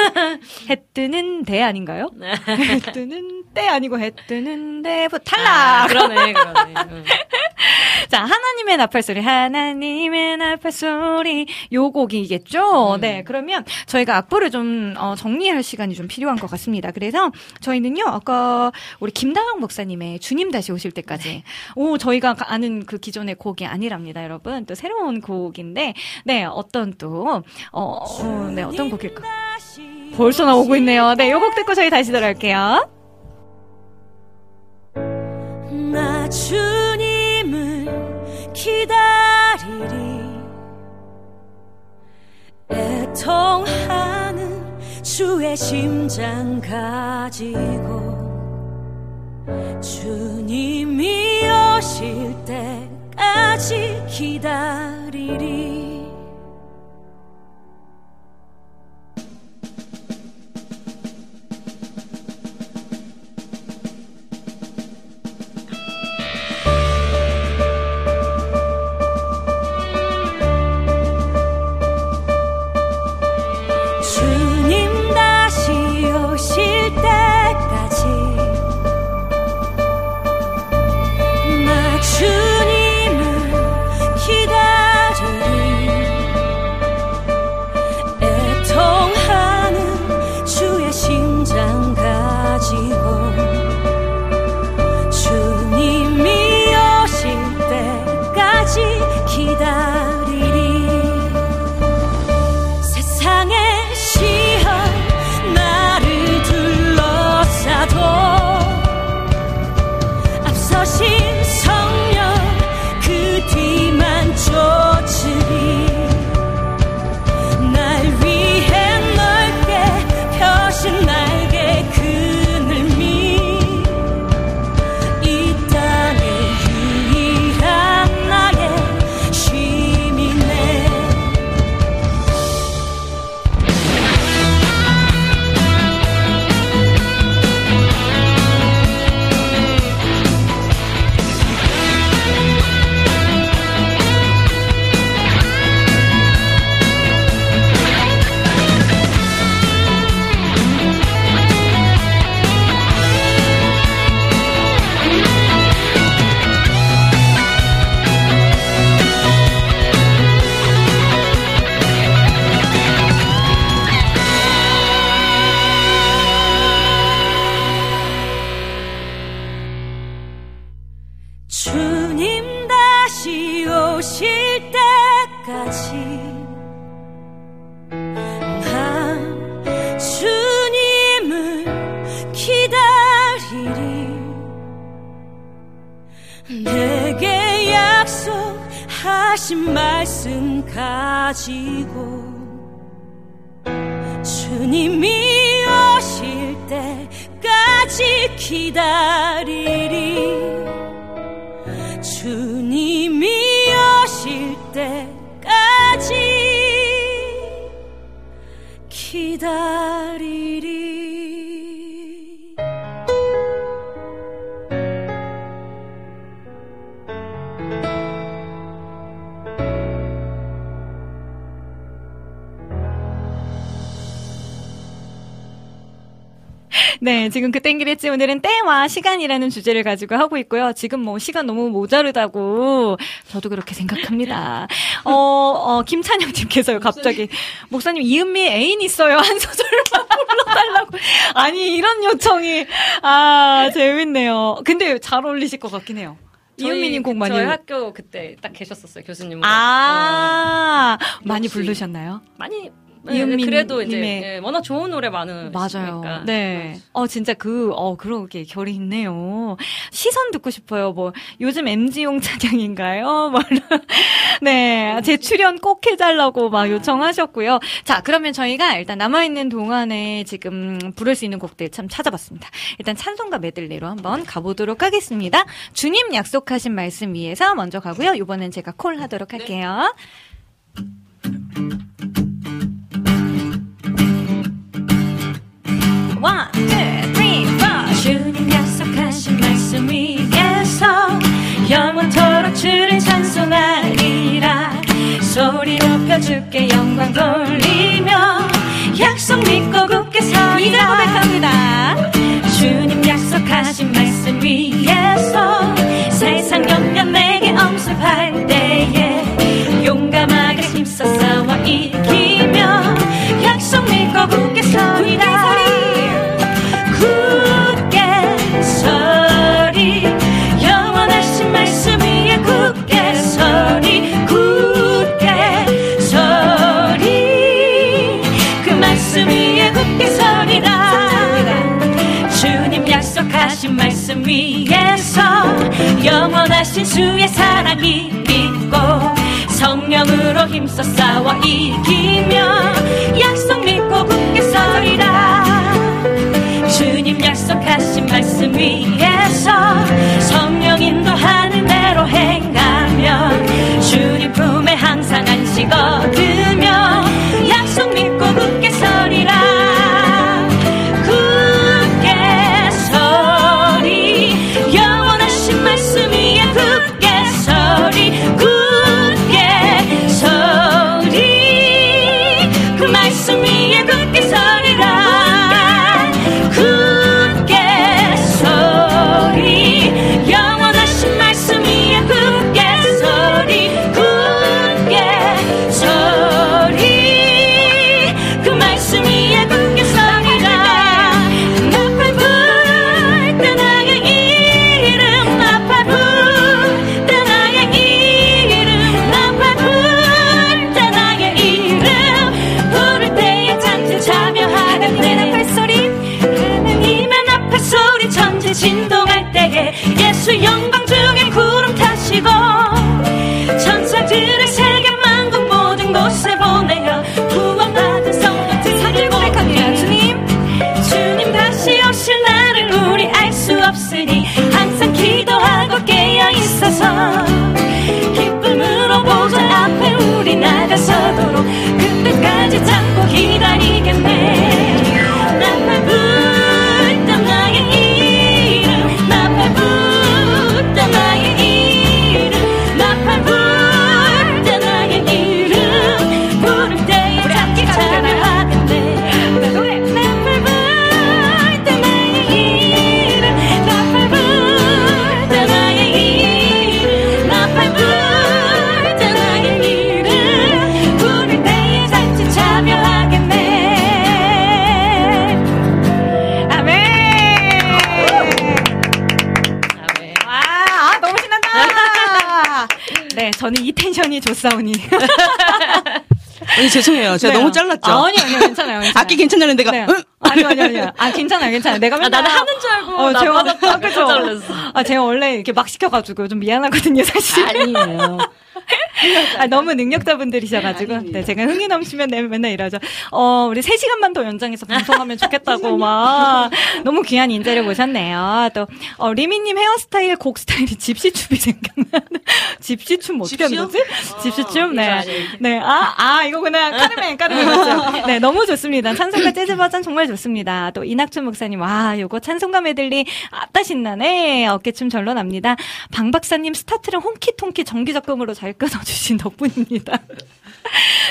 해 뜨는 데 아닌가요? 해 뜨는 때 아니고 해 뜨는 데부터 탈락. 아, 그러네, 그러네. 응. 자, 하나님의 나팔소리, 하나님의 나팔소리, 요 곡이겠죠? 음. 네, 그러면 저희가 악보를 좀, 어, 정리할 시간이 좀 필요한 것 같습니다. 그래서 저희는요, 아까 우리 김다영 목사님의 주님 다시 오실 때까지, 네. 오, 저희가 아는 그 기존의 곡이 아니랍니다, 여러분. 또 새로운 곡인데, 네, 어떤 또, 어, 어 네, 어떤 곡일까? 벌써 나오고 있네요. 네, 요 곡 듣고 저희 다시 돌아올게요. 나 주님을 기다리리 애통하는 주의 심장 가지고 주님이 오실 때까지 기다리리 네, 지금 그 땡기랬지 오늘은 때와 시간이라는 주제를 가지고 하고 있고요. 지금 뭐 시간 너무 모자르다고 저도 그렇게 생각합니다. 어, 어 김찬영님께서요. 갑자기 목사님 이은미 애인 있어요 한 소절만 불러달라고. 아니 이런 요청이 아 재밌네요. 근데 잘 어울리실 것 같긴 해요. 이은미님 곡 많이 저희 학교 그때 딱 계셨었어요 교수님. 아 어, 많이 부르셨나요? 많이. 이은미 그래도 이제 예, 워낙 좋은 노래 많으니까. 맞아요. 네. 어 진짜 그 어 그렇게 결이 있네요. 시선 듣고 싶어요. 뭐 요즘 엠지용 찬양인가요? 뭐 네. 제 출연 꼭 해달라고 막 요청하셨고요. 자 그러면 저희가 일단 남아있는 동안에 지금 부를 수 있는 곡들 참 찾아봤습니다. 일단 찬송과 메들리로 한번 가보도록 하겠습니다. 주님 약속하신 말씀 위에서 먼저 가고요. 이번엔 제가 콜 하도록 할게요. 네. One, two, three, four. 주님 약속하신 말씀 위에서 영원토록 주를 찬송하리라. 소리 높여 주께 영광 돌리며 약속 믿고 굳게 서리라. 이제 고백합니다. 주님 약속하신 말씀 위에서 세상 염려 내게 엄습할 때에 용감하게 힘써 싸워 이기며 약속 믿고 굳게 서리라. 하신 말씀 위에서 영원하신 주의 사랑이 믿고 성령으로 힘써 싸워 이기며 약속 믿고 굳게 서리라. 주님 약속하신 말씀 위에서 성령 인도하는 대로 행하며 주님 품에 항상 안식 얻으며 약속 믿고 굳게 서리라. 기쁨으로 보좌 앞에 우리 나가서도록 그때까지 참고 기다리겠네. 나팔 불다 나의 이름, 나팔 불다 나의 이름, 나팔 불다 나의 이름, 부를 때에 잡기 참여하겠네. 나팔 불다 나의 이름, 나팔 불다 나의 저는 이 텐션이 좋사오니. 아니, 죄송해요. 제가 네. 너무 잘랐죠? 아, 아니요, 아니요, 괜찮아요. 괜찮아요. 악기 괜찮냐는 내가, 네. 응? 아니요, 아니요, 아니요. 아, 괜찮아요, 괜찮아요. 내가 맨날. 아, 나는 하는 줄 알고. 어, 제가 맞았다. 그죠? 아, 제가 원래 이렇게 막 시켜가지고 좀 미안하거든요, 사실. 아니에요. 아, 너무 능력자분들이셔가지고. 네, 네, 제가 흥이 넘치면 맨날 이러죠. 어, 우리 세 시간만 더 연장해서 방송하면 좋겠다고 막. 너무 귀한 인재를 모셨네요. 또, 어, 리미님 헤어스타일, 곡 스타일이 집시춤이 생각나는. 집시춤 어떻게 하는 거지? 어, 집시춤? 네. 알지, 알지. 네. 아, 아, 이거구나. 까르멘, 까르멘. 맞죠? 네, 너무 좋습니다. 찬송가 재즈 버전 정말 좋습니다. 또, 이낙춘 목사님, 와, 요거 찬송가 메들리, 아따 신나네. 어깨춤 절로 납니다. 방 박사님, 스타트를 홍키통키 정기적금으로 잘 끊어줘. 주신 덕분입니다.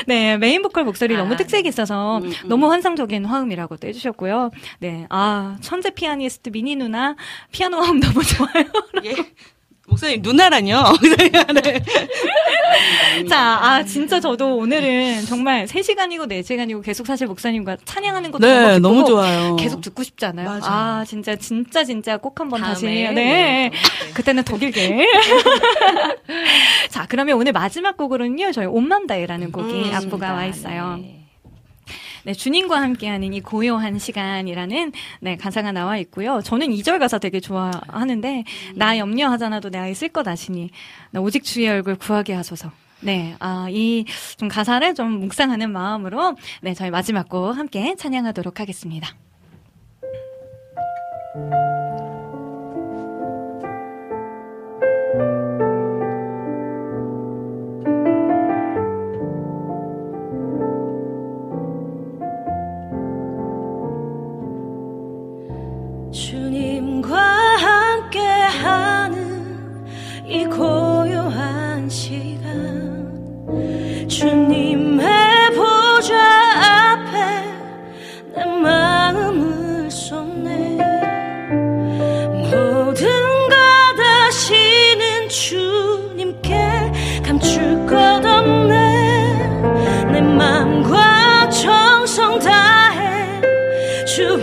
네, 메인 보컬 목소리 아, 너무 특색이 있어서 음, 음. 너무 환상적인 화음이라고도 해주셨고요. 네, 아 천재 피아니스트 미니 누나 피아노 화음 너무 좋아요. 예. 목사님 누나라뇨. 네. 자, 아 진짜 저도 오늘은 정말 세 시간이고 네 시간이고 계속 사실 목사님과 찬양하는 것도 네, 너무 좋아요. 계속 듣고 싶지 않아요? 맞아. 아 진짜 진짜 진짜 꼭 한번 다시 네. 네. 그때는 더 길게. 자, 그러면 오늘 마지막 곡으로는요. 저희 온맘다이라는 곡이 음, 악보가 와 있어요. 네. 네, 주님과 함께하는 이 고요한 시간이라는 네, 가사가 나와 있고요. 저는 이 절 가사 되게 좋아하는데 음. 나 염려하잖아도 내 아이 쓸 것 아시니 나 오직 주의 얼굴 구하게 하소서. 네, 아, 이 좀 가사를 좀 묵상하는 마음으로 네, 저희 마지막 곡 함께 찬양하도록 하겠습니다. 주님과 함께하는 이 고요한 시간 주님의 보좌 앞에 내 마음을 쏟네 모든 것 아시는 주님께 감출 것 없네 내 마음과 정성 다해 주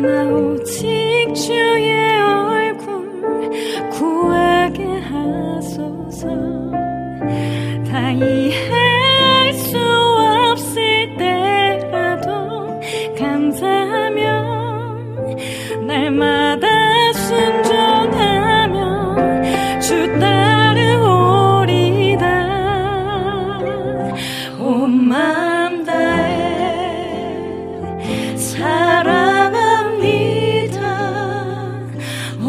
나 오직 주의 얼굴 구하게 하소서 다 이해할 수 없을 때라도 감사하며 날마다 순종하며 주 따르오리다 온 마음 다해 사랑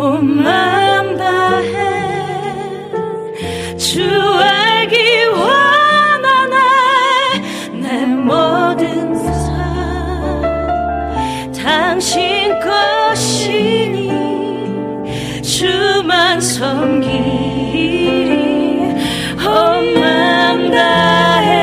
온 마음 다해 주 알기 원하네 내 모든 삶 당신 것이니 주만 섬기리 온 마음 다해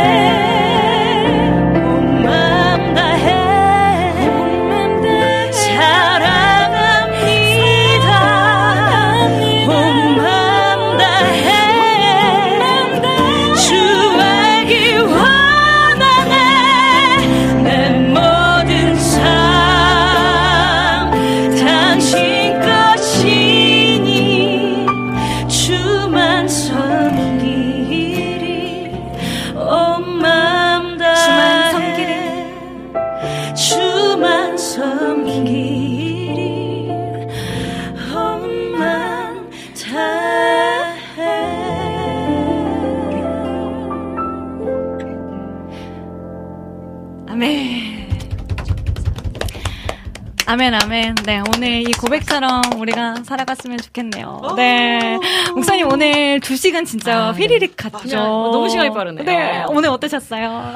아멘 아멘. 네, 오늘 이 고백처럼 우리가 살아갔으면 좋겠네요. 네, 목사님 오늘 두 시간 진짜 아, 휘리릭 갔죠. 너무 시간이 빠르네. 네, 오늘 어떠셨어요?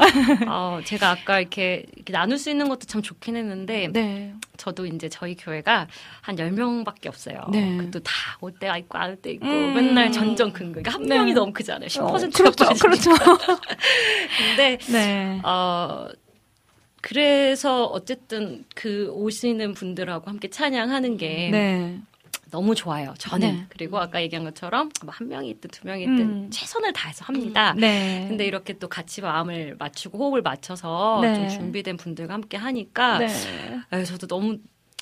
어, 제가 아까 이렇게, 이렇게 나눌 수 있는 것도 참 좋긴 했는데 네. 저도 이제 저희 교회가 한 열 명밖에 없어요. 네. 그것도 다 올 때 있고 안 올 때 있고 음. 맨날 전전긍긍. 그러니까 한 네. 명이 너무 크잖아요. 십 퍼센트가 빠지니까. 그렇죠. 그렇죠. 근데 네. 어. 그래서 어쨌든 그 오시는 분들하고 함께 찬양하는 게 네. 너무 좋아요. 저는. 네. 그리고 아까 얘기한 것처럼 한 명이 있든 두 명이 있든 음. 최선을 다해서 합니다. 음. 네. 근데 이렇게 또 같이 마음을 맞추고 호흡을 맞춰서 네. 좀 준비된 분들과 함께 하니까 네. 에이, 저도 너무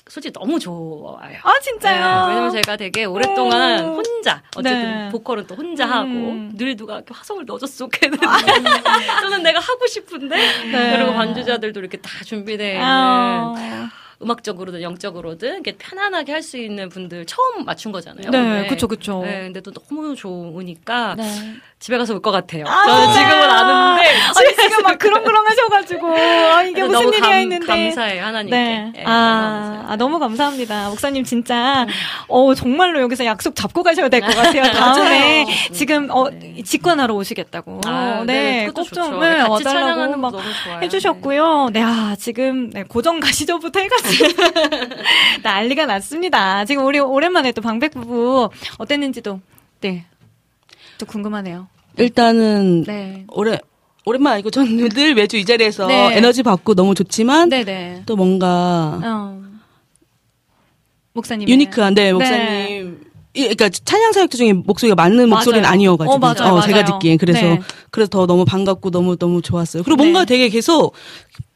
솔직히 너무 좋아요. 아 진짜요? 네, 왜냐면 제가 되게 오랫동안 오. 혼자 어쨌든 네. 보컬은 또 혼자 음. 하고 늘 누가 이렇게 화성을 넣어줬으면 좋겠는데 저는 내가 하고 싶은데 네. 그리고 반주자들도 이렇게 다 준비되는 음악적으로든 영적으로든 이렇게 편안하게 할 수 있는 분들 처음 맞춘 거잖아요. 네, 그렇죠, 그렇죠. 네, 근데 또 너무 좋으니까 네. 집에 가서 올 것 같아요. 아, 저는 네. 지금은 아는데 아니, 지금 막 그렁그렁 하셔가지고 아, 이게 무슨 일이야 감, 했는데 감사해요 하나님께. 네. 네, 아, 아, 너무 감사합니다, 목사님 진짜. 어 정말로 여기서 약속 잡고 가셔야 될 것 같아요. 다음에 지금 어 네. 직관하러 오시겠다고. 아, 네, 꼭 좀 네, 같이 찬양하는 거 해주셨고요. 네, 네 아, 지금 네, 고정 가시전부터 해가지고 난리가 났습니다. 지금 우리 오랜만에 또 방백 부부 어땠는지도 네. 또 궁금하네요. 일단은 네. 오래 오랜만 아니고 저는 늘 매주 이 자리에서 네. 에너지 받고 너무 좋지만 네네. 또 뭔가 어. 목사님 유니크한 네 목사님 네. 그러니까 찬양 사역 중에 목소리가 맞는 목소리는 아니어가지고 어, 맞아요, 어, 맞아요. 제가 듣기엔 그래서 네. 그래서 더 너무 반갑고 너무 너무 좋았어요. 그리고 뭔가 네. 되게 계속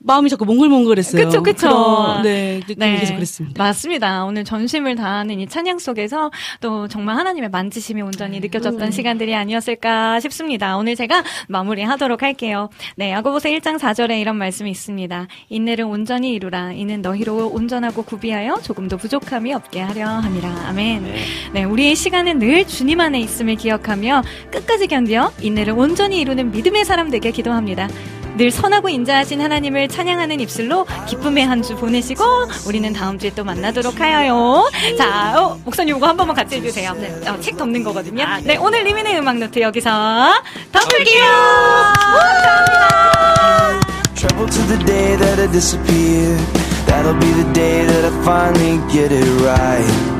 마음이 자꾸 몽글몽글했어요. 그쵸, 그쵸. 네, 네, 계속 그랬습니다. 맞습니다. 오늘 전심을 다하는 이 찬양 속에서 또 정말 하나님의 만지심이 온전히 네. 느껴졌던 음. 시간들이 아니었을까 싶습니다. 오늘 제가 마무리하도록 할게요. 네, 야고보서 일 장 사 절에 이런 말씀이 있습니다. 인내를 온전히 이루라. 이는 너희로 온전하고 구비하여 조금도 부족함이 없게 하려 함이라. 아멘. 네, 네 우리의 시간은 늘 주님 안에 있음을 기억하며 끝까지 견디어 인내를 온전히 이루는 믿음의 사람 되게 기도합니다. 늘 선하고 인자하신 하나님을 찬양하는 입술로 기쁨의 한 주 보내시고 우리는 다음 주에 또 만나도록 하여요. 자, 어, 목사님 이거 한 번만 같이 해주세요. 네, 어, 책 덮는 거거든요. 아, 네. 네, 오늘 리민의 음악노트 여기서 덮을게요. 감사합니다. Travel to the day that I disappear. That'll be the day that I finally get it right.